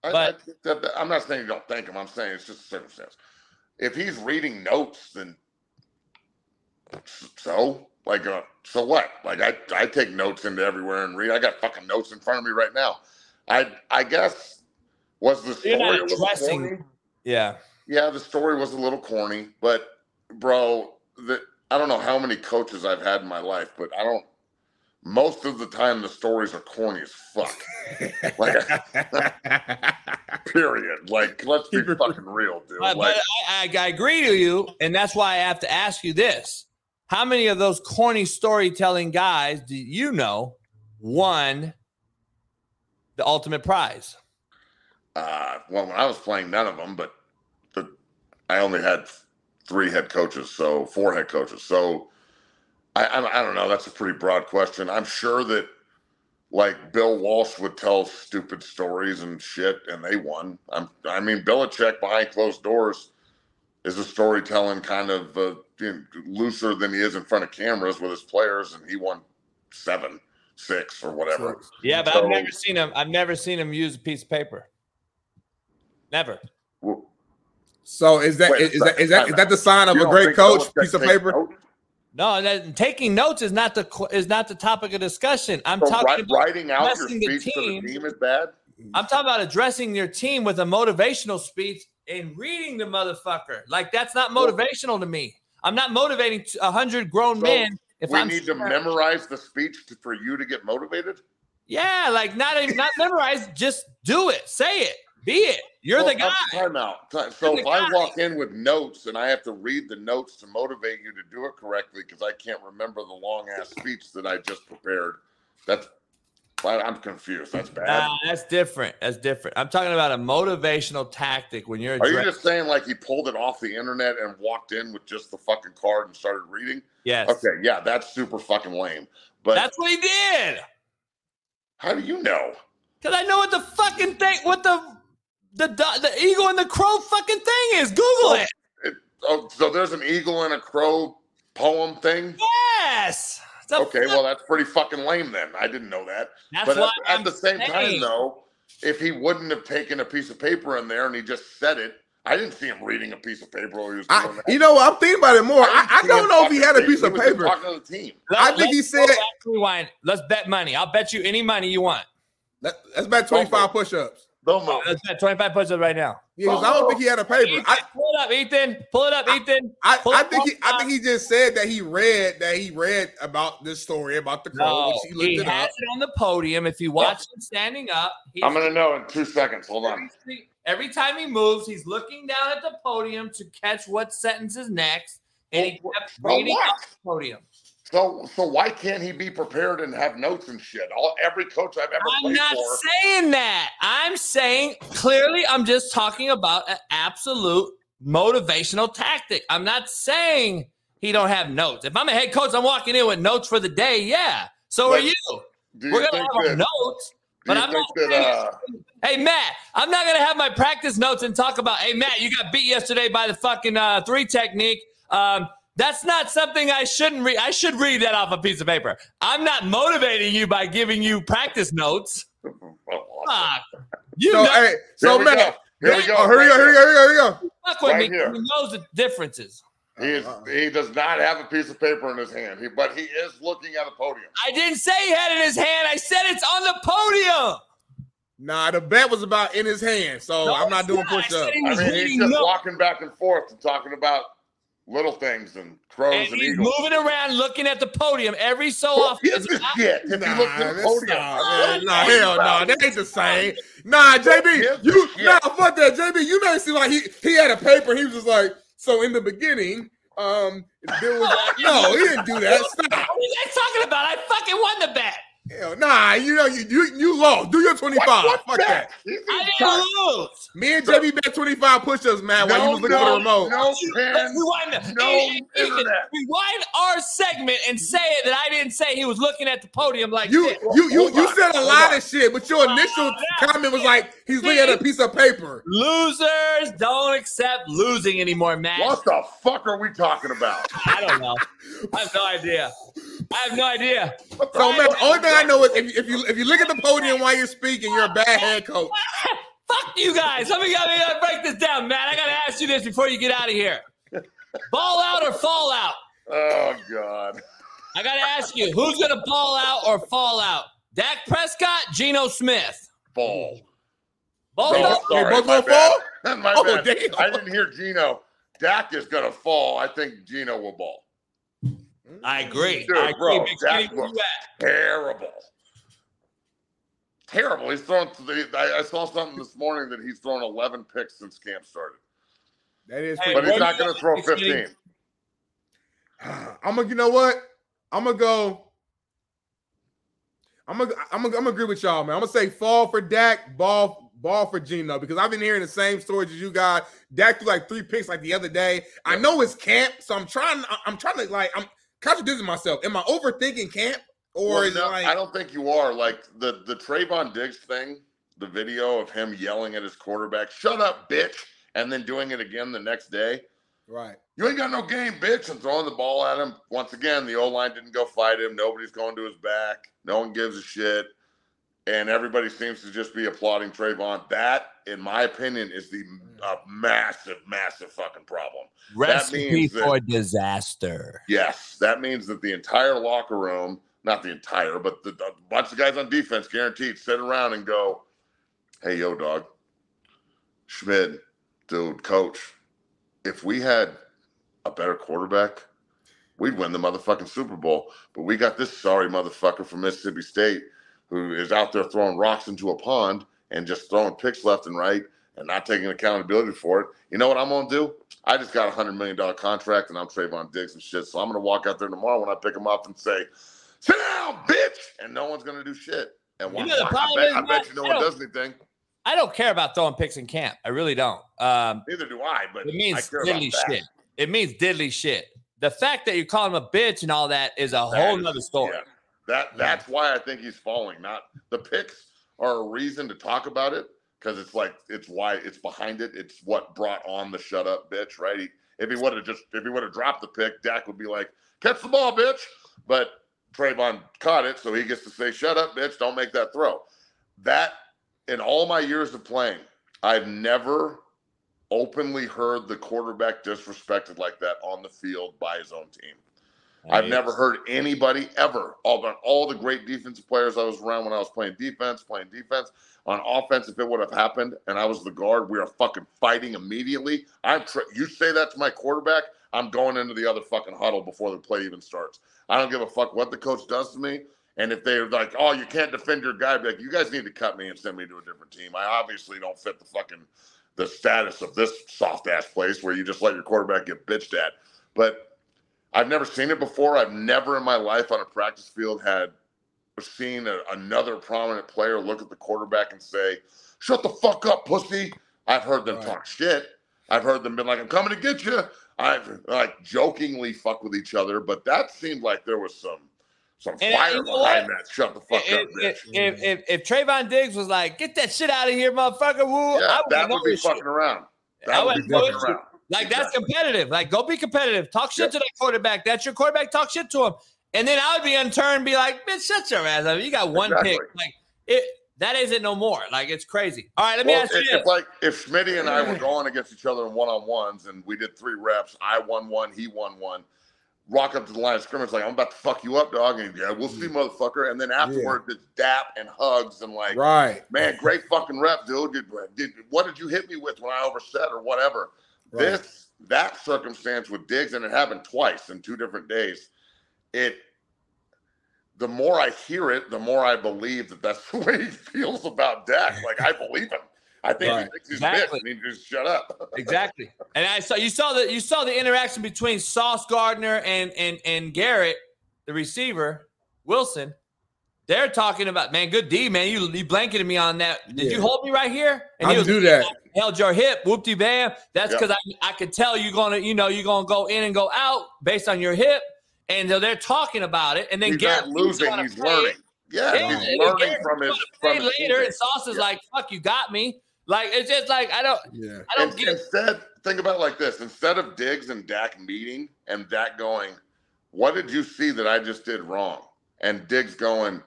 I, but I, I, I'm not saying you don't thank him. I'm saying it's just a circumstance. If he's reading notes, then so like, uh, so what? Like I, I take notes into everywhere and read. I got fucking notes in front of me right now. I, I guess was the story. You're not addressing, yeah. yeah, the story was a little corny, but bro, the, I don't know how many coaches I've had in my life, but I don't, most of the time the stories are corny as fuck. Like, period. Like, let's be fucking real, dude. But, like, but I, I agree with you, and that's why I have to ask you this. How many of those corny storytelling guys do you know won the ultimate prize? Uh, well, when I was playing, none of them, but the, I only had three head coaches, so four head coaches. So I, I, I don't know. That's a pretty broad question. I'm sure that, like, Bill Walsh would tell stupid stories and shit, and they won. I'm, I mean, Belichick behind closed doors is a storytelling kind of uh, looser than he is in front of cameras with his players, and he won seven, six, or whatever. Yeah, but so, I've never seen him. I've never seen him use a piece of paper. Never. Well, so is that is, second, that is that is that the sign of a great coach? Piece of paper. Notes? No, that, taking notes is not the is not the topic of discussion. I'm so talking right, about writing out your speech to the team is bad. I'm talking about addressing your team with a motivational speech. And reading the motherfucker, like, that's not motivational to me. I'm not motivating a hundred grown so men. If we I'm need scared. to memorize the speech to, for you to get motivated. Yeah, like not not memorize, just do it, say it, be it. You're well, the guy. Time out. So if guy. I walk in with notes and I have to read the notes to motivate you to do it correctly because I can't remember the long ass speech that I just prepared. That's. I'm confused. That's bad. Nah, that's different. That's different. I'm talking about a motivational tactic when you're. Are you just saying like he pulled it off the internet and walked in with just the fucking card and started reading? Yes. Okay. Yeah, that's super fucking lame. But that's what he did. How do you know? Because I know what the fucking thing, what the the the eagle and the crow fucking thing is. Google oh, it. it. Oh, so there's an eagle and a crow poem thing. Yes. Okay, fuck? Well, that's pretty fucking lame then. I didn't know that. That's but at, at the same saying. time, though, if he wouldn't have taken a piece of paper in there and he just said it, I didn't see him reading a piece of paper. While he was I, you know, I'm thinking about it more. I, I, I don't know if he had a piece he of paper. Talking to the team. Let, I think he said. Rewind. Let's bet money. I'll bet you any money you want. Let, let's bet twenty-five push-ups. Boom. Let's bet twenty-five push-ups right now. Yeah, because I don't think he had a paper. Ethan, I, pull it up, Ethan. Pull it up, Ethan. I, I, I think he, I think he just said that he read that he read about this story about the crow. No, which he he it has up. it on the podium. If you watch yeah. him standing up, I'm gonna know in two seconds. Hold on. Every, every time he moves, he's looking down at the podium to catch what sentence is next, and he kept reading off the podium. So, so why can't he be prepared and have notes and shit? All every coach I've ever I'm played for. I'm not saying that. I'm saying clearly. I'm just talking about an absolute motivational tactic. I'm not saying he don't have notes. If I'm a head coach, I'm walking in with notes for the day. Yeah. So like, are you? you We're gonna have that, notes, but I'm not. That, uh, hey Matt, I'm not gonna have my practice notes and talk about. Hey Matt, you got beat yesterday by the fucking uh, three technique. Um, That's not something I shouldn't read. I should read that off a piece of paper. I'm not motivating you by giving you practice notes. Fuck. You so, know. Hey, so, man. Here we man, go. Hurry up, hurry up, hurry up. Fuck with me. He knows the differences. He, is, he does not have a piece of paper in his hand, he, but he is looking at a podium. I didn't say he had it in his hand. I said it's on the podium. Nah, the bet was about in his hand, so no, I'm not doing push up. I mean, he's just no. walking back and forth and talking about little things and crows and, and he's eagles. Moving around, looking at the podium every so often. This shit. If you nah, look at the podium, nah, nah, hell no, nah, that ain't the same. Nah, J B, you nah, fuck that, J B. You know, it seemed like he he had a paper. He was just like, so in the beginning, um, there was like, no, he didn't do that. Stop. What are you guys talking about? I fucking won the bet. Hell, nah, you know you you, you low. Do your twenty-five. What, what Fuck that. that. I didn't lose. Me and J B bet twenty-five push-ups, man, no, while you was looking no, for the remote. No, let's rewind. No, Asian, internet. Rewind our segment and say it that I didn't say he was looking at the podium like you. This. You you you, you said a lot of shit, but your initial oh, comment was like he's looking at a piece of paper. Losers don't accept losing anymore, man. What the fuck are we talking about? I don't know. I have no idea. I have no idea. So, man, the only thing I know is if, if you if you look at the podium while you're speaking, you're a bad head coach. Fuck you guys. Let me, let me break this down, Matt. I got to ask you this before you get out of here. Ball out or fall out? Oh, God. I got to ask you, who's going to ball out or fall out? Dak Prescott, Geno Smith? Ball. Ball out? Both going to fall? My oh, bad. Damn. I didn't hear Geno. Dak is going to fall. I think Geno will ball. I agree. Dude, I agree. Bro, Dak looks terrible. Terrible. He's thrown. The, I, I saw something this morning that he's thrown eleven picks since camp started. That is, hey, but he's not going to throw fifteen. Games. I'm gonna. You know what? I'm gonna go. I'm gonna. I'm gonna. I'm gonna agree with y'all, man. I'm gonna say fall for Dak, ball, ball for Geno, because I've been hearing the same stories as you guys. Dak threw like three picks like the other day. I know it's camp, so I'm trying. I'm trying to like. I'm contradicting myself. Am I overthinking camp? Or well, is no, like, I don't think you are. Like the, the Trayvon Diggs thing, the video of him yelling at his quarterback, shut up, bitch, and then doing it again the next day. Right. You ain't got no game, bitch, and throwing the ball at him. Once again, the O-line didn't go fight him. Nobody's going to his back. No one gives a shit. And everybody seems to just be applauding Trayvon. That, in my opinion, is the uh, massive, massive fucking problem. Recipe for disaster. Yes. That means that the entire locker room, not the entire, but the, the bunch of guys on defense, guaranteed, sit around and go, hey, yo, dog, Schmidt, dude, coach, if we had a better quarterback, we'd win the motherfucking Super Bowl. But we got this sorry motherfucker from Mississippi State who is out there throwing rocks into a pond and just throwing picks left and right and not taking accountability for it. You know what I'm going to do? I just got a one hundred million dollars contract, and I'm Trayvon Diggs and shit, so I'm going to walk out there tomorrow when I pick him up and say, sit down, bitch! And no one's going to do shit. And one, you know, I, bet, I bet you no one does anything. I don't care about throwing picks in camp. I really don't. Um, Neither do I, but it means I care diddly about shit. It means diddly shit. The fact that you call him a bitch and all that is a that whole is, other story. Yeah. That That's yeah. why I think he's falling. Not the picks are a reason to talk about it because it's like it's why it's behind it. It's what brought on the shut up, bitch, right? He, if he would have just if he would have dropped the pick, Dak would be like, catch the ball, bitch. But Trayvon caught it, so he gets to say, shut up, bitch, don't make that throw. That, in all my years of playing, I've never openly heard the quarterback disrespected like that on the field by his own team. Nice. I've never heard anybody ever, all, all the great defensive players I was around when I was playing defense, playing defense. On offense, if it would have happened and I was the guard, we are fucking fighting immediately. I'm tra- You say that to my quarterback, I'm going into the other fucking huddle before the play even starts. I don't give a fuck what the coach does to me. And if they're like, oh, you can't defend your guy, I'd be like, you guys need to cut me and send me to a different team. I obviously don't fit the fucking the status of this soft-ass place where you just let your quarterback get bitched at. But I've never seen it before. I've never in my life on a practice field had seen a, another prominent player look at the quarterback and say, shut the fuck up, pussy. I've heard them right. talk shit. I've heard them been like, I'm coming to get you. I've like jokingly fuck with each other, but that seemed like there was some some and, fire you know behind what? That. Shut the fuck if, up, bitch. If, if, if, if Trayvon Diggs was like, get that shit out of here, motherfucker, woo, yeah, I would that would be fucking shit. Around. That I would, would be fucking around. Like, exactly. That's competitive. Like, go be competitive. Talk shit yep. to that quarterback. That's your quarterback. Talk shit to him. And then I would be in turn and be like, bitch, shut your ass up. You got one exactly. pick. Like, it. That isn't no more. Like, it's crazy. All right, let me well, ask you if, this. If, like, if Schmitty and I were going against each other in one-on-ones and we did three reps, I won one, he won one, rock up to the line of scrimmage like, I'm about to fuck you up, dog, and yeah, we'll see, motherfucker. And then afterward, yeah. just dap and hugs and like, right, man, great fucking rep, dude. Did, did, what did you hit me with when I overset or whatever? Right. This, that circumstance with Diggs, and it happened twice in two different days, it – the more I hear it, the more I believe that that's the way he feels about Dak. Like, I believe him. I think right. he thinks he's exactly. bitch. And he just shut up. Exactly. And I saw you saw the you saw the interaction between Sauce Gardner and and and Garrett, the receiver, Wilson. They're talking about, man, good D, man. You you blanketed me on that. Did yeah. you hold me right here? And I he was, do that. Held your hip, whoopty bam. That's because yep. I I could tell you're gonna you know you're gonna go in and go out based on your hip. And so they're talking about it, and then he's Garrett not losing, he's play. Learning. Yeah, yeah, he's learning from his. From his later, and Sauce is yeah. like, "Fuck, you got me." Like, it's just like I don't, yeah. I don't and, get. Instead, think about it like this: instead of Diggs and Dak meeting, and Dak going, "What did you see that I just did wrong?" and Diggs going,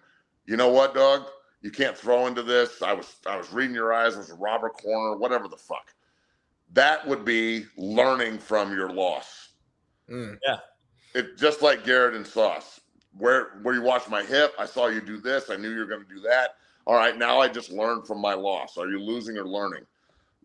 "You know what, dog? You can't throw into this. I was, I was reading your eyes. It was a robber corner, whatever the fuck." That would be learning from your loss. Mm. Yeah. It, just like Garrett and Sauce, where where you watched my hip, I saw you do this. I knew you were going to do that. All right, now I just learned from my loss. Are you losing or learning?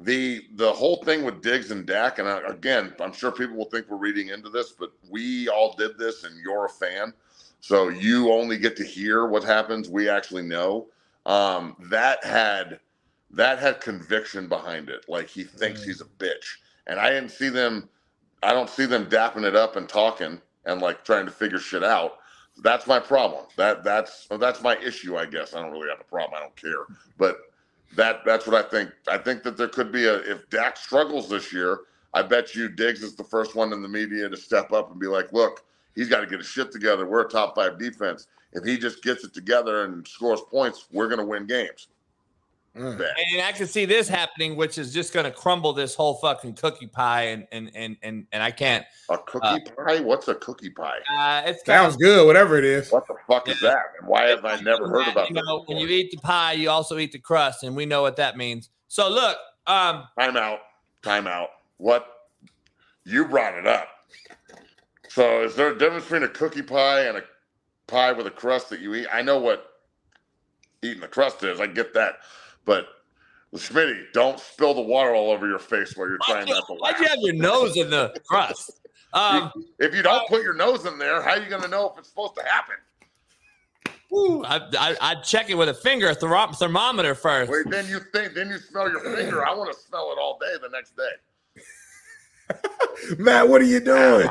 The the whole thing with Diggs and Dak, and I, again, I'm sure people will think we're reading into this, but we all did this, and you're a fan, so you only get to hear what happens. We actually know. Um, that had that had conviction behind it. Like, he thinks mm. he's a bitch, and I didn't see them. I don't see them dapping it up and talking and like trying to figure shit out. That's my problem. That that's that's my issue, I guess. I don't really have a problem. I don't care, but. That that's what I think. I think that there could be a, if Dak struggles this year, I bet you Diggs is the first one in the media to step up and be like, look, he's got to get his shit together. We're a top five defense. If he just gets it together and scores points, we're going to win games. Mm. And I can see this happening, which is just going to crumble this whole fucking cookie pie. And, and, and, and, and I can't. A cookie uh, pie? What's a cookie pie? Uh, it sounds good, whatever it is. What the fuck is that? And why have I never heard about that? You know, when you eat the pie, you also eat the crust, and we know what that means. So look. Um, time out. Time out. What? You brought it up. So is there a difference between a cookie pie and a pie with a crust that you eat? I know what eating the crust is. I get that. But, Schmitty, don't spill the water all over your face while you're why'd trying you, not to laugh. Why'd you have your nose in the crust? Um, if you don't uh, put your nose in there, how are you going to know if it's supposed to happen? Woo, I, I, I'd check it with a finger therm- thermometer first. Wait, then you think, then you smell your finger. I want to smell it all day the next day. Matt, what are you doing?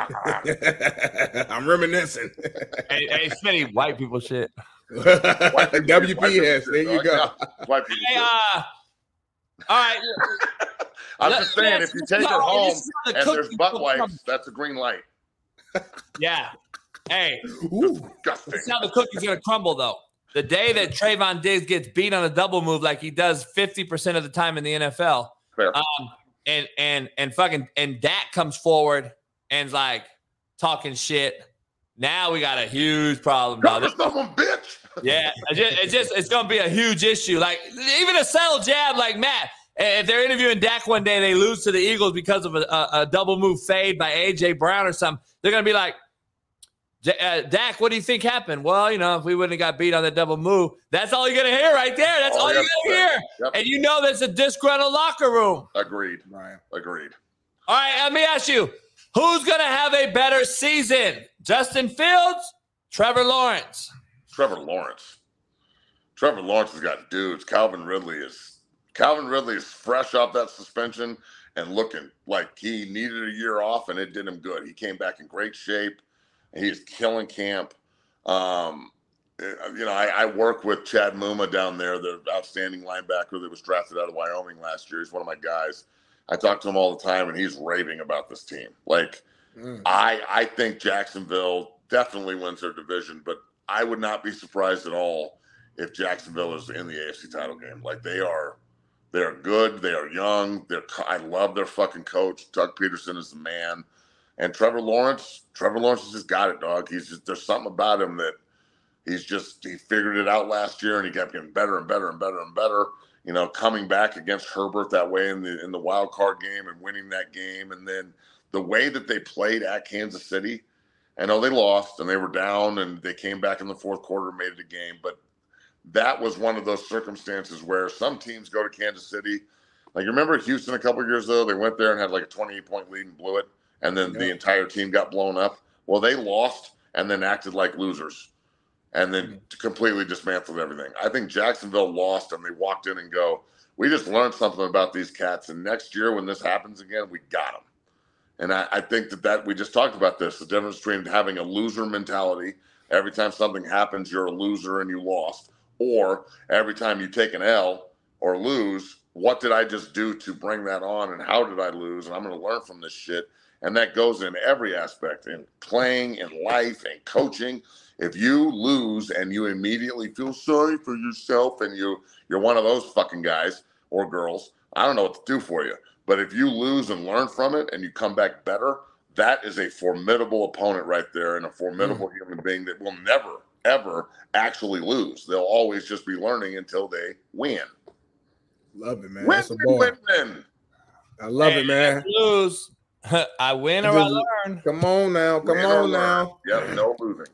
I'm reminiscing. hey, hey, Schmitty, white people shit. W P S, there you go. White people. Hey, uh, all right. I'm just saying, if you take her home and there's butt wipes, that's a green light. Yeah. Hey, that's how the cookie's going to crumble, though. The day that Trayvon Diggs gets beat on a double move like he does fifty percent of the time in the N F L, fair. Um, and and and fucking and Dak comes forward and's like talking shit. Now we got a huge problem. This someone, bitch. Yeah, it's just, it's just it's gonna be a huge issue. Like even a subtle jab, like Matt. If they're interviewing Dak one day, they lose to the Eagles because of a, a, a double move fade by A J Brown or something. They're gonna be like, uh, Dak, what do you think happened? Well, you know, if we wouldn't have got beat on that double move, that's all you're gonna hear right there. That's oh, all yep, you're gonna hear, yep. And you know that's a disgruntled locker room. Agreed, Ryan. Agreed. All right, let me ask you. Who's going to have a better season? Justin Fields, Trevor Lawrence. Trevor Lawrence. Trevor Lawrence has got dudes. Calvin Ridley is Calvin Ridley is fresh off that suspension and looking like he needed a year off, and it did him good. He came back in great shape. And he's killing camp. Um, you know, I, I work with Chad Muma down there, the outstanding linebacker that was drafted out of Wyoming last year. He's one of my guys. I talk to him all the time, and he's raving about this team. Like, mm. I I think Jacksonville definitely wins their division, but I would not be surprised at all if Jacksonville is in the A F C title game. Like, they are they are good. They are young. They're I love their fucking coach. Doug Peterson is the man. And Trevor Lawrence, Trevor Lawrence has just got it, dog. He's just, there's something about him that he's just, he figured it out last year, and he kept getting better and better and better and better. You know, coming back against Herbert that way in the in the wild card game and winning that game, and then the way that they played at Kansas City, I know they lost and they were down, and they came back in the fourth quarter and made it a game. But that was one of those circumstances where some teams go to Kansas City. Like, you remember Houston a couple of years ago, they went there and had like a twenty-eight point lead and blew it, and then yeah. the entire team got blown up. Well, they lost and then acted like losers. And then completely dismantled everything. I think Jacksonville lost, and they walked in and go, we just learned something about these cats, and next year when this happens again, we got them. And I, I think that, that we just talked about this, the difference between having a loser mentality, every time something happens, you're a loser and you lost, or every time you take an L or lose, what did I just do to bring that on, and how did I lose, and I'm going to learn from this shit. And that goes in every aspect, in playing, in life, in coaching. If you lose and you immediately feel sorry for yourself and you, you're one of those fucking guys or girls, I don't know what to do for you. But if you lose and learn from it and you come back better, that is a formidable opponent right there, and a formidable mm. human being that will never, ever actually lose. They'll always just be learning until they win. Love it, man. Win, That's a win, win, win. I love and it, man. Lose. I win or I learn. Come on now. Come win on now. Yeah, no losing.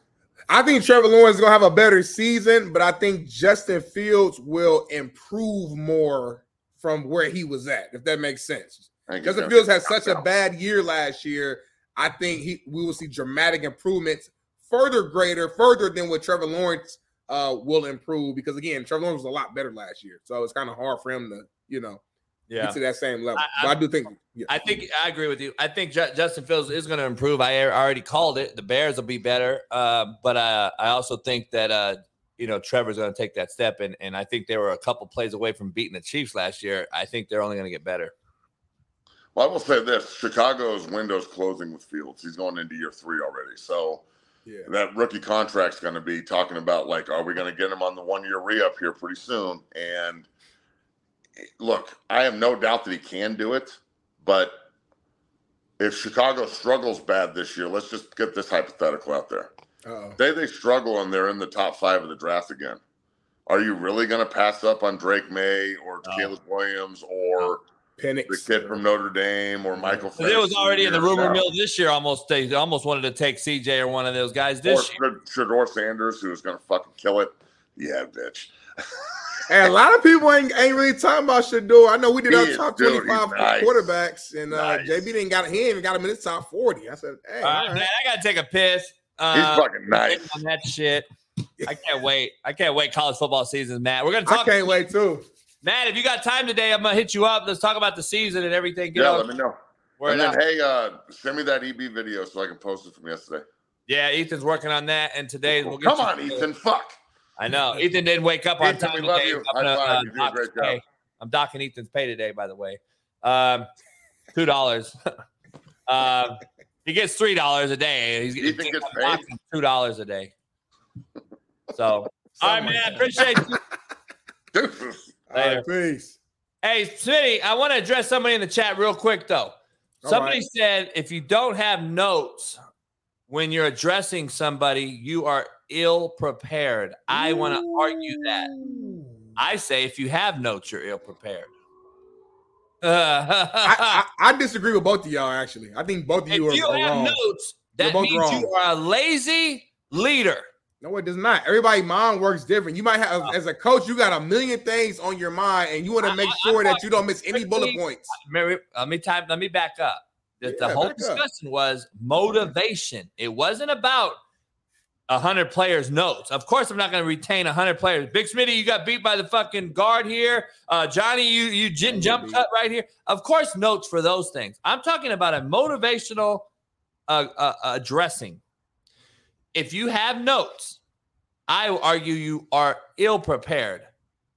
I think Trevor Lawrence is going to have a better season, but I think Justin Fields will improve more from where he was at, if that makes sense. Justin Fields had such a bad year last year. I think he we will see dramatic improvements, further greater, further than what Trevor Lawrence uh, will improve. Because, again, Trevor Lawrence was a lot better last year. So it's kind of hard for him to, you know, yeah. get to that same level. I, I, but I do think yeah. – I think I agree with you. I think J- Justin Fields is going to improve. I already called it. The Bears will be better. Uh, but uh, I also think that uh, – you know, Trevor's going to take that step. And, and I think they were a couple plays away from beating the Chiefs last year. I think they're only going to get better. Well, I will say this. Chicago's window's closing with Fields. He's going into year three already. So yeah. that rookie contract's going to be talking about, like, are we going to get him on the one-year re-up here pretty soon? And, look, I have no doubt that he can do it. But if Chicago struggles bad this year, let's just get this hypothetical out there. Uh-oh. Say they struggle and they're in the top five of the draft again. Are you really going to pass up on Drake May or oh. Caleb Williams or Penix, the kid from Notre Dame, or Michael? So it was already in the rumor mill this year. Almost, they almost wanted to take C J or one of those guys this or year. Shador Sanders, who was going to fucking kill it. Yeah, bitch. And a lot of people ain't, ain't really talking about Shador. I know we did he our top twenty-five nice. quarterbaks, and uh, nice. J B didn't got him. He even got him in his top forty. I said, hey, all right, all right. man, I got to take a piss. He's um, fucking nice. On that shit. I can't wait. I can't wait. College football season, Matt. We're gonna talk. I can't wait too, Matt. If you got time today, I'm gonna hit you up. Let's talk about the season and everything. Get yeah, on. Let me know. Word and then, out. hey, uh, send me that E B video so I can post it from yesterday. Yeah, Ethan's working on that, and today well, we'll get. Come on, video. Ethan. Fuck. I know Ethan didn't wake up on Ethan, time we love today. You. I'm, gonna, uh, you do a great job. I'm docking Ethan's pay today, by the way. Um, two dollars. um. He gets three dollars a day. He's he getting two dollars a day. So, all right, man. I appreciate you. Later. All right, peace. Hey, Smitty, I want to address somebody in the chat real quick, though. All somebody right. said, if you don't have notes when you're addressing somebody, you are ill prepared. I want to argue that. I say, if you have notes, you're ill prepared. Uh, I, I, I disagree with both of y'all, actually. I think both of you are, you are wrong. Notes, that means wrong. You are a lazy leader. No, it does not. Everybody's mind works different. You might have, uh, as a coach, you got a million things on your mind, and you want to make I, sure I, I, that you don't miss any bullet points. Let me type, let me back up. The, yeah, the whole discussion up. was motivation. It wasn't about one hundred players' notes. Of course, I'm not going to retain one hundred players. Big Smitty, you got beat by the fucking guard here. Uh, Johnny, you you didn't jump cut right here. Of course, notes for those things. I'm talking about a motivational uh, uh, addressing. If you have notes, I argue you are ill-prepared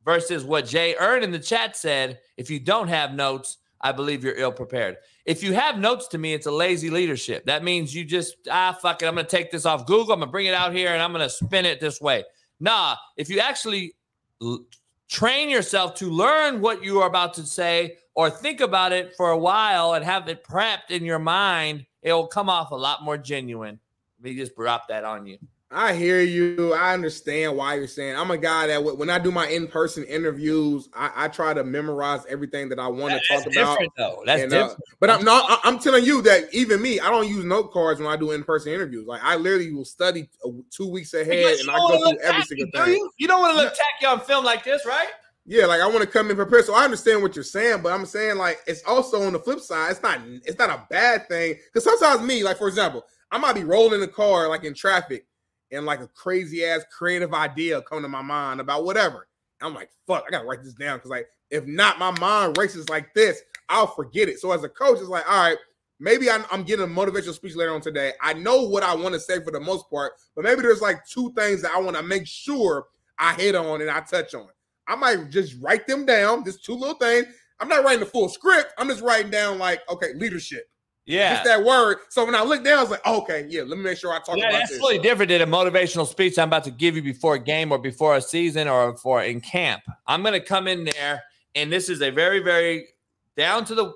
versus what Jay Earn in the chat said. If you don't have notes, I believe you're ill-prepared. If you have notes, to me, it's a lazy leadership. That means you just, ah, fuck it. I'm going to take this off Google. I'm going to bring it out here, and I'm going to spin it this way. Nah, if you actually l- train yourself to learn what you are about to say or think about it for a while and have it prepped in your mind, it will come off a lot more genuine. Let me just drop that on you. I hear you. I understand why you're saying. I'm a guy that w- when I do my in-person interviews, I, I try to memorize everything that I want to talk about. That's different, though. That's and, different. Uh, but I'm not. I, I'm telling you that even me, I don't use note cards when I do in-person interviews. Like I literally will study uh, two weeks ahead and I go through every single thing. You, you don't want to look tacky on film like this, right? Yeah, like I want to come in prepared. So I understand what you're saying, but I'm saying like it's also on the flip side. It's not. It's not a bad thing because sometimes me, like for example, I might be rolling the car like in traffic. And like a crazy ass creative idea come to my mind about whatever. I'm like, fuck, I gotta write this down because like if not, my mind races like this, I'll forget it. So as a coach, it's like, all right, maybe I'm, I'm getting a motivational speech later on today. I know what I want to say for the most part, but maybe there's like two things that I want to make sure I hit on and I touch on. I might just write them down. Just two little things. I'm not writing the full script. I'm just writing down like, okay, leadership. Yeah, just that word. So when I look down, I was like, oh, "Okay, yeah, let me make sure I talk yeah, about that's this." That's really different than a motivational speech I'm about to give you before a game or before a season or for in camp. I'm going to come in there, and this is a very, very down to the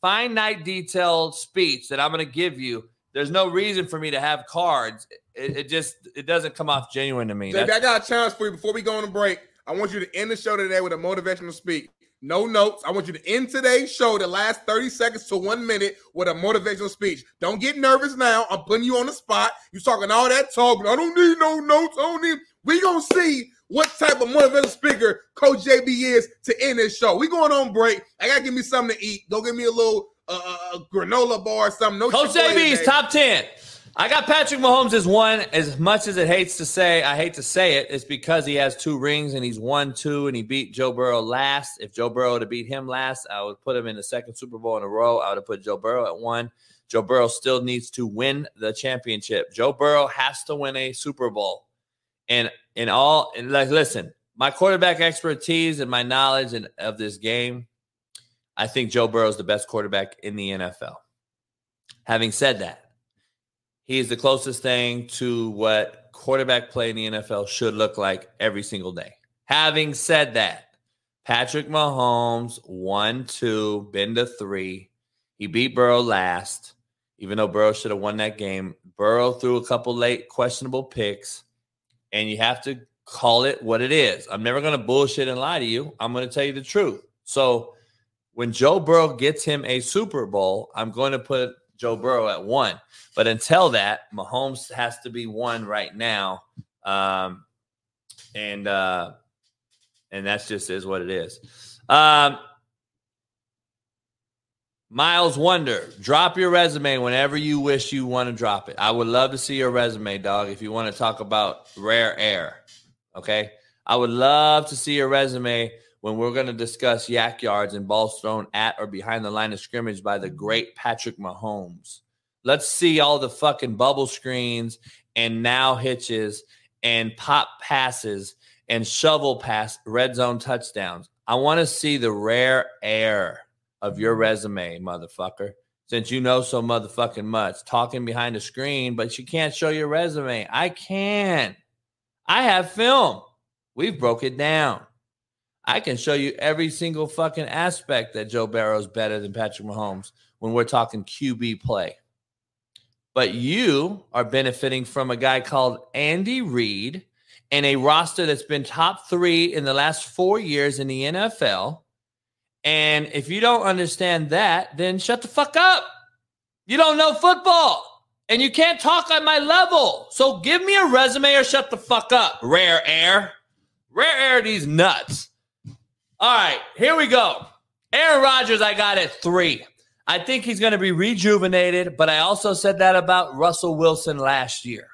finite detailed speech that I'm going to give you. There's no reason for me to have cards. It, it just it doesn't come off genuine to me. Jake, I got a challenge for you before we go on a break. I want you to end the show today with a motivational speech. No notes. I want you to end today's show, the last thirty seconds to one minute, with a motivational speech. Don't get nervous now. I'm putting you on the spot. You're talking all that talk. I don't need no notes. I don't need. We gonna see what type of motivational speaker Coach J B is to end this show. We going on break. I got to give me something to eat. Go give me a little uh, granola bar or something. No Coach J B is top ten. I got Patrick Mahomes as one. As much as it hates to say, I hate to say it, it's because he has two rings and he's won two, and he beat Joe Burrow last. If Joe Burrow would have beat him last, I would put him in the second Super Bowl in a row. I would have put Joe Burrow at one. Joe Burrow still needs to win the championship. Joe Burrow has to win a Super Bowl. And in all, and like, listen, my quarterback expertise and my knowledge in, of this game, I think Joe Burrow is the best quarterback in the N F L. Having said that, he is the closest thing to what quarterback play in the N F L should look like every single day. Having said that, Patrick Mahomes won two, been to three. He beat Burrow last, even though Burrow should have won that game. Burrow threw a couple late questionable picks, and you have to call it what it is. I'm never going to bullshit and lie to you. I'm going to tell you the truth. So when Joe Burrow gets him a Super Bowl, I'm going to put Joe Burrow at one. But until that, Mahomes has to be one right now. Um, and uh, and that's just is what it is. Um Miles Wonder, drop your resume whenever you wish you want to drop it. I would love to see your resume, dog, if you want to talk about rare air, okay? I would love to see your resume when we're going to discuss yak yards and balls thrown at or behind the line of scrimmage by the great Patrick Mahomes. Let's see all the fucking bubble screens and now hitches and pop passes and shovel pass red zone touchdowns. I want to see the rare air of your resume, motherfucker, since you know so motherfucking much. Talking behind the screen, but you can't show your resume. I can. I have film. We've broke it down. I can show you every single fucking aspect that Joe Burrow's better than Patrick Mahomes when we're talking Q B play. But you are benefiting from a guy called Andy Reid and a roster that's been top three in the last four years in the N F L. And if you don't understand that, then shut the fuck up. You don't know football. And you can't talk on my level. So give me a resume or shut the fuck up. Rare air. Rare air these nuts. All right, here we go. Aaron Rodgers, I got at three. I think he's going to be rejuvenated, but I also said that about Russell Wilson last year.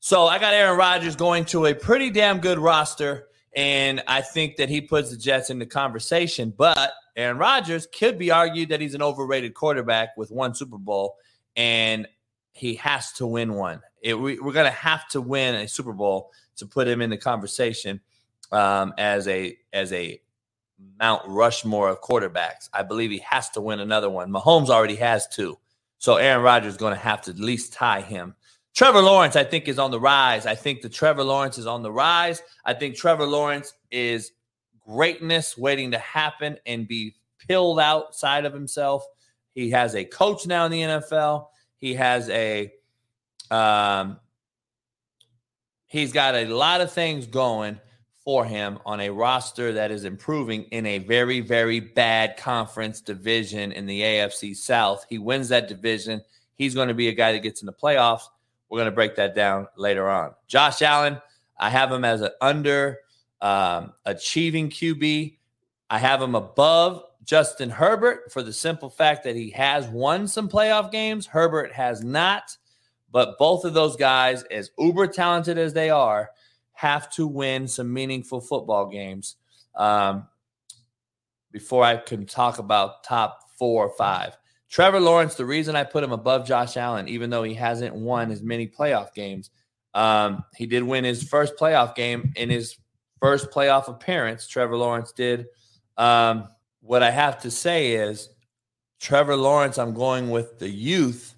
So I got Aaron Rodgers going to a pretty damn good roster. And I think that he puts the Jets in the conversation. But Aaron Rodgers could be argued that he's an overrated quarterback with one Super Bowl, and he has to win one. It, we, we're going to have to win a Super Bowl to put him in the conversation um, as a as a Mount Rushmore of quarterbacks. I believe he has to win another one. Mahomes already has two. So Aaron Rodgers is going to have to at least tie him. Trevor Lawrence, I think, is on the rise. I think the Trevor Lawrence is on the rise. I think Trevor Lawrence is greatness waiting to happen and be pilled outside of himself. He has a coach now in the N F L. He has a um, he's got a lot of things going for him on a roster that is improving in a very, very bad conference division in the A F C South. He wins that division. He's going to be a guy that gets in the playoffs. We're going to break that down later on. Josh Allen, I have him as an under um, achieving Q B. I have him above Justin Herbert for the simple fact that he has won some playoff games. Herbert has not, but both of those guys, as uber talented as they are, have to win some meaningful football games um, before I can talk about top four or five. Trevor Lawrence, the reason I put him above Josh Allen, even though he hasn't won as many playoff games, um, he did win his first playoff game in his first playoff appearance. Trevor Lawrence did. Um, what I have to say is Trevor Lawrence, I'm going with the youth,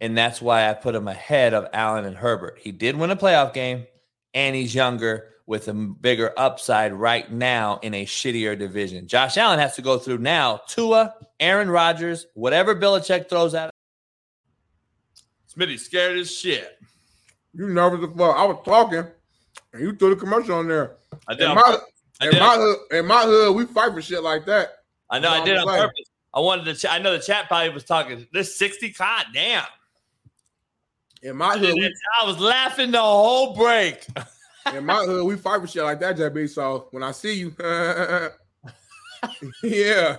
and that's why I put him ahead of Allen and Herbert. He did win a playoff game, and he's younger with a bigger upside right now in a shittier division. Josh Allen has to go through now Tua, Aaron Rodgers, whatever Belichick throws at him. Smitty's scared as shit. You nervous as fuck. I was talking, and you threw the commercial on there. I did. In my, I did. In my hood, in my hood, we fight for shit like that. I know. You know I did on purpose. I wanted to. Ch- I know the chat probably was talking. This sixty, god damn. In my hood, I, we- I was laughing the whole break. In my hood, we fight for shit like that, J B. So when I see you, yeah.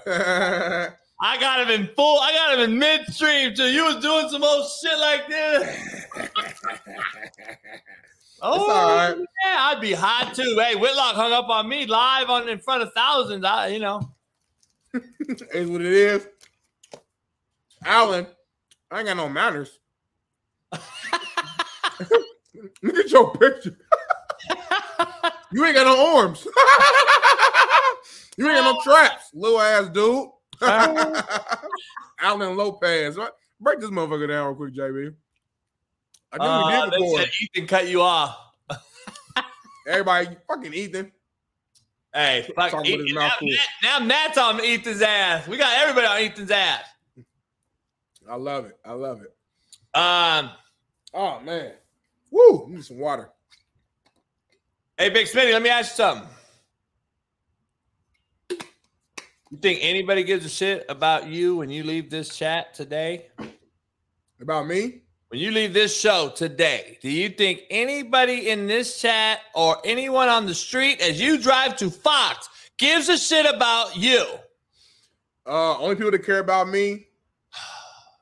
I got him in full. I got him in midstream. So you was doing some old shit like this. Oh, right. Yeah, I'd be hot too. Hey, Whitlock hung up on me live on in front of thousands. I, you know, is what it is. Alan, I ain't got no manners. Look at your picture. You ain't got no arms. You ain't got no traps, little ass dude. Alan Lopez. Break this motherfucker down real quick, J B. I think uh, we did before. They said Ethan cut you off. Everybody, fucking Ethan. Hey, fuck Ethan. Now, now Matt's on Ethan's ass. We got everybody on Ethan's ass. I love it. I love it. Um. Oh, man. Woo, need some water. Hey, Big Smitty, let me ask you something. You think anybody gives a shit about you when you leave this chat today? About me? When you leave this show today, do you think anybody in this chat or anyone on the street as you drive to Fox gives a shit about you? Uh, only people that care about me.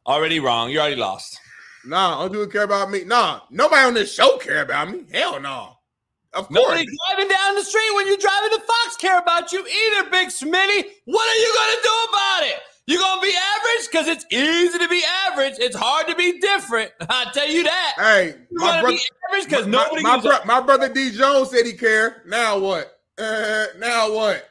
Already wrong. You already lost. Nah, only people that care about me. Nah, nobody on this show care about me. Hell no. Nah. Of course. Nobody driving down the street when you're driving to Fox care about you either, Big Smitty. What are you going to do about it? You going to be average? Because it's easy to be average. It's hard to be different. I tell you that. Hey, you my, brother, be average my, nobody my, my, bro- my brother D. Jones said he cared. Now what? Uh, now what?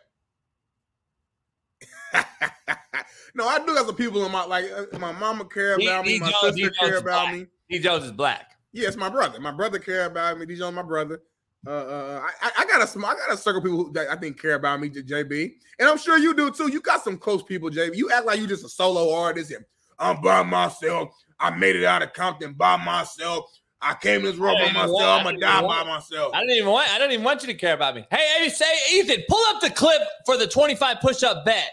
No, I do have some people in my, like, uh, my mama care about D. me. D. My Jones, sister care about black. me. D. Jones is black. Yeah, it's my brother. My brother care about me. D. Jones, my brother. Uh, uh, I, I got a small, I got a circle of people who, that I think care about me, J B, and I'm sure you do too. You got some close people, J B. You act like you just a solo artist and I'm by myself. I made it out of Compton by myself. I came this road by myself. I'm gonna die by myself. I don't even want. I don't even want you to care about me. Hey, hey, say Ethan, pull up the clip for the twenty-five push-up bet.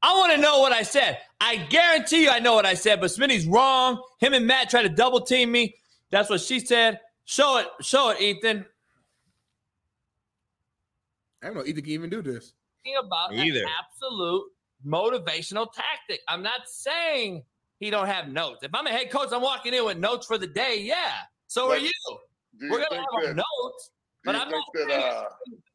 I want to know what I said. I guarantee you, I know what I said. But Smitty's wrong. Him and Matt tried to double team me. That's what she said. Show it. Show it, Ethan. I don't know Ethan can even do this. About either. An absolute motivational tactic. I'm not saying he don't have notes. If I'm a head coach, I'm walking in with notes for the day. Yeah. So like, are you. you We're gonna have that, our notes, but I'm not. That, uh,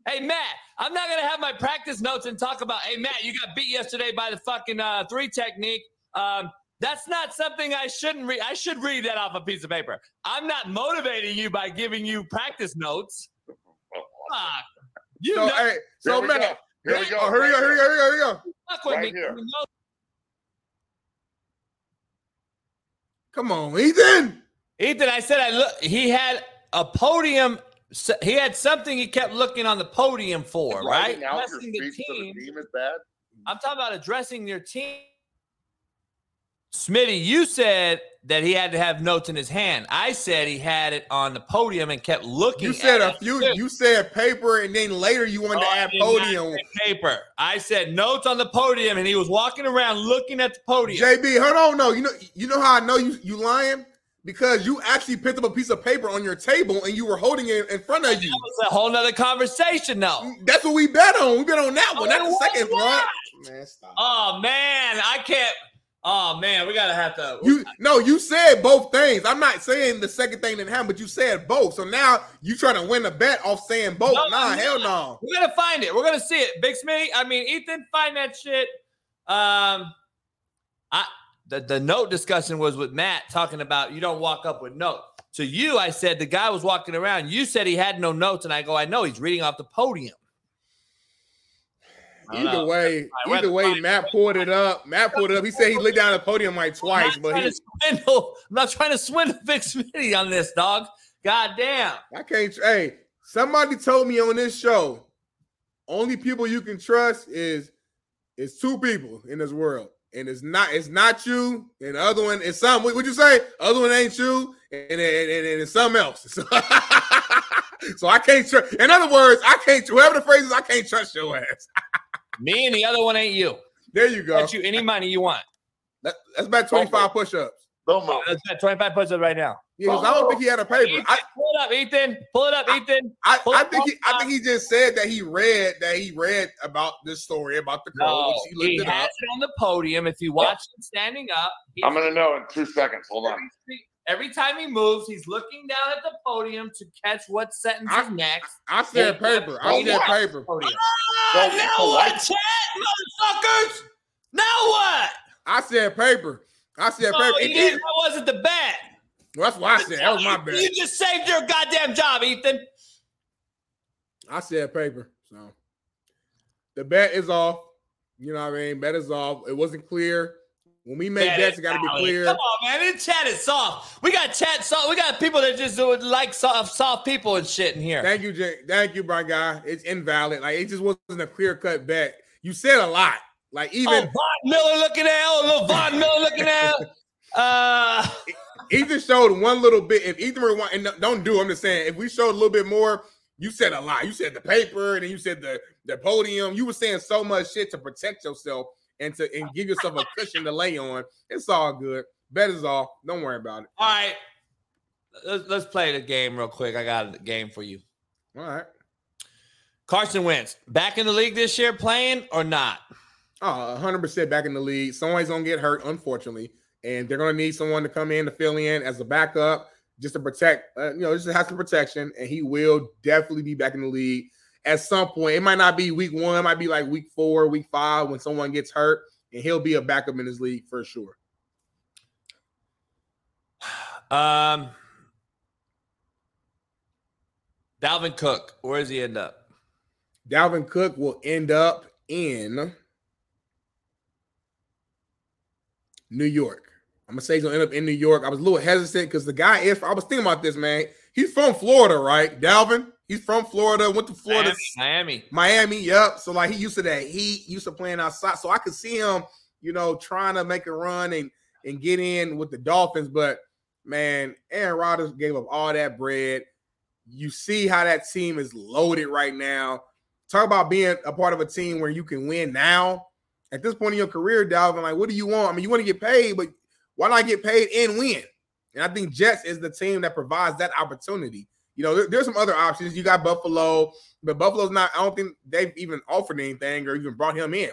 hey Matt, I'm not gonna have my practice notes and talk about. Hey Matt, you got beat yesterday by the fucking uh, three technique. Um, that's not something I shouldn't read. I should read that off a piece of paper. I'm not motivating you by giving you practice notes. Fuck. You so, know, hey, so man, here, here we go. Hurry up, hurry up, hurry up, hurry up. Come on, Ethan. Ethan, I said I look. He had a podium. He had something he kept looking on the podium for, right? Addressing the team. The team is bad. I'm talking about addressing your team. Smitty, you said that he had to have notes in his hand. I said he had it on the podium and kept looking. You said at a few. Too. You said paper, and then later you wanted oh, to add podium. Paper. I said notes on the podium, and he was walking around looking at the podium. J B, hold on. No, you know, you know how I know you you lying because you actually picked up a piece of paper on your table and you were holding it in front of you. That was a whole nother conversation, though. That's what we bet on. We bet on that one. Oh, that's the second one. Man, stop. Oh man, I can't. Oh man, we gotta have to. You no, you said both things. I'm not saying the second thing didn't happen, but you said both. So now you trying to win a bet off saying both? No, nah, no. Hell no. We're gonna find it. We're gonna see it, Big Smitty. I mean, Ethan, find that shit. Um, I the the note discussion was with Matt talking about you don't walk up with notes. To you, I said the guy was walking around. You said he had no notes, and I go, I know he's reading off the podium. Either way, either way, Matt pulled it up. Matt pulled it up. He said he looked down at the podium like twice. I'm not, but he... swindle. I'm not trying to swindle Big Smitty on this, dog. God damn. I can't. Hey, somebody told me on this show, only people you can trust is is two people in this world, and it's not it's not you, and the other one is some. Would you say other one ain't you, and and, and, and it's something else? So, so I can't trust. In other words, I can't. Whoever the phrase is, I can't trust your ass. Me and the other one ain't you. There you go. I'll bet you any money you want. That, that's about twenty-five push-ups. Don't move. twenty-five push ups right now. Yeah, because I don't think he had a paper. Ethan, I, pull it up, Ethan. Pull it up, I, Ethan. I, I, I think he, I think he just said that he read that he read about this story about the girl. No, he, he it has up. It on the podium. If you watch yeah. him standing up, I'm gonna know in two seconds. Hold on. Every time he moves, he's looking down at the podium to catch what sentence I, is next. I, I said and paper. I said paper. Podium. Ah, so, now so what, chat, motherfuckers? Now what? I said paper. I said no, paper. It did, that wasn't the bet. Well, that's what I said. That was my bet. You just saved your goddamn job, Ethan. I said paper. So the bet is off. You know what I mean? Bet is off. It wasn't clear. When we make bets, it gotta be clear. Come on, man. This chat is soft. We got chat soft. We got people that just do it like soft, soft people and shit in here. Thank you, Jake. Thank you, my guy. It's invalid. Like, it just wasn't a clear-cut bet. You said a lot. Like, even oh, Von Miller looking at oh, little Von Miller looking at uh Ethan showed one little bit. If Ethan were one, and don't do, I'm just saying, if we showed a little bit more, you said a lot. You said the paper, and then you said the, the podium. You were saying so much shit to protect yourself. And to and give yourself a cushion to lay on. It's all good. Bet is off. Don't worry about it. All right. Let's, let's play the game real quick. I got a game for you. All right. Carson Wentz, back in the league this year, playing or not? Oh, one hundred percent back in the league. Somebody's going to get hurt, unfortunately. And they're going to need someone to come in to fill in as a backup just to protect, uh, you know, just to have some protection. And he will definitely be back in the league. At some point, it might not be week one. It might be like week four, week five when someone gets hurt, and he'll be a backup in his league for sure. Um, Dalvin Cook, where does he end up? Dalvin Cook will end up in New York. I'm going to say he's going to end up in New York. I was a little hesitant because the guy is – I was thinking about this, man. He's from Florida, right, Dalvin? He's from Florida, went to Florida. Miami. Miami, yep. So, like, he used to that heat, used to playing outside. So, I could see him, you know, trying to make a run and, and get in with the Dolphins. But, man, Aaron Rodgers gave up all that bread. You see how that team is loaded right now. Talk about being a part of a team where you can win now. At this point in your career, Dalvin, like, what do you want? I mean, you want to get paid, but why not get paid and win? And I think Jets is the team that provides that opportunity. You know, there's some other options. You got Buffalo, but Buffalo's not – I don't think they've even offered anything or even brought him in.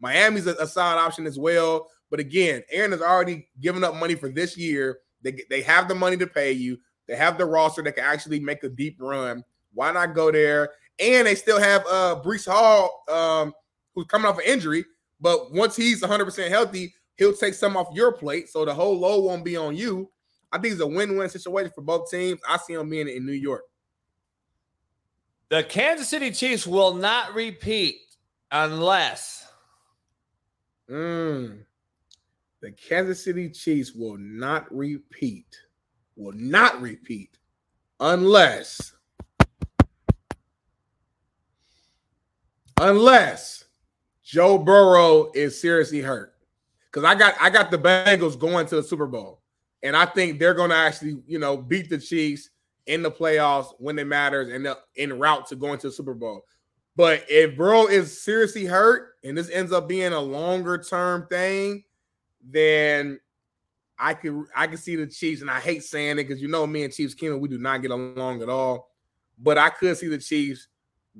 Miami's a, a solid option as well. But, again, Aaron has already given up money for this year. They they have the money to pay you. They have the roster that can actually make a deep run. Why not go there? And they still have uh, Breece Hall, um, who's coming off an injury. But once he's one hundred percent healthy, he'll take some off your plate, so the whole load won't be on you. I think it's a win-win situation for both teams. I see them being in New York. The Kansas City Chiefs will not repeat unless. Mm. The Kansas City Chiefs will not repeat. Will not repeat unless. Unless Joe Burrow is seriously hurt. Because I got I got the Bengals going to the Super Bowl. And I think they're going to actually, you know, beat the Chiefs in the playoffs when it matters and en route to going to the Super Bowl. But if Burrow is seriously hurt and this ends up being a longer-term thing, then I could I could see the Chiefs, and I hate saying it because you know me and Chiefs Kingdom, we do not get along at all. But I could see the Chiefs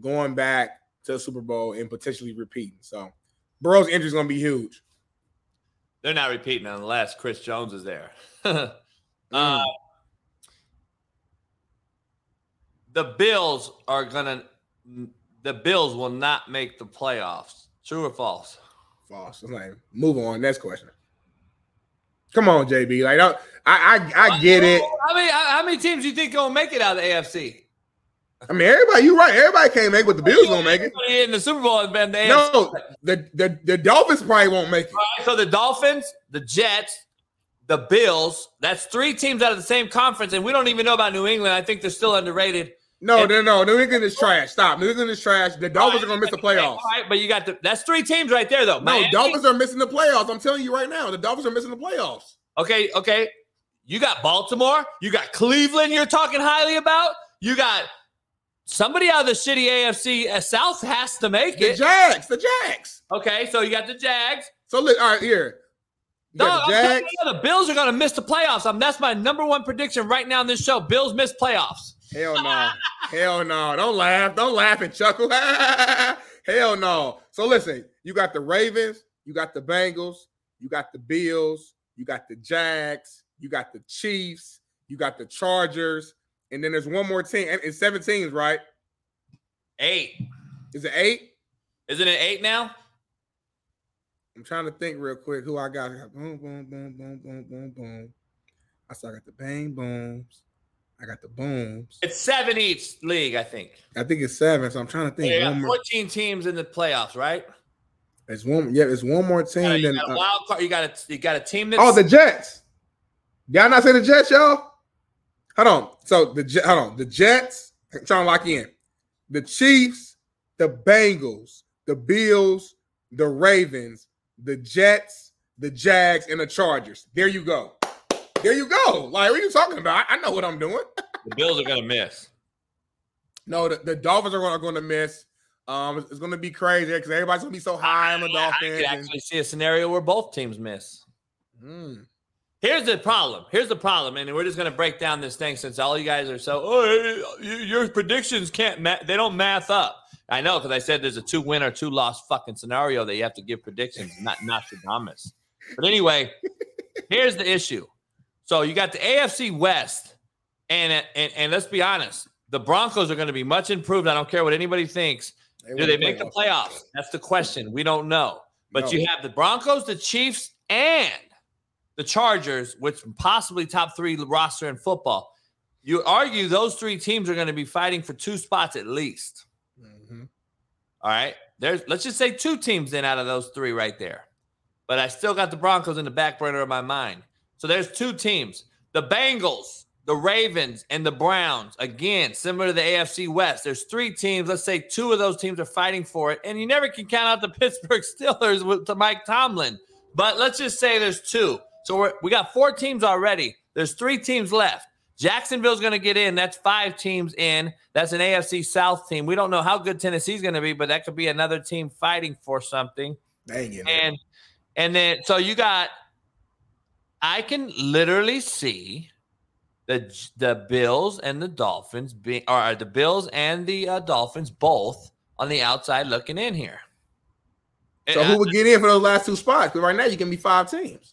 going back to the Super Bowl and potentially repeating. So Burrow's injury is going to be huge. They're not repeating unless Chris Jones is there. uh, mm. The Bills are gonna. The Bills will not make the playoffs. True or false? False. I'm like, move on. Next question. Come on, J B. Like, I, I, I, I get it. I mean, how many teams do you think gonna make it out of the A F C? I mean, everybody. You're right. Everybody can't make it, but the Bills gonna make it. In the Super Bowl has been the A F C. No, the, the the Dolphins probably won't make it. All right, so the Dolphins, the Jets, the Bills. That's three teams out of the same conference, and we don't even know about New England. I think they're still underrated. No, and- no, no. New England is trash. Stop. New England is trash. The Dolphins right, are gonna miss the playoffs. All right, but you got the that's three teams right there, though. No, Miami. Dolphins are missing the playoffs. I'm telling you right now, the Dolphins are missing the playoffs. Okay, okay. You got Baltimore. You got Cleveland. You're talking highly about. You got. Somebody out of the shitty A F C South has to make it. The Jags, the Jags. Okay, so you got the Jags. So, look, all right, here. No, the, Jags. You, the Bills are going to miss the playoffs. I'm, that's my number one prediction right now in this show. Bills miss playoffs. Hell no. Hell no. Don't laugh. Don't laugh and chuckle. Hell no. So listen, you got the Ravens, you got the Bengals, you got the Bills, you got the Jags, you got the Chiefs, you got the Chargers, and then there's one more team. It's seven teams, right? Eight. Is it eight? Isn't it eight now? I'm trying to think real quick who I got. I got boom, boom, boom, boom, boom, boom, boom. I saw I got the bang booms. I got the booms. It's seven each league, I think. I think it's seven, so I'm trying to think. Yeah, one more. fourteen teams in the playoffs, right? It's one. Yeah, it's one more team. Yeah, you than, got a wild card. You got a, you got a team that's... Oh, the Jets. Y'all not say the Jets, y'all? Hold on. So, the hold on. The Jets, I'm trying to lock in. The Chiefs, the Bengals, the Bills, the Ravens, the Jets, the Jags, and the Chargers. There you go. There you go. Like, what are you talking about? I know what I'm doing. The Bills are going to miss. No, the, the Dolphins are going to miss. Um, it's, it's going to be crazy because everybody's going to be so high on the yeah, Dolphins. I could actually and... see a scenario where both teams miss. Mm. Here's the problem. Here's the problem, and we're just going to break down this thing since all you guys are so, oh, your predictions can't, ma- they don't math up. I know, because I said there's a two-win or two-loss fucking scenario that you have to give predictions, not Nostradamus. But anyway, here's the issue. So you got the A F C West, and and, and let's be honest, the Broncos are going to be much improved. I don't care what anybody thinks. They Do they make the playoffs? That's the question. We don't know. But no. You have the Broncos, the Chiefs, and the Chargers, which possibly top three roster in football. You argue those three teams are going to be fighting for two spots at least. Mm-hmm. All right. There's, let's just say two teams then out of those three right there. But I still got the Broncos in the back burner of my mind. So there's two teams, the Bengals, the Ravens, and the Browns. Again, similar to the A F C West. There's three teams. Let's say two of those teams are fighting for it. And you never can count out the Pittsburgh Steelers with the Mike Tomlin. But let's just say there's two. So we're, we got four teams already. There's three teams left. Jacksonville's going to get in. That's five teams in. That's an A F C South team. We don't know how good Tennessee's going to be, but that could be another team fighting for something. Dang it. And, and then so you got – I can literally see the the Bills and the Dolphins being, or the Bills and the uh, Dolphins both on the outside looking in here. So and who I, would get in for those last two spots? Because right now you can be five teams.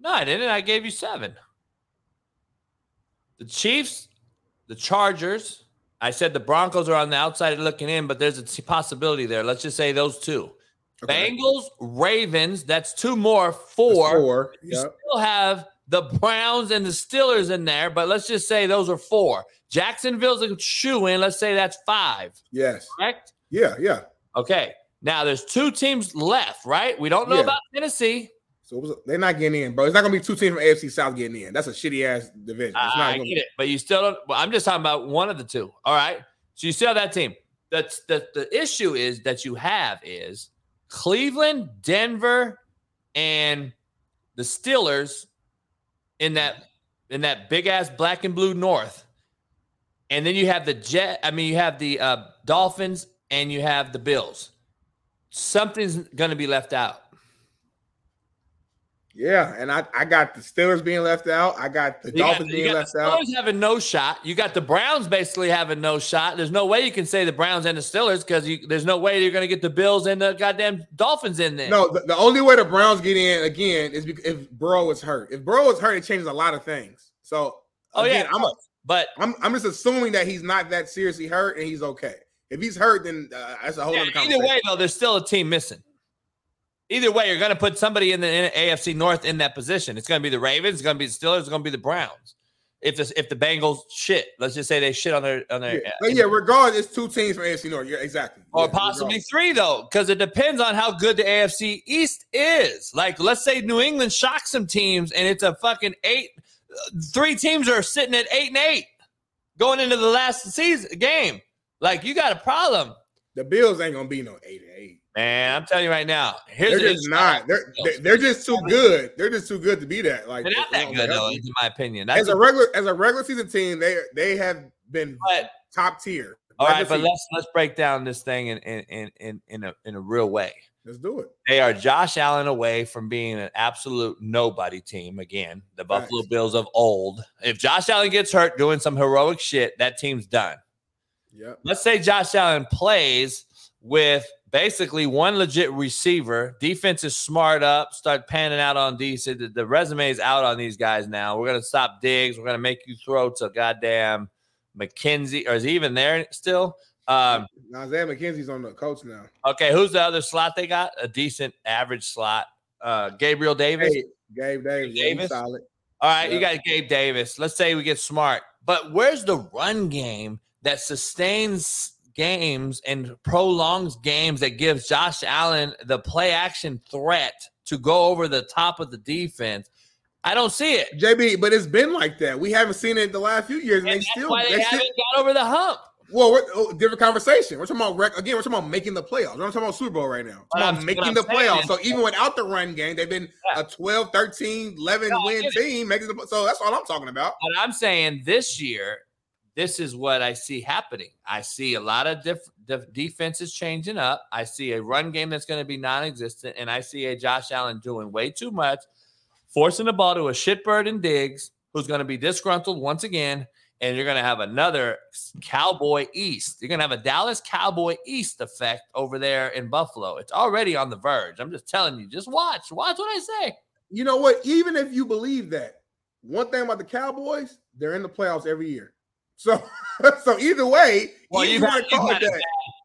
No, I didn't. I gave you seven. The Chiefs, the Chargers. I said the Broncos are on the outside looking in, but there's a possibility there. Let's just say those two. Okay. Bengals, Ravens, that's two more, four. That's four. You yep. still have the Browns and the Steelers in there, but let's just say those are four. Jacksonville's a shoe-in. Let's say that's five. Yes. Correct? Yeah, yeah. Okay. Now, there's two teams left, right? We don't know yeah. about Tennessee. So it was, they're not getting in, bro. It's not going to be two teams from A F C South getting in. That's a shitty-ass division. It's not I gonna get be- it, but you still don't. Well, I'm just talking about one of the two, all right? So you still have that team. That's, the, the issue is that you have is – Cleveland, Denver, and the Steelers in that in that big ass black and blue North, and then you have the Jet. I mean, you have the uh, Dolphins and you have the Bills. Something's going to be left out. Yeah, and I, I got the Steelers being left out. I got the you Dolphins got, being got left the out. Steelers having no shot. You got the Browns basically having no shot. There's no way you can say the Browns and the Steelers because there's no way you're going to get the Bills and the goddamn Dolphins in there. No, the, the only way the Browns get in again is if Burrow is hurt. If Burrow is hurt, it changes a lot of things. So oh again, yeah, I'm a, but I'm I'm just assuming that he's not that seriously hurt and he's okay. If he's hurt, then uh, that's a whole yeah, other conversation. Either way, though, there's still a team missing. Either way, you're going to put somebody in the in A F C North in that position. It's going to be the Ravens. It's going to be the Steelers. It's going to be the Browns. If this, if the Bengals shit, let's just say they shit on their on their. Yeah, uh, yeah regardless, it's two teams from A F C North. Yeah, exactly. Or yeah, possibly regardless. Three though, because it depends on how good the A F C East is. Like, let's say New England shocks some teams, and it's a fucking eight. Three teams are sitting at eight and eight going into the last season game. Like, you got a problem. The Bills ain't gonna be no eight and eight. Man, I'm telling you right now. Here's they're just not. They're, they're they're just too good. They're just too good to be that. Like, they're not that good though, in my opinion. That's as a regular as a regular season team, they they have been but, top tier. All right, but let's let's break down this thing in in in in a in a real way. Let's do it. They are Josh Allen away from being an absolute nobody team. Again, the Buffalo nice. Bills of old. If Josh Allen gets hurt doing some heroic shit, that team's done. Yep. Let's say Josh Allen plays with basically one legit receiver. Defense is smart up. Start panning out on these. The, the resume is out on these guys now. We're going to stop Diggs. We're going to make you throw to goddamn McKenzie. Or is he even there still? Um, now Zay McKenzie's on the coach now. Okay, who's the other slot they got? A decent average slot. Uh, Gabriel Davis. Hey, Gabe Davis. Davis. Solid. All right, yeah. You got Gabe Davis. Let's say we get smart. But where's the run game that sustains games and prolongs games that gives Josh Allen the play action threat to go over the top of the defense? I don't see it. J B, but it's been like that. We haven't seen it the last few years. And, and they that's still, why they, they haven't still- got over the hump. Well, we're, oh, different conversation. We're talking about rec- again. We're talking about making the playoffs. We're not talking about Super Bowl right now. We're talking about making the playoffs. So even without the run game, they've been yeah. a twelve, thirteen, eleven no, win team. Making the, so that's all I'm talking about. But I'm saying this year, this is what I see happening. I see a lot of diff- diff- defenses changing up. I see a run game that's going to be non-existent, and I see a Josh Allen doing way too much, forcing the ball to a shitbird in Diggs, who's going to be disgruntled once again. And you're going to have another Cowboy East. You're going to have a Dallas Cowboy East effect over there in Buffalo. It's already on the verge. I'm just telling you, just watch. Watch what I say. You know what? Even if you believe that, one thing about the Cowboys, they're in the playoffs every year. So, so either way, well, you've, had, you've, had bad,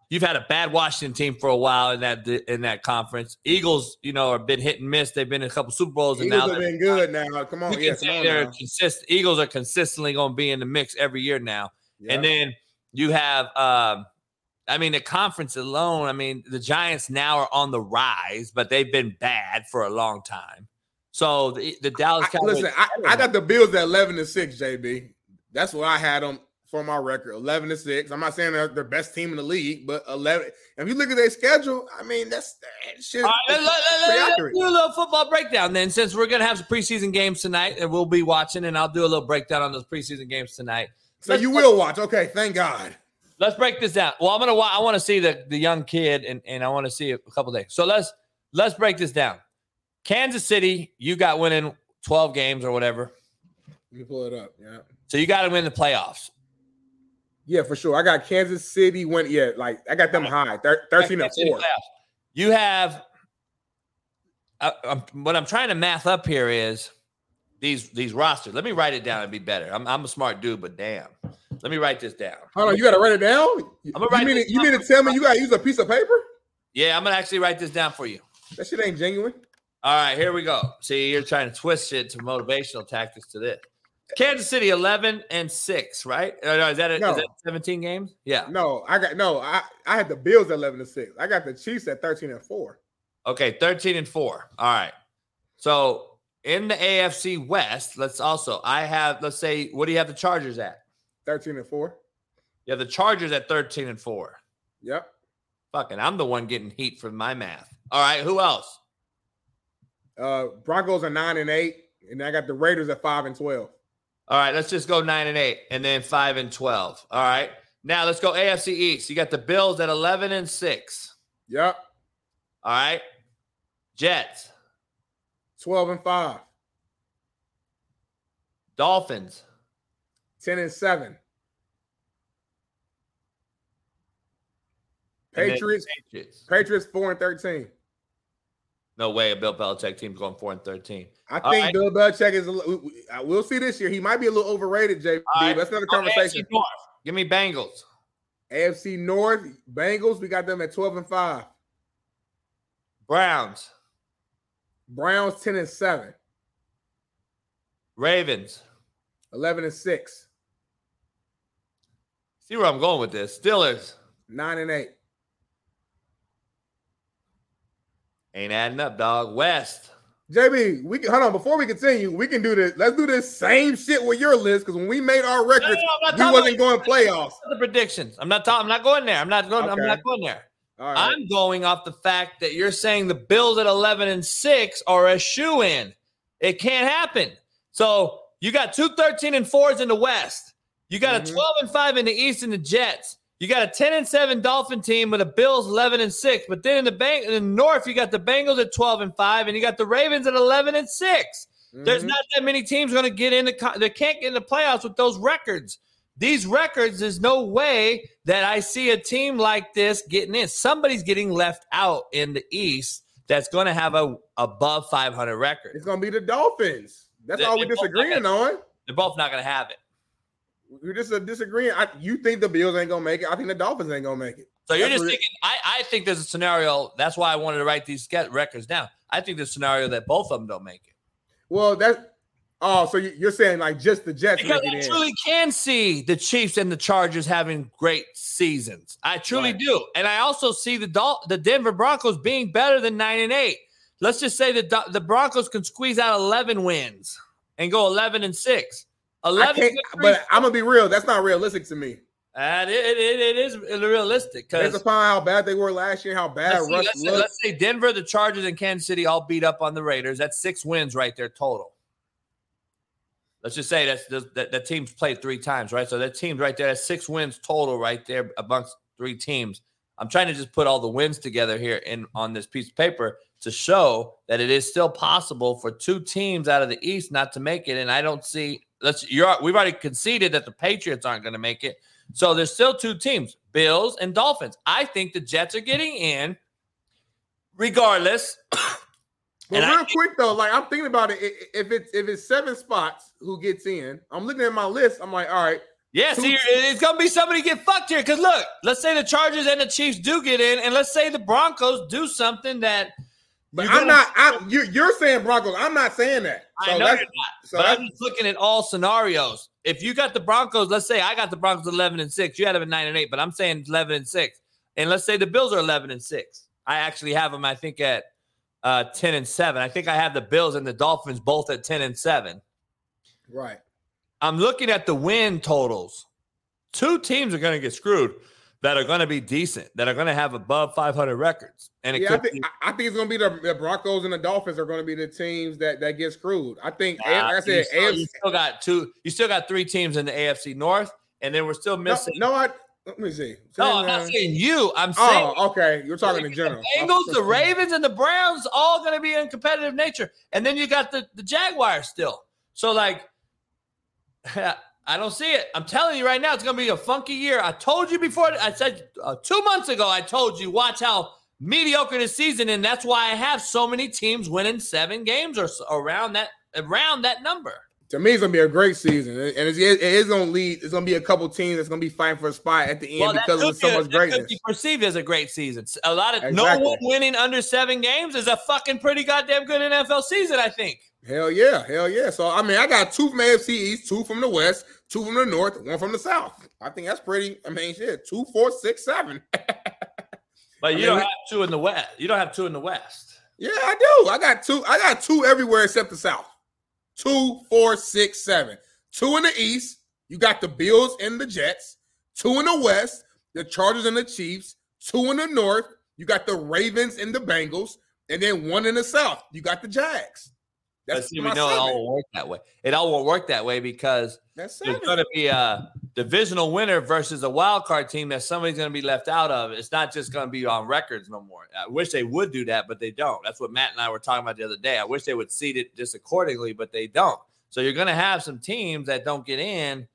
you've had a bad Washington team for a while in that in that conference. Eagles, you know, have been hit and miss. They've been in a couple Super Bowls, and Eagles now have been good. Now, come on, yeah, come on they're consist, Eagles are consistently going to be in the mix every year now. Yeah. And then you have, um, I mean, the conference alone. I mean, the Giants now are on the rise, but they've been bad for a long time. So the, the Dallas I, Cowboys. Listen, I, I got the Bills at eleven and six, J B. That's what I had them for my record, eleven to six. I'm not saying they're the best team in the league, but eleven. If you look at their schedule, I mean that's that shit. All right, let's, let's do a little football breakdown then, since we're gonna have some preseason games tonight, and we'll be watching, and I'll do a little breakdown on those preseason games tonight. So let's, you will watch, okay? Thank God. Let's break this down. Well, I'm gonna. I want to see the, the young kid, and, and I want to see a couple things. So let's let's break this down. Kansas City, you got winning twelve games or whatever. You can pull it up, yeah. So you got to win the playoffs. Yeah, for sure. I got Kansas City win. Yeah, like I got them high, thir- thirteen and four. You have. Uh, I'm, what I'm trying to math up here is these these rosters. Let me write it down and be better. I'm I'm a smart dude, but damn, let me write this down. Hold on, you got to write it down. I'm gonna write. You mean, it, you mean to tell me you got to use a piece of paper? Yeah, I'm gonna actually write this down for you. That shit ain't genuine. All right, here we go. See, you're trying to twist shit to motivational tactics to this. Kansas City eleven and six, right? Is that, a, no. is that seventeen games? Yeah. No, I got no. I, I had the Bills at eleven and six. I got the Chiefs at thirteen and four. Okay, thirteen and four. All right. So in the A F C West, let's also I have let's say what do you have the Chargers at? Thirteen and four. Yeah, the Chargers at thirteen and four. Yep. Fucking, I'm the one getting heat for my math. All right, who else? Uh, Broncos are nine and eight, and I got the Raiders at five and twelve. All right, let's just go nine and eight, and then five and twelve. All right, now let's go A F C East. You got the Bills at eleven and six. Yep. All right, Jets. Twelve and five. Dolphins. Ten and seven. Patriots. Patriots. Patriots four and thirteen. No way a Bill Belichick team's going four and thirteen. I all think right. Bill Belichick is – we'll see this year. He might be a little overrated, J B. Right. That's another conversation. A F C North. Give me Bengals. A F C North, Bengals, we got them at twelve and five. Browns. Browns, ten and seven. Ravens. eleven and six. See where I'm going with this. Steelers. nine and eight. Ain't adding up, dog. West. J B, we can, hold on. Before we continue, we can do this. Let's do this same shit with your list, because when we made our records, no, no, no, we wasn't going playoffs. The predictions. I'm not talking. I'm not going there. I'm not going. Okay. I'm not going there. All right. I'm going off the fact that you're saying the Bills at eleven and six are a shoe-in. It can't happen. So you got two thirteen and fours in the West. You got mm-hmm. a twelve and five in the East and the Jets. You got a ten and seven Dolphin team with the Bills eleven and six, but then in the bank in the North you got the Bengals at twelve and five, and you got the Ravens at eleven and six. Mm-hmm. There's not that many teams going to get in the. They can't get in the playoffs with those records. These records, there's no way that I see a team like this getting in. Somebody's getting left out in the East that's going to have a above five hundred record. It's going to be the Dolphins. That's they're, all we're disagreeing gonna, on. They're both not going to have it. We're just disagreeing. I, you think the Bills ain't going to make it. I think the Dolphins ain't going to make it. So that's you're just thinking, I, I think there's a scenario. That's why I wanted to write these records down. I think there's a scenario that both of them don't make it. Well, that's oh, so you're saying like just the Jets? Because I truly can see the Chiefs and the Chargers having great seasons. I truly right. do, and I also see the Dol- the Denver Broncos being better than nine and eight. Let's just say that the Broncos can squeeze out eleven wins and go eleven and six. Eleven, but I'm gonna be real. That's not realistic to me. And it, it, it is realistic. Based upon how bad they were last year, how bad Russ was. Let's say Denver, the Chargers, and Kansas City all beat up on the Raiders. That's six wins right there total. Let's just say that's that that team's played three times, right? So that team's right there. That's six wins total right there amongst three teams. I'm trying to just put all the wins together here in on this piece of paper to show that it is still possible for two teams out of the East not to make it. And I don't see let's you're we've already conceded that the Patriots aren't going to make it. So there's still two teams, Bills and Dolphins. I think the Jets are getting in regardless. But and real think, quick, though, like I'm thinking about it. If it's if it's seven spots who gets in, I'm looking at my list. I'm like, all right. Yeah, see, so it's going to be somebody get fucked here. Because, look, let's say the Chargers and the Chiefs do get in. And let's say the Broncos do something that. But I'm gonna, not I, – you're, you're saying Broncos. I'm not saying that. So I know you're not. So but I'm just looking at all scenarios. If you got the Broncos, let's say I got the Broncos eleven and six. You had them at nine and eight, but I'm saying eleven and six. And let's say the Bills are eleven and six. I actually have them, I think, at uh, ten and seven. I think I have the Bills and the Dolphins both at ten and seven. Right. I'm looking at the win totals. Two teams are going to get screwed that are going to be decent, that are going to have above five hundred records. And it yeah, could I, think, be- I think it's going to be the, the Broncos and the Dolphins are going to be the teams that, that get screwed. I think, uh, like I said, you still, A F C- you still got two, you still got three teams in the A F C North, and then we're still missing. No, no I let me see. Say no, I'm not saying you. I'm saying. Oh, okay. You're talking in general. The Bengals, the Ravens, and the Browns all going to be in competitive nature, and then you got the the Jaguars still. So like, I don't see it. I'm telling you right now, it's going to be a funky year. I told you before, I said uh, two months ago, I told you, watch how mediocre this season, and that's why I have so many teams winning seven games or so, around that around that number. To me, it's going to be a great season. And it's, it is going to lead. It's going to be a couple teams that's going to be fighting for a spot at the end well, because of so be, much greatness. That could be perceived as a great season. A lot of exactly. No one winning under seven games is a fucking pretty goddamn good N F L season, I think. Hell yeah. Hell yeah. So, I mean, I got two from A F C East, two from the West, two from the North, one from the South. I think that's pretty. I mean, shit, two, four, six, seven. But you I mean, don't have two in the West. You don't have two in the West. Yeah, I do. I got two. I got two everywhere except the South. Two, four, six, seven. Two in the East. You got the Bills and the Jets. Two in the West. The Chargers and the Chiefs. Two in the North. You got the Ravens and the Bengals. And then one in the South. You got the Jags. That's see, we know seven. It all won't work that way. It all won't work that way because there's going to be a divisional winner versus a wild card team that somebody's going to be left out of. It's not just going to be on records no more. I wish they would do that, but they don't. That's what Matt and I were talking about the other day. I wish they would seed it just accordingly, but they don't. So you're going to have some teams that don't get in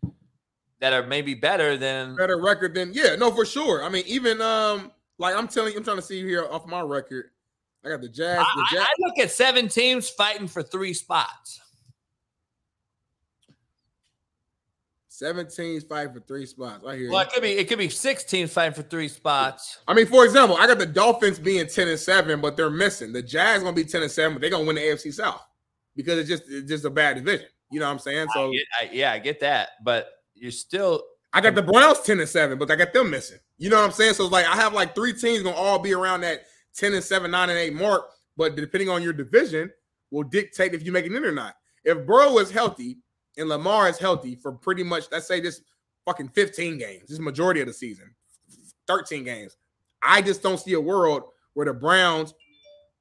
that are maybe better than better record than yeah, no, for sure. I mean, even um, like I'm telling you, I'm trying to see here off my record. I got the Jazz. The Jazz. I, I look at seven teams fighting for three spots. Seven teams fighting for three spots. I hear. Well, you. it could be it could be six teams fighting for three spots. I mean, for example, I got the Dolphins being ten and seven, but they're missing. The Jazz gonna be ten and seven, but they're gonna win the A F C South because it's just it's just a bad division. You know what I'm saying? So I get, I, yeah, I get that, but you're still. I got the Browns ten and seven, but I got them missing. You know what I'm saying? So it's like I have like three teams gonna all be around that ten and seven, nine and eight mark, but depending on your division will dictate if you make it in or not. If Burrow is healthy and Lamar is healthy for pretty much, let's say this fucking fifteen games, this majority of the season, thirteen games, I just don't see a world where the Browns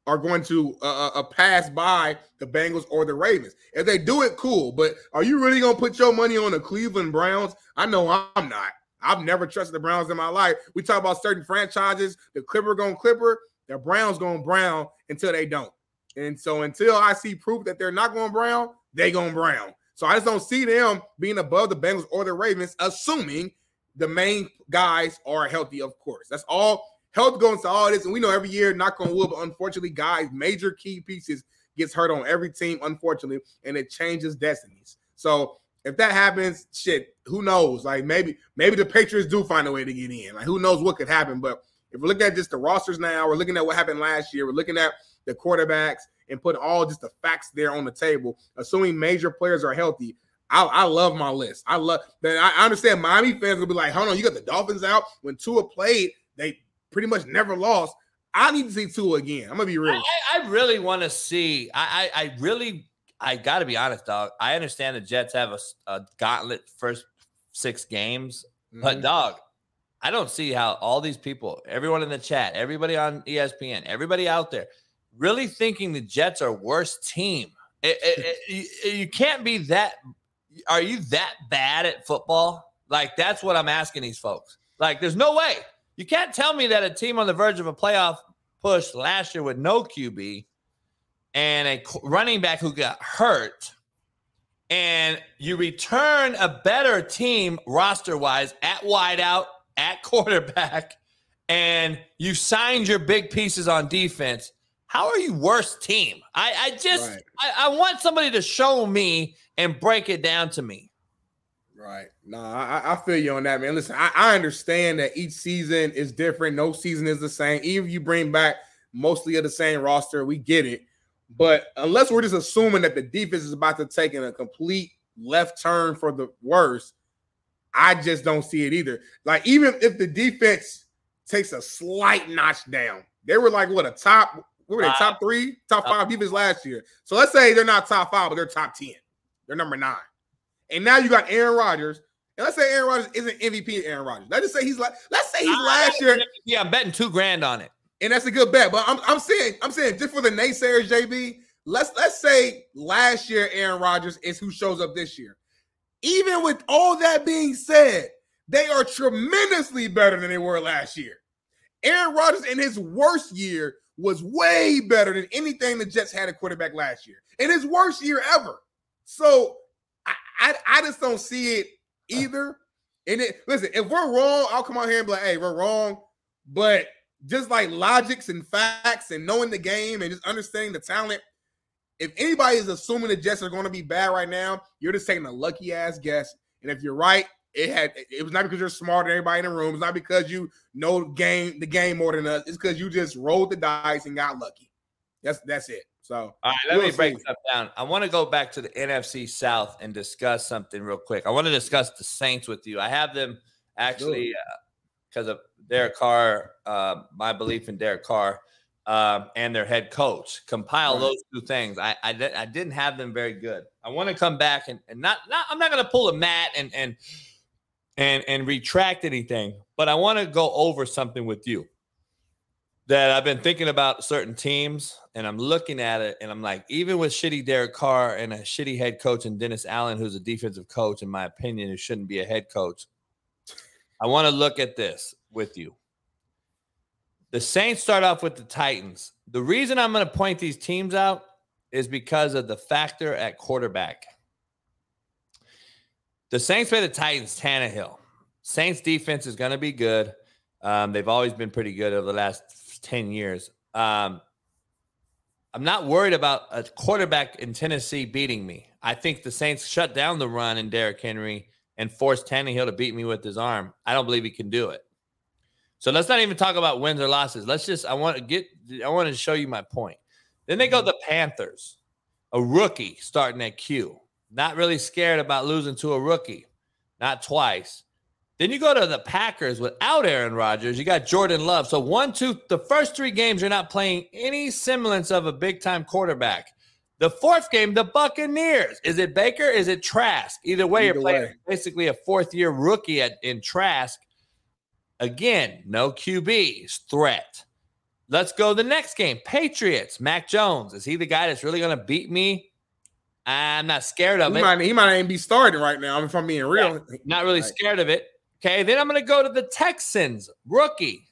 are going to uh, uh, pass by the Bengals or the Ravens. If they do it, cool, but are you really going to put your money on the Cleveland Browns? I know I'm not. I've never trusted the Browns in my life. We talk about certain franchises, the Clipper going Clipper, the Browns going Brown until they don't. And so until I see proof that they're not going Brown, they going Brown. So I just don't see them being above the Bengals or the Ravens, assuming the main guys are healthy, of course. That's all. Health goes into all this, and we know every year, knock on wood, but unfortunately, guys, major key pieces gets hurt on every team, unfortunately, and it changes destinies. So if that happens, shit, who knows? Like maybe maybe the Patriots do find a way to get in. Like who knows what could happen? But if we're looking at just the rosters now, we're looking at what happened last year, we're looking at the quarterbacks and putting all just the facts there on the table, assuming major players are healthy. I, I love my list. I love that. I understand Miami fans will be like, hold on, you got the Dolphins out. When Tua played, they pretty much never lost. I need to see Tua again. I'm going to be real. I, I, I really want to see. I, I, I really, I got to be honest, dog. I understand the Jets have a, a gauntlet first six games, mm-hmm. but dog, I don't see how all these people, everyone in the chat, everybody on E S P N, everybody out there, really thinking the Jets are worst team. It, it, it, you, you can't be that. Are you that bad at football? Like, that's what I'm asking these folks. Like, there's no way. You can't tell me that a team on the verge of a playoff push last year with no Q B and a running back who got hurt, and you return a better team roster-wise at wideout, at quarterback, and you signed your big pieces on defense. How are you worst team? I, I just right. I, I want somebody to show me and break it down to me. Right. No, I, I feel you on that, man. Listen, I, I understand that each season is different. No season is the same. Even if you bring back mostly of the same roster, we get it. But unless we're just assuming that the defense is about to take in a complete left turn for the worse, I just don't see it either. Like, even if the defense takes a slight notch down, they were like, what, a top – What were they, top three, top five defense last year? So let's say they're not top five, but they're top ten. They're number nine. And now you got Aaron Rodgers. And let's say Aaron Rodgers isn't M V P Aaron Rodgers. Let's just say he's like, let's say he's last year. Yeah, I'm betting two grand on it. And that's a good bet. But I'm I'm saying, I'm saying just for the naysayers, J B, let's let's say last year Aaron Rodgers is who shows up this year. Even with all that being said, they are tremendously better than they were last year. Aaron Rodgers in his worst year was way better than anything the Jets had at quarterback last year. And his worst year ever. So I, I, I just don't see it either. And it, listen, if we're wrong, I'll come out here and be like, hey, we're wrong. But just like logics and facts and knowing the game and just understanding the talent, if anybody is assuming the Jets are going to be bad right now, you're just taking a lucky-ass guess. And if you're right, It had. It was not because you're smarter than everybody in the room. It's not because you know game the game more than us. It's because you just rolled the dice and got lucky. That's that's it. So all right, let me break stuff down. I want to go back to the N F C South and discuss something real quick. I want to discuss the Saints with you. I have them actually because uh, of Derek Carr, uh, my belief in Derek Carr, um, and their head coach. Compile right. those two things. I, I I didn't have them very good. I want to come back and, and not not. I'm not going to pull a Matt and and. and and retract anything, but I want to go over something with you that I've been thinking about certain teams, and I'm looking at it, and I'm like, even with shitty Derek Carr and a shitty head coach and Dennis Allen, who's a defensive coach, in my opinion, who shouldn't be a head coach, I want to look at this with you. The Saints start off with the Titans. The reason I'm going to point these teams out is because of the factor at quarterback. The Saints play the Titans, Tannehill. Saints defense is going to be good. Um, they've always been pretty good over the last ten years. Um, I'm not worried about a quarterback in Tennessee beating me. I think the Saints shut down the run in Derrick Henry and forced Tannehill to beat me with his arm. I don't believe he can do it. So let's not even talk about wins or losses. Let's just, I want to get, I want to show you my point. Then they go the Panthers, a rookie starting at Q. Not really scared about losing to a rookie. Not twice. Then you go to the Packers without Aaron Rodgers. You got Jordan Love. So one, two, the first three games, you're not playing any semblance of a big-time quarterback. The fourth game, the Buccaneers. Is it Baker? Is it Trask? Either way, Either you're playing way. basically a fourth-year rookie at, in Trask. Again, no Q B's threat. Let's go the next game. Patriots, Mac Jones. Is he the guy that's really going to beat me? I'm not scared of he it. Might, he might even be starting right now, if I'm being real. Yeah, not really scared of it. Okay, then I'm going to go to the Texans, rookie.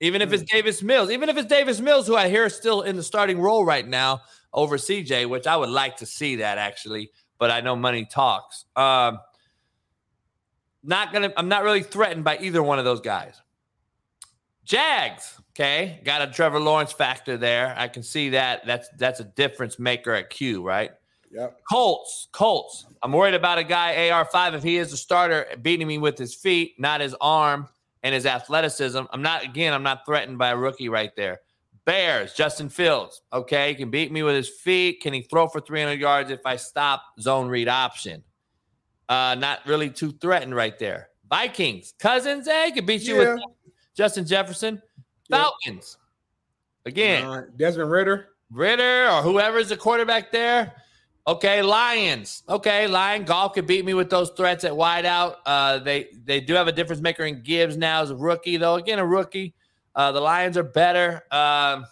Even if it's Davis Mills, even if it's Davis Mills, who I hear is still in the starting role right now over C J, which I would like to see that actually, but I know money talks. Um, not gonna, I'm not really threatened by either one of those guys. Jags, okay, got a Trevor Lawrence factor there. I can see that. That's that's a difference maker at Q, right? Yep. Colts, Colts. I'm worried about a guy A R five if he is a starter beating me with his feet, not his arm. And his athleticism. I'm not, again, I'm not threatened by a rookie right there. Bears, Justin Fields. Okay, he can beat me with his feet. Can he throw for three hundred yards if I stop zone read option? Uh, not really too threatened right there. Vikings, Cousins, hey, he can beat you yeah. with Justin Jefferson. Falcons, yeah. again. Uh, Desmond Ritter. Ritter or whoever's the quarterback there. Okay, Lions. Okay, Lion Golf could beat me with those threats at wideout. Uh, they they do have a difference maker in Gibbs now as a rookie, though. Again, a rookie. Uh, the Lions are better. Um,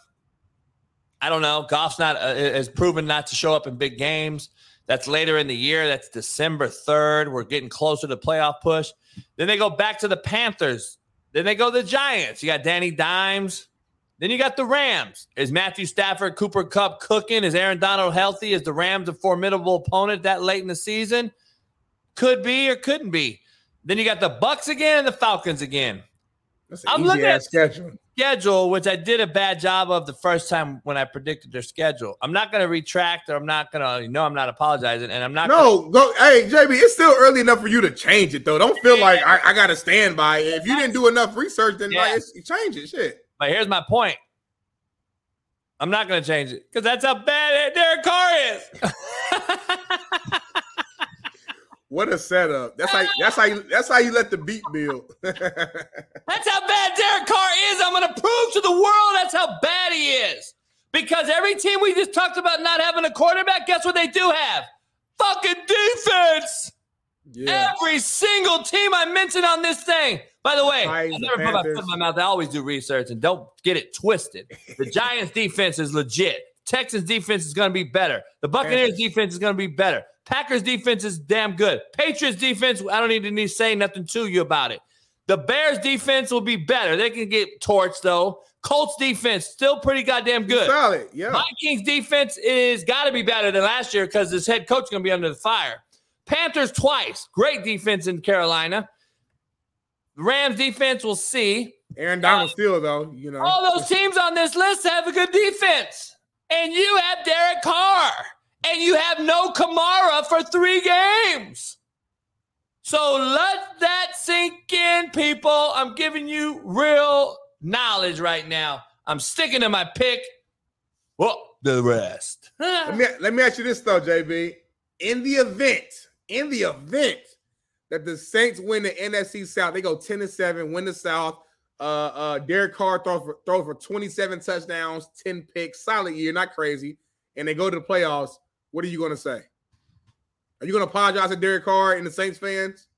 I don't know. Goff's not uh, is proven not to show up in big games. That's later in the year. That's December third. We're getting closer to playoff push. Then they go back to the Panthers. Then they go to the Giants. You got Danny Dimes. Then you got the Rams. Is Matthew Stafford, Cooper Kupp cooking? Is Aaron Donald healthy? Is the Rams a formidable opponent that late in the season? Could be or couldn't be. Then you got the Bucs again and the Falcons again. That's an I'm easy looking at schedule. schedule, which I did a bad job of the first time when I predicted their schedule. I'm not going to retract, or I'm not going to. You know, I'm not apologizing, and I'm not. No, gonna, go. Hey, J B, it's still early enough for you to change it, though. Don't feel yeah. like I, I got to stand by it. If you didn't do enough research, then yeah. like, it's, you change it. Shit. But here's my point. I'm not going to change it because that's how bad Derek Carr is. What a setup! That's like that's how you, that's how you let the beat build. That's how bad Derek Carr is. I'm going to prove to the world that's how bad he is. Because every team we just talked about not having a quarterback, guess what they do have? Fucking defense. Yeah. Every single team I mentioned on this thing. By the way, I never put my foot in my mouth. I always do research, and don't get it twisted. The Giants' defense is legit. Texans' defense is going to be better. The Buccaneers' defense is going to be better. Packers' defense is damn good. Patriots' defense, I don't need to need say nothing to you about it. The Bears' defense will be better. They can get torched, though. Colts' defense, still pretty goddamn good. Solid, yeah. Vikings' defense is got to be better than last year because this head coach is going to be under the fire. Panthers twice. Great defense in Carolina. Rams defense, we'll see. Aaron Donald uh, still, though, you know. All those teams on this list have a good defense. And you have Derek Carr. And you have no Kamara for three games. So let that sink in, people. I'm giving you real knowledge right now. I'm sticking to my pick. Well, the rest. let, me, let me ask you this, though, J B. In the event, in the event, that the Saints win the N F C South. They go ten and seven, win the South. Uh, uh, Derek Carr throws for, throws for twenty-seven touchdowns, ten picks. Solid year, not crazy. And they go to the playoffs. What are you going to say? Are you going to apologize to Derek Carr and the Saints fans?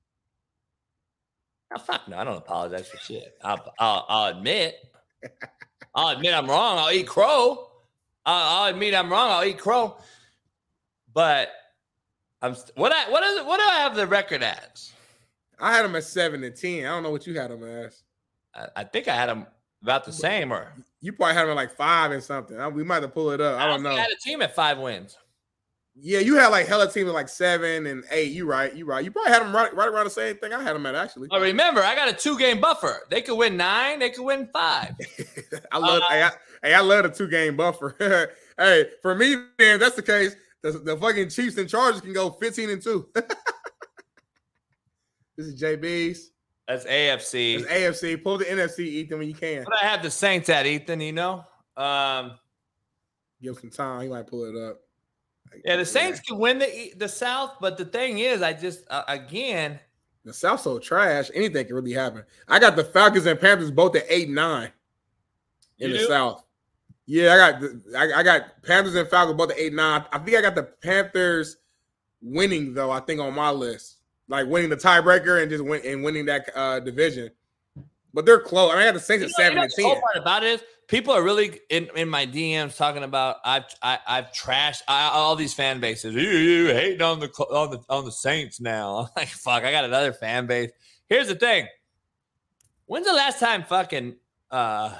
Oh, fuck no, I don't apologize for shit. I'll, I'll, I'll admit. I'll admit I'm wrong. I'll eat crow. I'll, I'll admit I'm wrong. I'll eat crow. But... I'm st- what I what is what do I have the record as? I had them at seven and ten. I don't know what you had them as. I, I think I had them about the same, or you probably had them at like five and something. I, we might have pulled it up. I, I don't know. I had a team at five wins. Yeah, you had like hella team at like seven and eight. You right, you right. You probably had them right, right around the same thing I had them at actually. Oh, remember, I got a two game buffer. They could win nine. They could win five. I love. Uh, hey, I, hey, I love a two game buffer. Hey, for me, man, that's the case. The, the fucking Chiefs and Chargers can go fifteen and two. This is J B's. That's A F C. That's A F C. Pull the N F C, Ethan, when you can. But I have the Saints at, Ethan, you know? Um, Give him some time. He might pull it up. Yeah, the Saints yeah. can win the the South, but the thing is, I just, uh, again. The South's so trash. Anything can really happen. I got the Falcons and Panthers both at eight and nine in the do? South. Yeah, I got the, I, I got Panthers and Falcons both the eight nine. I think I got the Panthers winning though. I think on my list, like winning the tiebreaker and just win and winning that uh, division. But they're close. I mean, I got the Saints at seven and ten. The whole part about it is people are really in, in my D Ms talking about I've I, I've trashed I, all these fan bases. You you hating on the on the on the Saints now. I'm like fuck. I got another fan base Here's the thing. When's the last time fucking uh,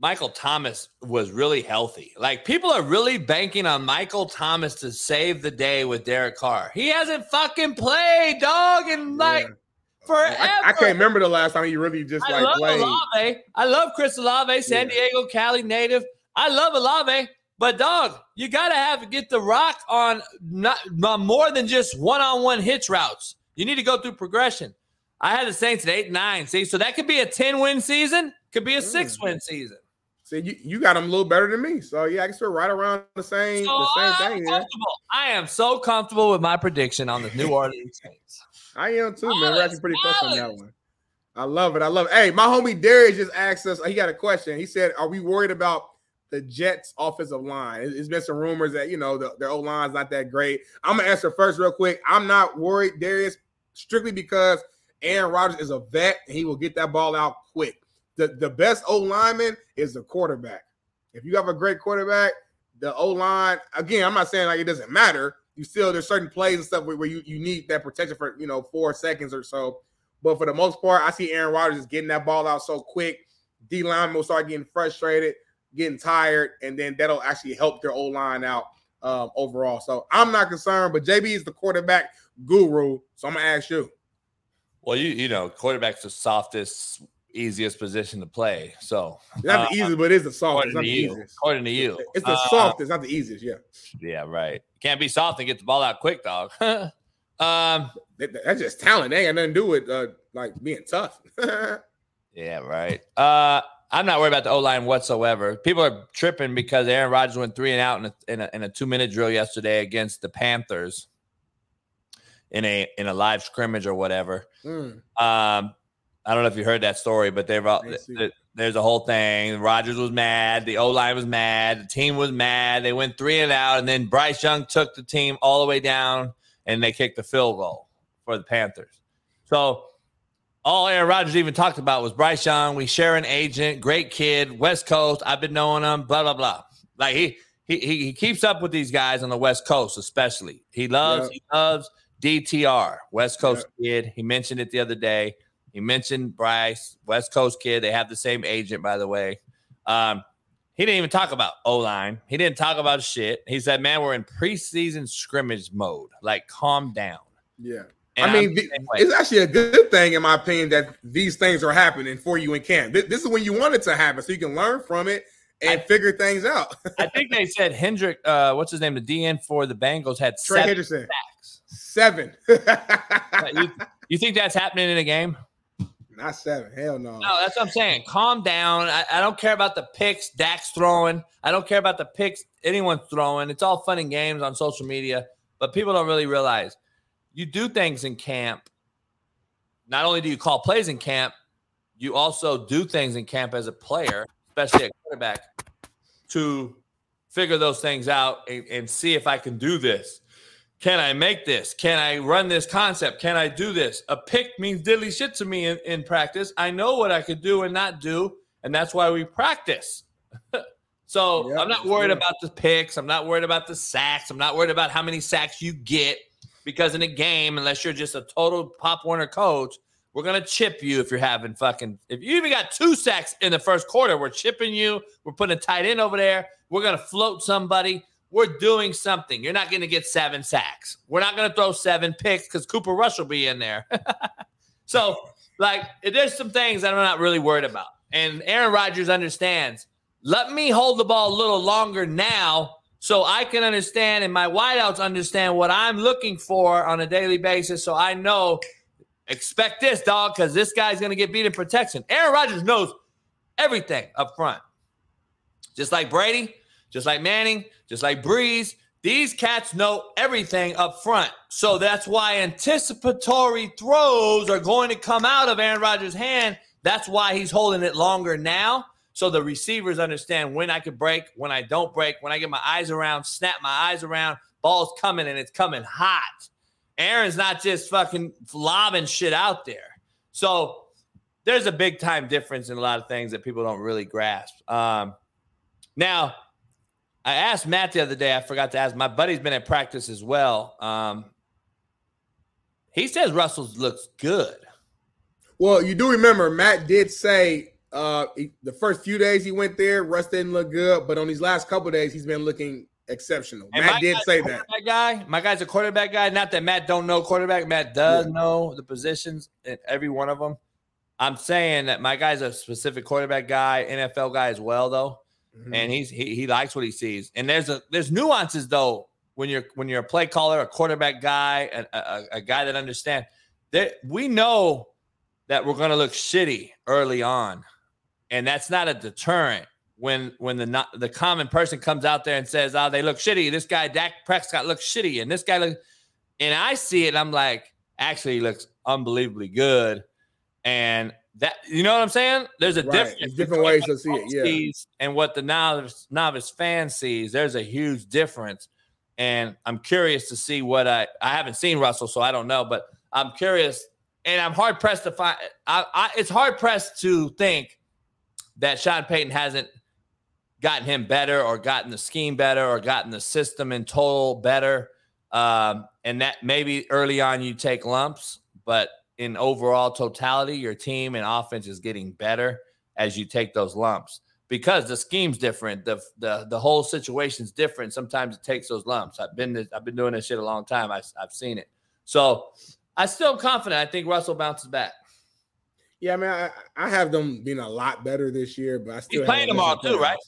Michael Thomas was really healthy? Like, people are really banking on Michael Thomas to save the day with Derek Carr. He hasn't fucking played, dog, in like yeah. forever. I, I can't remember the last time he really just I like love played. Olave. I love Chris Olave, San yeah. Diego, Cali native. I love Olave, but dog, you gotta have to get the rock on not, not more than just one-on-one hitch routes. You need to go through progression. I had the Saints at eight and nine. See, so that could be a ten-win season, could be a six-win season. See, you, you got them a little better than me. So, yeah, I guess we're right around the same, so the same thing. Yeah. I am so comfortable with my prediction on the New Orleans Saints. I am too, man. We're actually pretty close on that one. I love it. I love it. Hey, my homie Darius just asked us, he got a question. He said, are we worried about the Jets' offensive line? It's been some rumors that, you know, the, their O-line's not that great. I'm going to answer first real quick. I'm not worried, Darius, strictly because Aaron Rodgers is a vet, and he will get that ball out quick. The, the best O-lineman is the quarterback. If you have a great quarterback, the O-line, again, I'm not saying like it doesn't matter. You still, there's certain plays and stuff where, where you, you need that protection for, you know, four seconds or so. But for the most part, I see Aaron Rodgers is getting that ball out so quick. D-line will start getting frustrated, getting tired, and then that'll actually help their O-line out um, overall. So I'm not concerned, but J B is the quarterback guru, so I'm going to ask you. Well, you you know, quarterback's the softest, easiest position to play. So not the uh, easiest, but it is the softest. According, it's not to, the you, according to you, it's the uh, softest, not the easiest. Yeah. Yeah. Right. Can't be soft and get the ball out quick, dog. um, that, that's just talent. They ain't got nothing to do with uh, like being tough. Yeah. Right. Uh, I'm not worried about the O line whatsoever. People are tripping because Aaron Rodgers went three and out in a, in a, in a two minute drill yesterday against the Panthers. in a in a live scrimmage or whatever. Mm. Um, I don't know if you heard that story, but they've all, th- th- there's a whole thing. Rodgers was mad. The O-line was mad. The team was mad. They went three and out, and then Bryce Young took the team all the way down, and they kicked the field goal for the Panthers. So all Aaron Rodgers even talked about was Bryce Young. We share an agent, great kid, West Coast. I've been knowing him, blah, blah, blah. Like he he he keeps up with these guys on the West Coast especially. He loves, yeah. he loves – D T R, West Coast yeah. kid. He mentioned it the other day. He mentioned Bryce, West Coast kid. They have the same agent, by the way. Um, he didn't even talk about O-line. He didn't talk about shit. He said, man, we're in preseason scrimmage mode. Like, calm down. Yeah. And I mean, the, it's actually a good thing, in my opinion, that these things are happening for you in camp. This, this is when you want it to happen, so you can learn from it and I, figure things out. I think they said Hendrick, uh, what's his name, the D N for the Bengals, had Trey seven Henderson. sacks. Seven. you, you think that's happening in a game? Not seven. Hell no. No, that's what I'm saying. Calm down. I, I don't care about the picks Dak's throwing. I don't care about the picks anyone's throwing. It's all fun and games on social media, but people don't really realize you do things in camp. Not only do you call plays in camp, you also do things in camp as a player, especially a quarterback, to figure those things out and, and see if I can do this. Can I make this? Can I run this concept? Can I do this? A pick means diddly shit to me in, in practice. I know what I could do and not do, and that's why we practice. So yep, I'm not worried sure. about the picks. I'm not worried about the sacks. I'm not worried about how many sacks you get because in a game, unless you're just a total Pop Warner coach, we're going to chip you if you're having fucking – if you even got two sacks in the first quarter, we're chipping you. We're putting a tight end over there. We're going to float somebody. We're doing something. You're not going to get seven sacks. We're not going to throw seven picks because Cooper Rush will be in there. So, like, there's some things that I'm not really worried about. And Aaron Rodgers understands, let me hold the ball a little longer now so I can understand and my wideouts understand what I'm looking for on a daily basis so I know, expect this, dog, because this guy's going to get beat in protection. Aaron Rodgers knows everything up front. Just like Brady, just like Manning, just like Breeze, these cats know everything up front. So that's why anticipatory throws are going to come out of Aaron Rodgers' hand. That's why he's holding it longer now. So the receivers understand when I can break, when I don't break, when I get my eyes around, snap my eyes around, ball's coming and it's coming hot. Aaron's not just fucking lobbing shit out there. So there's a big time difference in a lot of things that people don't really grasp. Um, now, I asked Matt the other day. I forgot to ask. My buddy's been at practice as well. Um, he says Russell looks good. Well, you do remember Matt did say uh, he, the first few days he went there, Russ didn't look good, but on these last couple of days he's been looking exceptional. And Matt did say that. My guy, my guy's a quarterback guy. Not that Matt don't know quarterback. Matt does yeah. know the positions in every one of them. I'm saying that my guy's a specific quarterback guy, N F L guy as well, though, mm-hmm. and he's he, he likes what he sees. And there's a there's nuances though when you're when you're a play caller, a quarterback guy, a, a, a guy that understands. That we know that we're going to look shitty early on, and that's not a deterrent. When when the not, the common person comes out there and says, "Oh, they look shitty. This guy Dak Prescott looks shitty, and this guy look," and I see it, and I'm like, actually, he looks unbelievably good, and that you know what I'm saying? There's a right. difference. There's different ways to see it, yeah. And what the novice novice fan sees, there's a huge difference, and I'm curious to see what I I haven't seen Russell, so I don't know, but I'm curious, and I'm hard pressed to find. I, I it's hard pressed to think that Sean Payton hasn't gotten him better or gotten the scheme better or gotten the system in total better. Um, and that maybe early on you take lumps, but in overall totality, your team and offense is getting better as you take those lumps because the scheme's different. The, the, the whole situation's different. Sometimes it takes those lumps. I've been, I've been doing this shit a long time. I, I've seen it. So I still am confident. I think Russell bounces back. Yeah. I mean, I, I have them being a lot better this year, but I still He's playing them all too, right?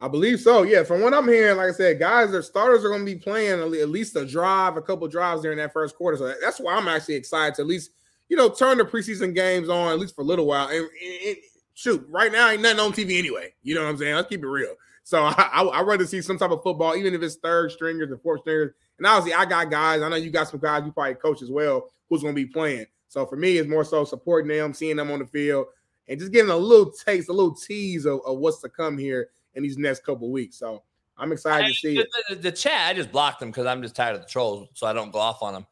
I believe so. Yeah, from what I'm hearing, like I said, guys, their starters are going to be playing at least a drive, a couple drives during that first quarter. So that's why I'm actually excited to at least, you know, turn the preseason games on at least for a little while. And, and shoot, right now ain't nothing on T V anyway. You know what I'm saying? Let's keep it real. So I, I, I'd rather see some type of football, even if it's third stringers and fourth stringers. And obviously, I got guys. I know you got some guys you probably coach as well who's going to be playing. So for me, it's more so supporting them, seeing them on the field, and just getting a little taste, a little tease of, of what's to come here in these next couple of weeks. So I'm excited I, to see the, it. The, the chat, I just blocked them because I'm just tired of the trolls, so I don't go off on them.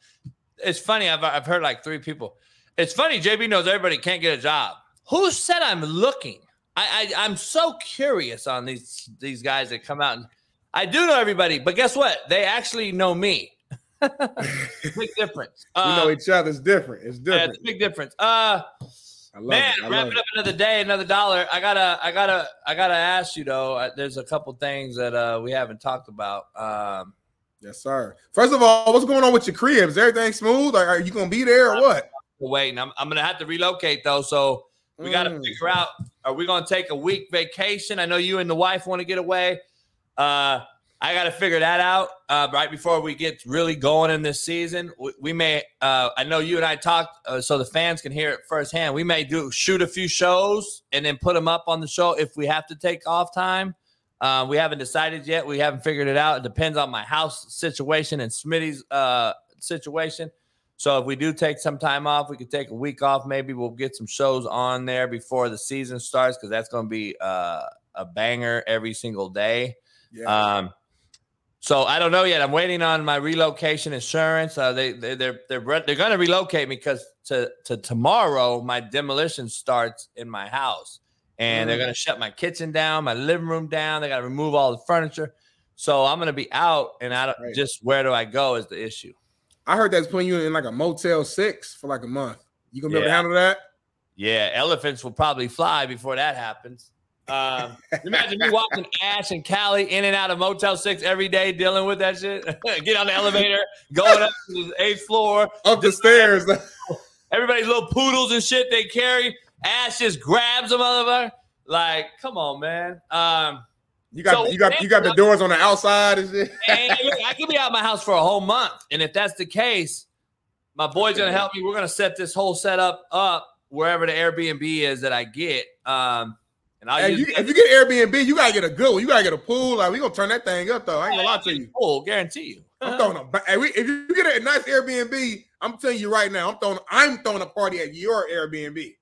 It's funny. I've, I've heard like three people. It's funny. J B knows everybody can't get a job. Who said I'm looking? I, I, I'm so curious on these, these guys that come out. And I do know everybody, but guess what? They actually know me. Big difference. Um, we know each other's different. It's different. Yeah, it's a big difference. Uh, I love Man, it. I wrapping love up it. Another day, another dollar. I gotta, I gotta, I gotta ask you though. I, there's a couple things that uh, we haven't talked about. Um, yes, sir. First of all, what's going on with your crib? Is everything smooth? Are, are you gonna be there or I'm what? Waiting. I'm, I'm gonna have to relocate though, so we mm. gotta figure out. Are we gonna take a week vacation? I know you and the wife want to get away. Uh, I gotta figure that out uh, right before we get really going in this season. We, we may. Uh, I know you and I talked. Uh, so the fans can hear it firsthand. We may do shoot a few shows and then put them up on the show if we have to take off time. Uh, we haven't decided yet. We haven't figured it out. It depends on my house situation and Smitty's uh, situation. So if we do take some time off, we could take a week off. Maybe we'll get some shows on there before the season starts because that's going to be uh, a banger every single day. Yeah. Um, so I don't know yet. I'm waiting on my relocation insurance. Uh, they they they're they're they're going to relocate me because to to tomorrow my demolition starts in my house, and mm-hmm. they're going to shut my kitchen down, my living room down. They got to remove all the furniture, so I'm going to be out. And I don't right. just where do I go is the issue. I heard that's putting you in like a Motel six for like a month. You gonna be yeah. able to handle that? Yeah, elephants will probably fly before that happens. Um, imagine me walking Ash and Callie in and out of Motel six every day, dealing with that shit. Get on the elevator, going up to the eighth floor, up the stairs. Everybody's little poodles and shit they carry. Ash just grabs a motherfucker. Like, come on, man. Um, you got so you got you got the doors on the outside and shit. And look, I could be out of my house for a whole month, and if that's the case, my boy's gonna help me. We're gonna set this whole setup up wherever the Airbnb is that I get. Um. And hey, you, if you get Airbnb, you gotta get a good one. You gotta get a pool. Like we gonna turn that thing up though. I ain't gonna lie to you. Pool, guarantee you. I'm throwing a. Hey, we, if you get a nice Airbnb, I'm telling you right now, I'm throwing. I'm throwing a party at your Airbnb.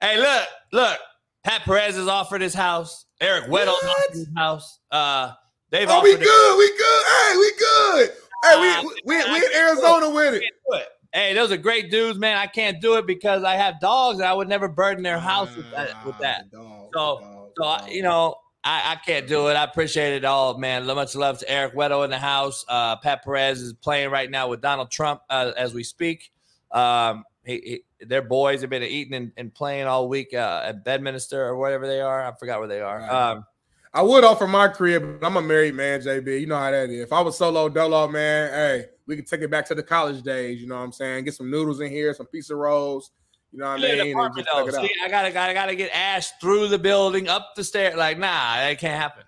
Hey, look, look. Pat Perez has offered his house. Eric Weddle's offered his house. Uh, they've. Oh, we good. It. We good. Hey, we good. Hey, we uh, we we, we in Arizona with it. it. Hey, those are great dudes, man. I can't do it because I have dogs, and I would never burden their house ah, with that. With that. Dog, so, dog, so I, you know, I, I can't do it. I appreciate it all, man. Much love to Eric Weddle in the house. Uh, Pat Perez is playing right now with Donald Trump uh, as we speak. Um, he, he, their boys have been eating and, and playing all week uh, at Bedminster or whatever they are. I forgot where they are. Um, I would offer my career, but I'm a married man, J B. You know how that is. If I was solo dolo, man, hey, we could take it back to the college days. You know what I'm saying? Get some noodles in here, some pizza rolls. You know what I mean? Apartment, though. See, I gotta, gotta, gotta get Ash through the building, up the stairs. Like, nah, that can't happen.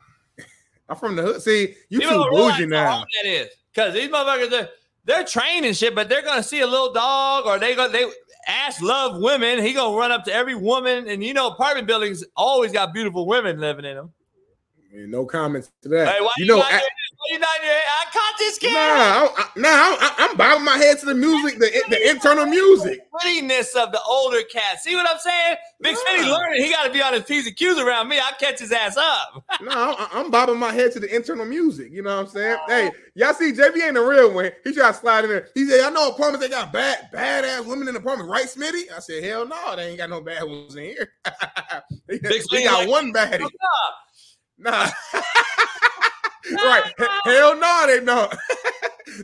I'm from the hood. See, you people too bougie now. How hard that is, because these motherfuckers, they're, they're training shit, but they're gonna see a little dog, or they go, they Ash love women. He gonna run up to every woman, and you know, apartment buildings always got beautiful women living in them. No comments to that. Hey, why you, you know, I, you not here? I caught this kid. Nah, I, I, nah, I, I'm bowing my head to the music, the, the internal music. The prettiness of the older cats. See what I'm saying? Big City nah. learning. He got to be on his P's and Q's around me. I catch his ass up. no, I, I'm bobbing my head to the internal music. You know what I'm saying? Oh. Hey, y'all see, J B ain't the real one. He tried to slide in there. He said, "I know apartments they got bad, badass women in the apartment, right, Smitty?" I said, "Hell no, they ain't got no bad ones in here." Big City got like, one baddie. Nah, no, right? No. Hell no, they don't.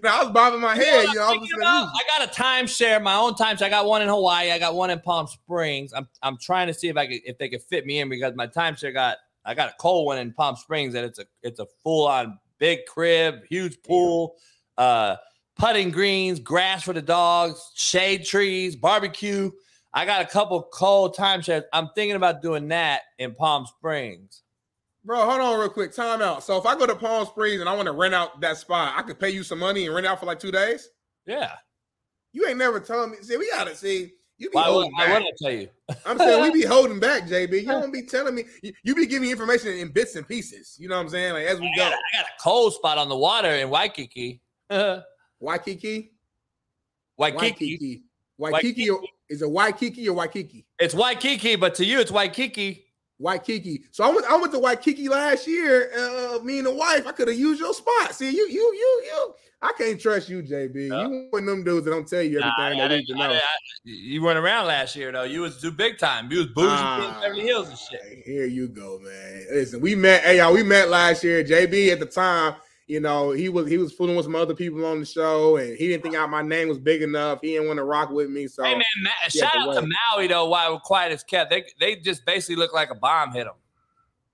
Now I was bobbing my head. You know, I, was about, I got a timeshare, my own timeshare. I got one in Hawaii. I got one in Palm Springs. I'm I'm trying to see if I could, if they could fit me in, because my timeshare got I got a cold one in Palm Springs, and it's a it's a full on big crib, huge pool, uh, putting greens, grass for the dogs, shade trees, barbecue. I got a couple cold timeshares. I'm thinking about doing that in Palm Springs. Bro, hold on real quick. Time out. So if I go to Palm Springs and I want to rent out that spot, I could pay you some money and rent out for like two days? Yeah. You ain't never told me. See, we got to see. You be Why holding would, back. I want to tell you. I'm saying we be holding back, J B. You don't be telling me. You, you be giving me information in bits and pieces. You know what I'm saying? Like as we I go. Got a, I got a cold spot on the water in Waikiki. Waikiki? Waikiki. Waikiki is a Waikiki or Waikiki? It's Waikiki, but to you, it's Waikiki. Waikiki. So I went. I went to Waikiki last year. Uh, me and the wife. I could have used your spot. See you. You. You. You. I can't trust you, J B. No. You one of them dudes that don't tell you everything nah, they need to know. I, I, you weren't around last year though. You was too big time. You was bougie ah, in Beverly Hills and shit. Here you go, man. Listen, we met. Hey, y'all. We met last year. J B at the time. You know, he was he was fooling with some other people on the show, and he didn't think out my name was big enough. He didn't want to rock with me. So, hey man, Ma- shout out to Maui though. Why we're quiet as kept? They they just basically look like a bomb hit them.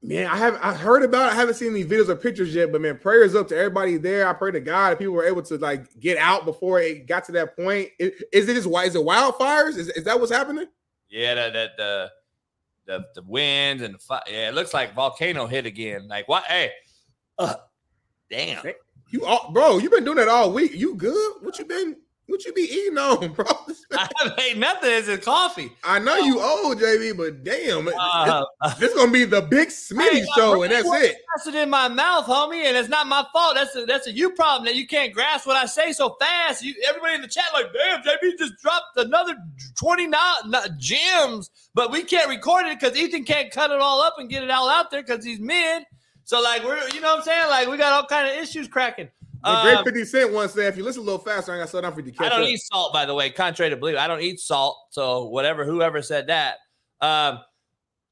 Man, I haven't I heard about it. I haven't seen any videos or pictures yet, but man, prayers up to everybody there. I pray to God if people were able to like get out before it got to that point. Is, is it just why is it wildfires? Is is that what's happening? Yeah, that that the the, the winds and the fire. Yeah, it looks like volcano hit again. Like what? Hey. Uh, Damn, you all, bro. You've been doing that all week. You good? What you been? What you be eating on, bro? I haven't ate nothing. It's just coffee. I know oh. you old, J B, but damn, uh, this, this gonna be the big Smitty show, and that's it. That's in my mouth, homie, and it's not my fault. That's a, that's a you problem that you can't grasp what I say so fast. You everybody in the chat like, damn, J B just dropped another twenty-nine gems, but we can't record it because Ethan can't cut it all up and get it all out there because he's mid. So, like, we're, you know what I'm saying? Like, we got all kind of issues cracking. Um, Great fifty Cent once said, if you listen a little faster, I ain't got something for you to catch I don't up. Eat salt, by the way, contrary to belief. I don't eat salt. So, whatever, whoever said that. Um,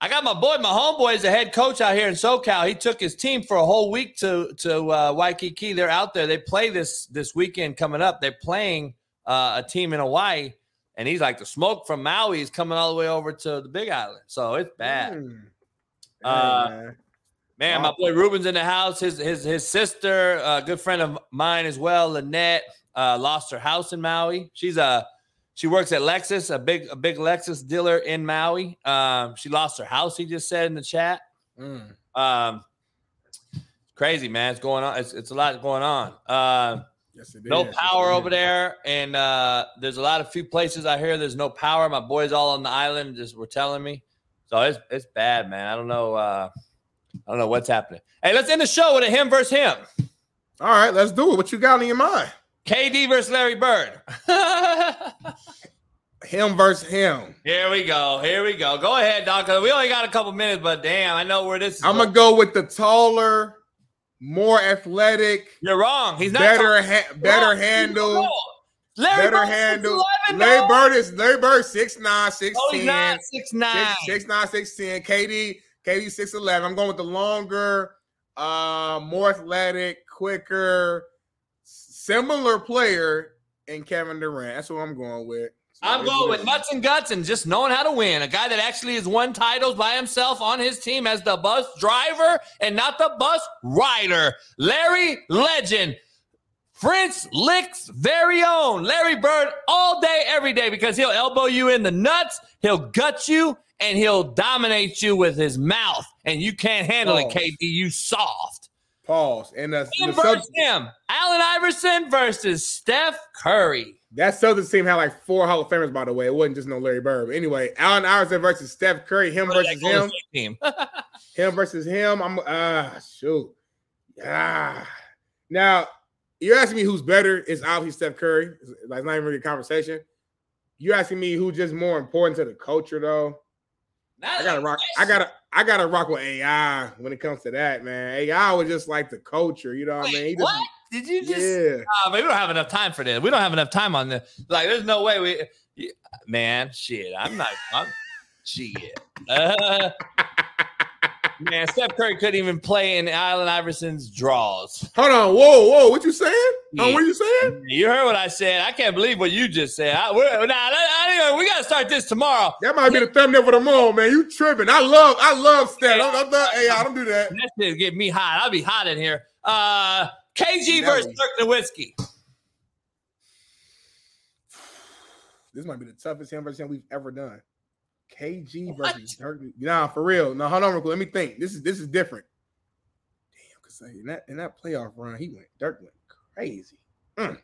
I got my boy, my homeboy is the head coach out here in SoCal. He took his team for a whole week to to uh, Waikiki. They're out there. They play this this weekend coming up. They're playing uh, a team in Hawaii. And he's like, the smoke from Maui is coming all the way over to the Big Island. So, it's bad. Mm. Uh, yeah. Man, my boy Ruben's in the house. His his his sister, a uh, good friend of mine as well, Lynette, uh, lost her house in Maui. She's a she works at Lexus, a big a big Lexus dealer in Maui. Um, she lost her house. He just said in the chat. Mm. Um, crazy man, it's going on. It's it's a lot going on. Uh, yes, it no is. power yes, over is. there, and uh, there's a lot of few places I hear there's no power. My boys all on the island just were telling me, so it's it's bad, man. I don't know. Uh, I don't know what's happening. Hey, let's end the show with a him versus him. All right, let's do it. What you got on your mind? K D versus Larry Bird. Him versus him. Here we go. Here we go. Go ahead, Doc. We only got a couple minutes, but damn, I know where this is. I'm going to go with the taller, more athletic. You're wrong. He's not better. Ha- better wrong. handle. Larry better Bird handle. Larry Bird is Larry Bird six nine, six ten. Oh, he's not six nine. six nine, six ten. K D. K D six eleven. I'm going with the longer, uh, more athletic, quicker, similar player in Kevin Durant. That's what I'm going with. I'm going with nuts and guts and just knowing how to win. A guy that actually has won titles by himself on his team as the bus driver and not the bus rider. Larry Legend. French Lick's very own Larry Bird all day, every day, because he'll elbow you in the nuts, he'll gut you, and he'll dominate you with his mouth. And you can't handle Pause. it, K D. You soft. Pause. And uh, the versus him, Allen Iverson versus Steph Curry. That Celtics team had like four Hall of Famers, by the way. It wasn't just no Larry Bird. But anyway, Allen Iverson versus Steph Curry, him what versus him. Team? him versus him. I'm uh shoot. Ah. Now. You're asking me who's better. It's obviously Steph Curry. It's, like, it's not even really a conversation. You're asking me who's just more important to the culture, though. Not I gotta rock. I gotta. I gotta rock with A I when it comes to that, man. A I was just like the culture. You know what Wait, I mean? He just, what did you just? Yeah. Uh, man, we don't have enough time for this. We don't have enough time on this. Like, there's no way we. Yeah, man, shit. I'm not. I'm shit. Uh, Man, Steph Curry couldn't even play in Allen Iverson's draws. Hold on. Whoa, whoa. What you saying? Yeah. Oh, what you saying? You heard what I said. I can't believe what you just said. I, we're, nah, I, I, we got to start this tomorrow. That might be the thumbnail for tomorrow, man. You tripping. I love I love Steph. I love hey, I don't do that. That shit get me hot. I'll be hot in here. Uh, K G that versus Dirk Nowitzki. This might be the toughest him versus him we've ever done. K G versus Dirk. Nah, for real. No, hold on, real quick. Let me think. This is this is different. Damn, because in that in that playoff run, he went Dirk went crazy. Mm.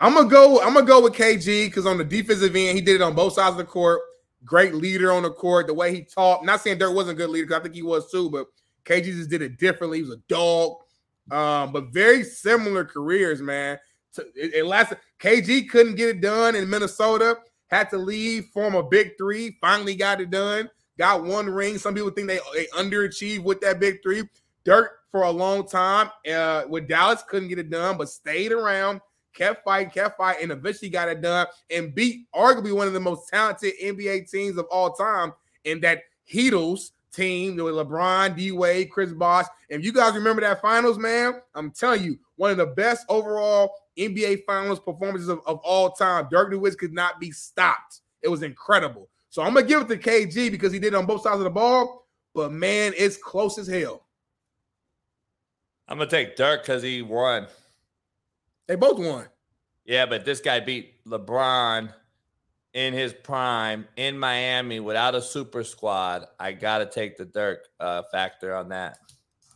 I'm gonna go. I'm gonna go with K G because on the defensive end, he did it on both sides of the court. Great leader on the court. The way he talked. Not saying Dirk wasn't a good leader because I think he was too, but K G just did it differently. He was a dog. Um, but very similar careers, man. It, it lasted. K G couldn't get it done in Minnesota. Had to leave, form a big three, finally got it done, got one ring. Some people think they, they underachieved with that big three. Dirk for a long time uh, with Dallas, couldn't get it done, but stayed around, kept fighting, kept fighting, and eventually got it done and beat arguably one of the most talented N B A teams of all time in that Heatles team with LeBron, D-Wade, Chris Bosh. And if you guys remember that finals, man, I'm telling you, one of the best overall N B A Finals performances of, of all time. Dirk Nowitzki could not be stopped. It was incredible. So I'm going to give it to K G because he did it on both sides of the ball, but, man, it's close as hell. I'm going to take Dirk because he won. They both won. Yeah, but this guy beat LeBron in his prime in Miami without a super squad. I got to take the Dirk uh, factor on that.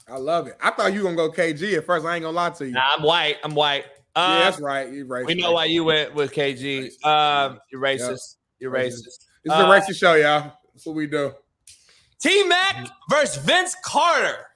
I love it. I thought you were going to go K G at first. I ain't going to lie to you. Nah, I'm white. I'm white. Uh, yeah, that's right. You're racist. We know why you went with K G. Uh, you're racist. You're racist. It's uh, a racist show, y'all. That's what we do. T-Mac versus Vince Carter.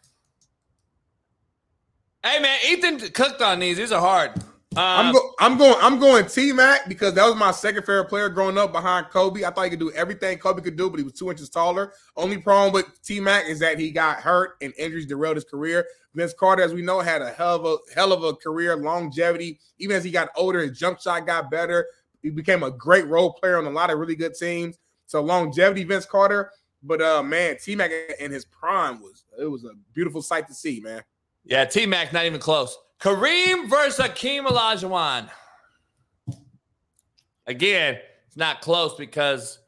Hey, man, Ethan cooked on these. These are hard. Um, I'm, go- I'm going. I'm going T-Mac because that was my second favorite player growing up behind Kobe. I thought he could do everything Kobe could do, but he was two inches taller. Only problem with T-Mac is that he got hurt and injuries derailed his career. Vince Carter, as we know, had a hell of a hell of a career, longevity. Even as he got older, his jump shot got better. He became a great role player on a lot of really good teams. So longevity, Vince Carter. But uh, man, T-Mac in his prime was it was a beautiful sight to see, man. Yeah, T-Mac not even close. Kareem versus Hakeem Olajuwon. Again, it's not close because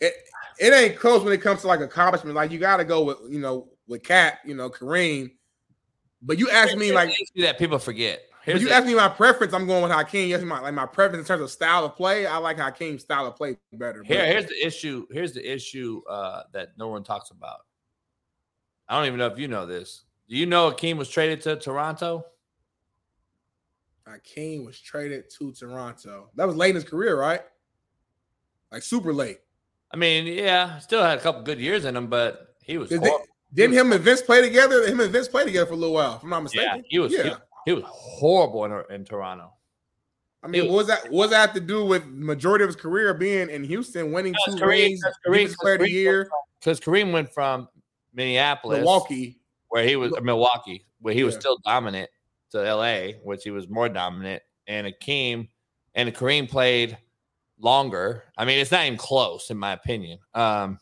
it it ain't close when it comes to like accomplishment. Like you got to go with you know with Cap, you know Kareem. But you asked me like that people forget. Here's you asked me my preference. I'm going with Hakeem. Yes, my like my preference in terms of style of play. I like Hakeem's style of play better. Here, here's the issue. Here's the issue uh, that no one talks about. I don't even know if you know this. Do you know Hakeem was traded to Toronto? Hakeem was traded to Toronto. That was late in his career, right? Like super late. I mean, yeah, still had a couple good years in him, but he was horrible. Didn't him and Vince play together? Him and Vince play together for a little while, if I'm not mistaken. Yeah, he was, yeah. He, he was horrible in, in Toronto. I mean, was, what was that what does that have to do with majority of his career being in Houston, winning two Kareem, rings, Kareem, player of the year? Because Kareem went from Minneapolis, Milwaukee, where he was Milwaukee, where he was yeah. still dominant, to L A, which he was more dominant, and Hakeem and Kareem played longer. I mean, it's not even close, in my opinion. Um,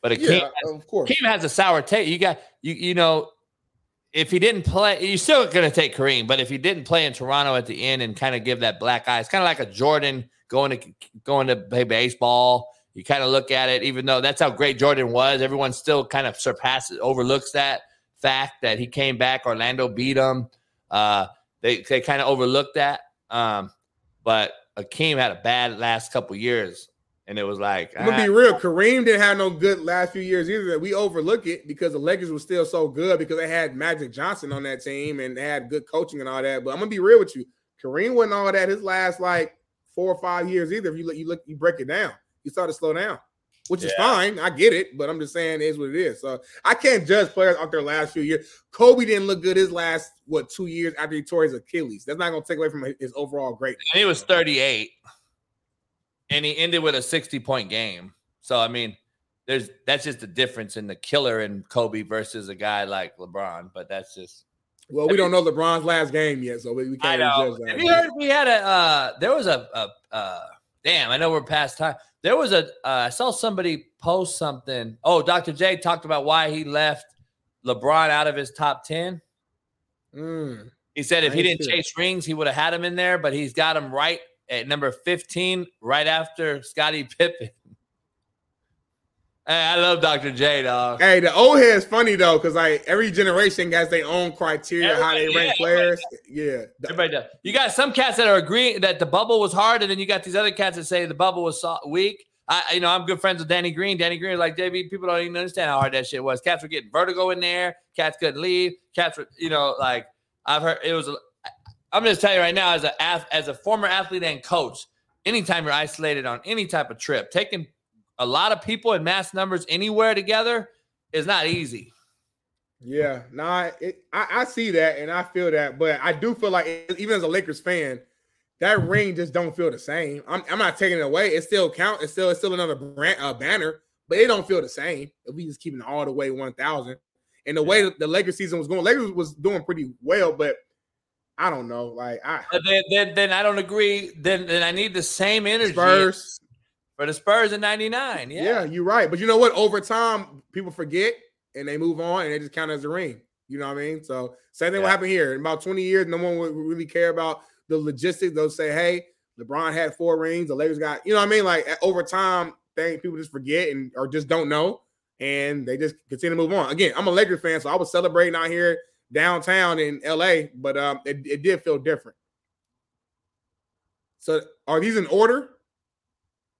but Hakeem, yeah, has, of course. Hakeem has a sour taste. You got you, you know, if he didn't play, you're still going to take Kareem. But if he didn't play in Toronto at the end and kind of give that black eye, it's kind of like a Jordan going to going to play baseball. You kind of look at it, even though that's how great Jordan was. Everyone still kind of surpasses, overlooks that fact that he came back. Orlando beat him. Uh, they they kind of overlooked that. Um, but Akeem had a bad last couple years, and it was like, I'm gonna ah. be real. Kareem didn't have no good last few years either. We overlook it because the Lakers were still so good because they had Magic Johnson on that team and they had good coaching and all that. But I'm gonna be real with you. Kareem wasn't all that his last like four or five years either. If you look, you look, you break it down. You start to slow down, which yeah. is fine. I get it, but I'm just saying it is what it is. So I can't judge players off their last few years. Kobe didn't look good his last, what, two years after he tore his Achilles. That's not going to take away from his overall greatness. And he was thirty-eight, and he ended with a sixty-point game. So, I mean, there's that's just the difference in the killer in Kobe versus a guy like LeBron, but that's just – Well, I we mean, don't know LeBron's last game yet, so we, we can't I know. judge that. Have you heard we had a uh, – there was a, a – uh, damn, I know we're past time. There was a, uh, I saw somebody post something. Oh, Doctor J talked about why he left LeBron out of his top ten. Mm, he said if he didn't chase rings, he would have had him in there, but he's got him right at number fifteen, right after Scottie Pippen. Hey, I love Doctor J, dog. Hey, the old head is funny, though, because like every generation has their own criteria, everybody, how they rank yeah, players. Everybody yeah. Everybody does. You got some cats that are agreeing that the bubble was hard, and then you got these other cats that say the bubble was weak. I, you know, I'm good friends with Danny Green. Danny Green was like, J B, people don't even understand how hard that shit was. Cats were getting vertigo in there. Cats couldn't leave. Cats were, you know, like I've heard it was – I'm just telling you right now, as a as a former athlete and coach, anytime you're isolated on any type of trip, taking – a lot of people in mass numbers anywhere together is not easy. Yeah, no, nah, I, I see that and I feel that, but I do feel like it, even as a Lakers fan, that ring just don't feel the same. I'm, I'm not taking it away. It still counts. It's still it's still another brand, uh, banner, but it don't feel the same. If we just keeping it all the way one thousand. And the yeah. way that the Lakers season was going, Lakers was doing pretty well, but I don't know. Like I then then, then I don't agree. Then then I need the same energy. Spurs. For the Spurs in ninety-nine, yeah. Yeah, you're right. But you know what? Over time, people forget, and they move on, and they just count it as a ring. You know what I mean? So same thing yeah. will happen here. In about twenty years, no one would really care about the logistics. They'll say, hey, LeBron had four rings. The Lakers got – you know what I mean? Like, over time, thing, people just forget and or just don't know, and they just continue to move on. Again, I'm a Lakers fan, so I was celebrating out here downtown in L A, but um, it, it did feel different. So are these in order?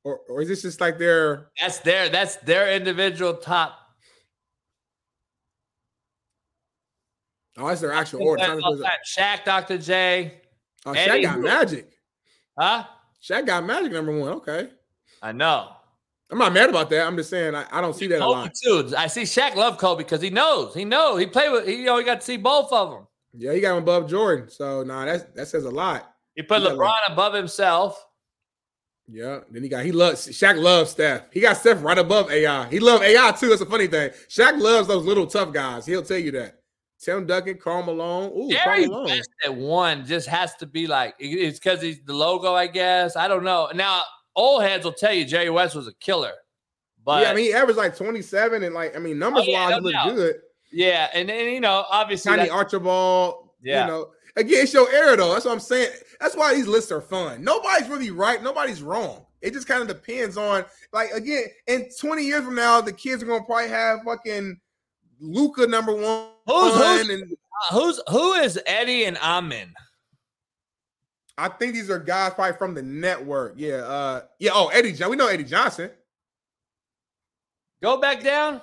Or, or is this just like their? That's their. That's their individual top. Oh, that's their actual order. Shaq, Doctor J. Oh, Eddie. Shaq got Magic. Huh? Shaq got Magic number one. Okay. I know. I'm not mad about that. I'm just saying I, I don't see that Kobe a lot. Too. I see Shaq love Kobe because he knows. He knows. He played with. He, you know, he got to see both of them. Yeah, he got him above Jordan. So nah, that's that says a lot. He put he LeBron above himself. Yeah, then he got he loves Shaq loves Steph. He got Steph right above A I. He loves A I too. That's a funny thing. Shaq loves those little tough guys. He'll tell you that. Tim Duncan, Karl Malone. Ooh, Jerry Karl Malone. That one just has to be like it's because he's the logo, I guess. I don't know. Now old heads will tell you Jerry West was a killer, but yeah, I mean he averaged like twenty-seven and like I mean numbers oh, yeah, wise no looked doubt. good. Yeah, and then you know obviously Tiny Archibald. Yeah, you know. Again, it's your era, though. That's what I'm saying. That's why these lists are fun. Nobody's really right. Nobody's wrong. It just kind of depends on, like, again, in twenty years from now, the kids are going to probably have fucking Luka number one. Who's, who's, and, uh, who's who is Eddie and Amin? I think these are guys probably from the network. Yeah. Uh, yeah. Oh, Eddie Johnson. We know Eddie Johnson. Go back down.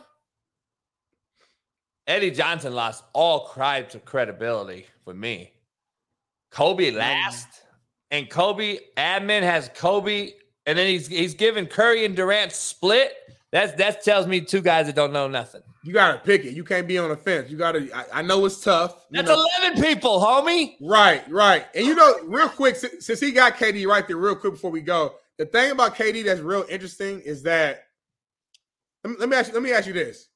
Eddie Johnson lost all types of credibility for me. Kobe last, and Kobe admin has Kobe, and then he's he's giving Curry and Durant split. That's that tells me two guys that don't know nothing. You gotta pick it. You can't be on the fence. You gotta. I, I know it's tough. That's know. eleven people, homie. Right, right. And you know, real quick, since, since he got K D right there, real quick before we go, the thing about K D that's real interesting is that. Let me, let me ask you. Let me ask you this.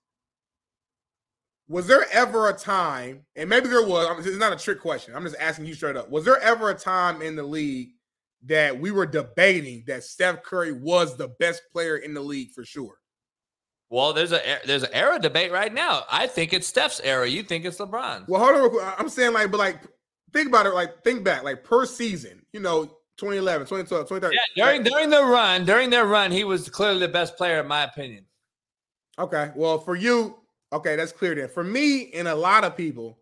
Was there ever a time, and maybe there was, it's not a trick question, I'm just asking you straight up. Was there ever a time in the league that we were debating that Steph Curry was the best player in the league for sure? Well, there's a there's an era debate right now. I think it's Steph's era. You think it's LeBron. Well, hold on real quick. I'm saying like, but like, think about it, like, think back, like per season, you know, twenty eleven, twenty twelve, twenty thirteen. Yeah, during during the run, during their run, he was clearly the best player in my opinion. Okay, well, for you, okay, that's clear then. For me and a lot of people,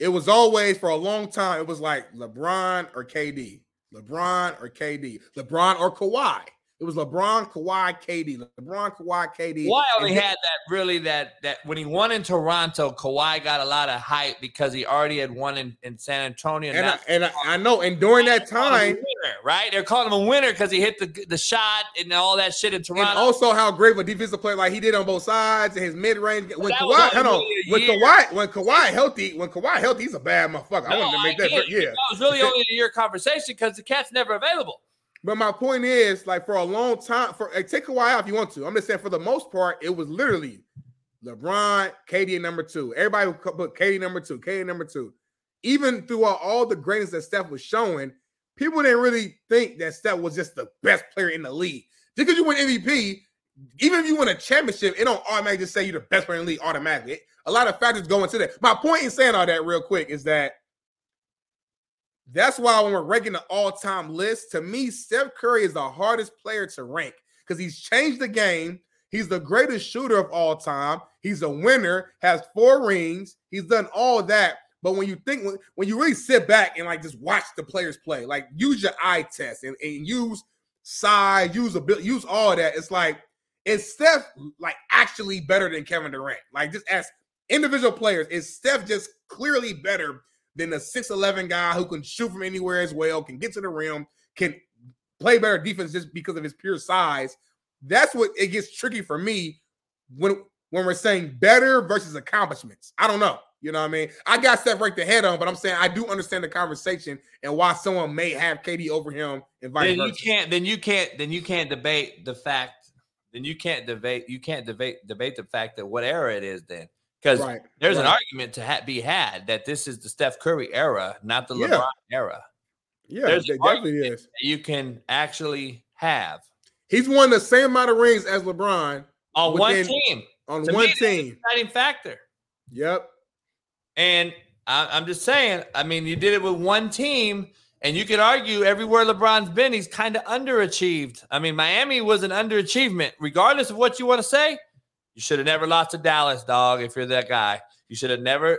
it was always for a long time, it was like LeBron or K D, LeBron or K D, LeBron or Kawhi. It was LeBron, Kawhi, K D, LeBron, Kawhi, K D. Kawhi only had that really that that when he won in Toronto, Kawhi got a lot of hype because he already had won in, in San Antonio. And, I, and I, I know, and during that time, winner, right? They're calling him a winner because he hit the the shot and all that shit in Toronto. And also how great of a defensive player like he did on both sides and his mid range. When Kawhi, hold on, when Kawhi, when Kawhi healthy, when Kawhi healthy, he's a bad motherfucker. No, I wanted to make I that, yeah. That was really only a year conversation because the cat's never available. But my point is, like, for a long time, for like, take Kawhi out if you want to. I'm just saying, for the most part, it was literally LeBron, K D number two. Everybody would put K D number two, K D number two. Even throughout all the greatness that Steph was showing, people didn't really think that Steph was just the best player in the league. Just because you win M V P, even if you win a championship, it don't automatically just say you're the best player in the league automatically. It, a lot of factors go into that. My point in saying all that real quick is that that's why when we're ranking the all-time list, to me, Steph Curry is the hardest player to rank because he's changed the game. He's the greatest shooter of all time. He's a winner, has four rings. He's done all that. But when you think, when, when you really sit back and like just watch the players play, like use your eye test and, and use size, use a use all that. It's like, is Steph like actually better than Kevin Durant? Like just as individual players, is Steph just clearly better than the six eleven guy who can shoot from anywhere as well, can get to the rim, can play better defense just because of his pure size? That's what it gets tricky for me when when we're saying better versus accomplishments. I don't know. You know what I mean? I got Steph right the head on, but I'm saying I do understand the conversation and why someone may have K D over him and vice then versa. You can't, then you can't then you can't debate the fact, then you can't debate, you can't debate debate the fact that what era it is then. Because right, there's right. an argument to ha- be had that this is the Steph Curry era, not the yeah. LeBron era. Yeah, there's it definitely is. That you can actually have. He's won the same amount of rings as LeBron on within, one team. On to one me, team, an exciting factor. Yep. And I, I'm just saying, I mean, you did it with one team, and you could argue everywhere LeBron's been, he's kind of underachieved. I mean, Miami was an underachievement, regardless of what you want to say. You should have never lost to Dallas, dog, if you're that guy. You should have never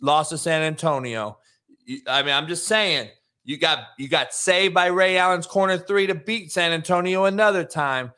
lost to San Antonio. You, I mean, I'm just saying, you got you got saved by Ray Allen's corner three to beat San Antonio another time.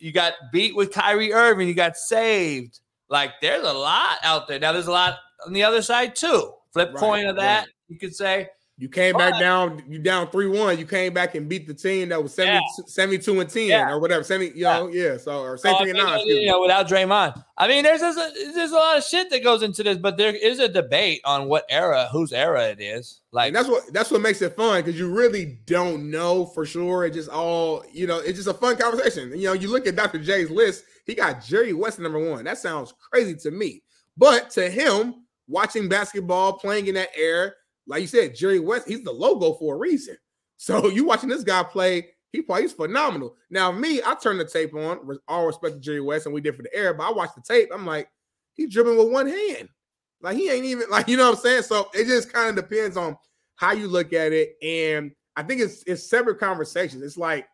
You got beat with Kyrie Irving. You got saved. Like, there's a lot out there. Now, there's a lot on the other side, too. Flip right, coin of that, right. You could say. You came but, back down, you down three one. You came back and beat the team that was seventy-two and ten yeah. or whatever. seventy, you know, yeah. yeah. So, or seventy-three and nine. You know, without Draymond. I mean, there's just a, there's a lot of shit that goes into this, but there is a debate on what era, whose era it is. Like, and that's what that's what makes it fun because you really don't know for sure. It's just all, you know, it's just a fun conversation. You know, you look at Doctor J's list, he got Jerry West number one. That sounds crazy to me. But to him, watching basketball, playing in that era, like you said, Jerry West, he's the logo for a reason. So you watching this guy play, he plays phenomenal. Now me, I turned the tape on, with all respect to Jerry West, and we did for the air, but I watched the tape, I'm like, he's dribbling with one hand. Like he ain't even, like, you know what I'm saying? So it just kind of depends on how you look at it. And I think it's it's separate conversations. It's like,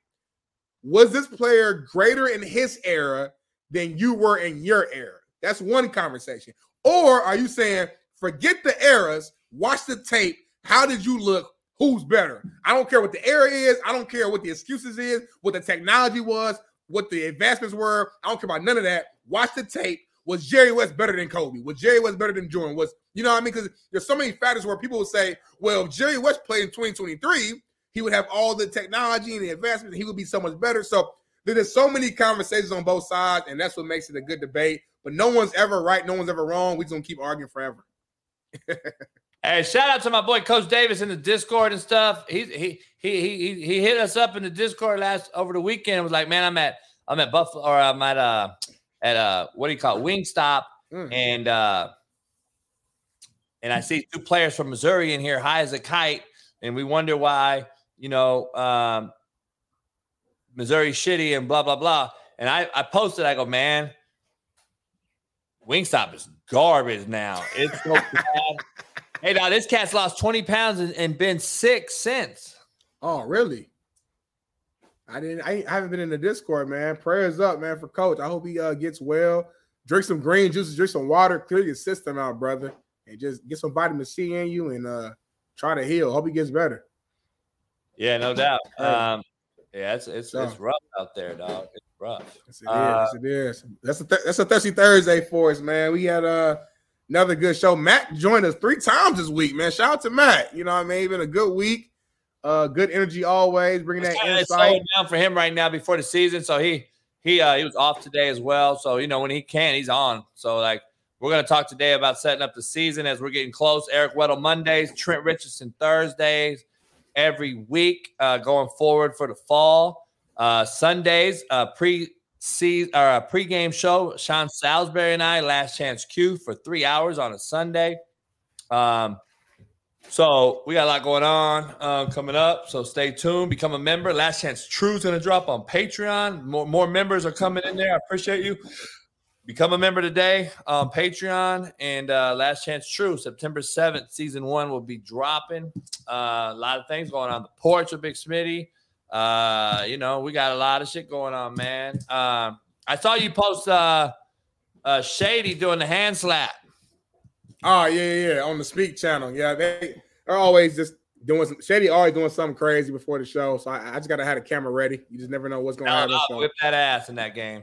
was this player greater in his era than you were in your era? That's one conversation. Or are you saying, forget the eras, watch the tape. How did you look? Who's better? I don't care what the era is. I don't care what the excuses is, what the technology was, what the advancements were. I don't care about none of that. Watch the tape. Was Jerry West better than Kobe? Was Jerry West better than Jordan? Was, you know what I mean? Because there's so many factors where people will say, well, if Jerry West played in twenty twenty-three, he would have all the technology and the advancements. He would be so much better. So there's so many conversations on both sides, and that's what makes it a good debate. But no one's ever right. No one's ever wrong. We're just going to keep arguing forever. Hey, shout out to my boy Coach Davis in the Discord and stuff. He he he he he hit us up in the Discord last over the weekend. And was like, man, I'm at I'm at Buffalo, or I'm at uh at uh what do you call it? Wingstop, mm. and uh and I see two players from Missouri in here, high as a kite, and we wonder why, you know, um Missouri's shitty and blah blah blah. And I I posted, I go, man, Wingstop is garbage now. It's so bad. Hey, now this cat's lost twenty pounds and, and been sick since. Oh, really? I didn't. I, I haven't been in the Discord, man. Prayers up, man, for Coach. I hope he uh, gets well. Drink some green juices, drink some water, clear your system out, brother, and just get some vitamin C in you and uh, try to heal. Hope he gets better. Yeah, no doubt. Um, yeah, it's it's, so, it's rough out there, dog. It's rough. Yes, it uh, is. Yes, it is. That's a th- that's a Thirsty Thursday for us, man. We had uh, another good show. Matt joined us three times this week, man. Shout out to Matt. You know what I mean? It's been a good week. Uh, good energy always, bringing it's that insight. It's slowing down for him right now before the season, so he. He uh, he was off today as well, so, you know, when he can, he's on. So, like, we're going to talk today about setting up the season as we're getting close. Eric Weddle Mondays, Trent Richardson Thursdays every week uh, going forward for the fall. Uh, Sundays, uh, pre-season, or uh, pre-game show, Sean Salisbury and I, Last Chance Q for three hours on a Sunday. Um, so, we got a lot going on uh, coming up, so stay tuned. Become a member. Last Chance True's going to drop on Patreon. More, more members are coming in there. I appreciate you. Become a member today on Patreon. And uh, Last Chance True, September seventh, Season one will be dropping. Uh, a lot of things going on. The porch with Big Smitty. Uh, you know, we got a lot of shit going on, man. Uh, I saw you post uh, uh, Shady doing the hand slap. Oh, yeah, yeah, on the Speak channel. Yeah, they are always just doing some – Shady always doing something crazy before the show, so I, I just got to have the camera ready. You just never know what's going to no, happen. No, whip that ass in that game.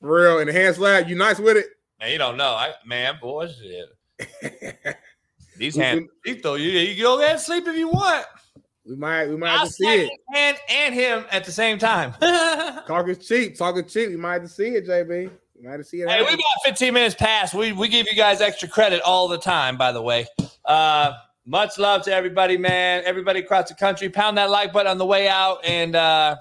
For real, and the hand slap, you nice with it? Man, you don't know. I, man, boy, shit. These hands – you can go there and sleep if you want. We might we might have to see it. And, and him at the same time. Talk is cheap. Talk is cheap. We might have to see it, J B. To see it hey, happen. We got fifteen minutes past. We we give you guys extra credit all the time, by the way. Uh, much love to everybody, man. Everybody across the country. Pound that like button on the way out. And uh,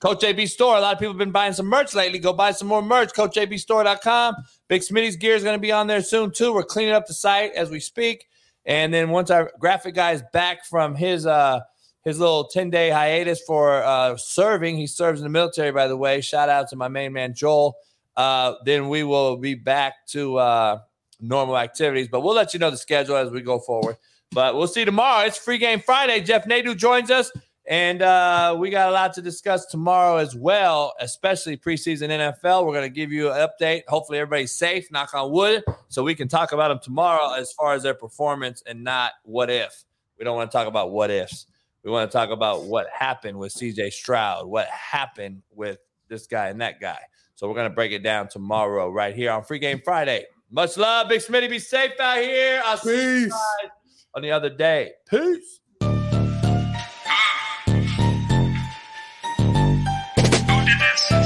Coach J B Store. A lot of people have been buying some merch lately. Go buy some more merch. Coach J B Store dot com. Big Smitty's gear is going to be on there soon, too. We're cleaning up the site as we speak. And then once our graphic guy is back from his uh, his little ten-day hiatus for uh, serving. He serves in the military, by the way. Shout out to my main man, Joel. Uh, then we will be back to uh, normal activities. But we'll let you know the schedule as we go forward. But we'll see tomorrow. It's Free Game Friday. Jeff Nadeau joins us. And uh, we got a lot to discuss tomorrow as well, especially preseason N F L. We're going to give you an update. Hopefully everybody's safe, knock on wood, so we can talk about them tomorrow as far as their performance and not what if. We don't want to talk about what ifs. We want to talk about what happened with C J Stroud, what happened with this guy and that guy. So we're going to break it down tomorrow right here on Free Game Friday. Much love. Big Smitty, be safe out here. I'll see Peace. You guys on the other day. Peace. Ah. Who did this?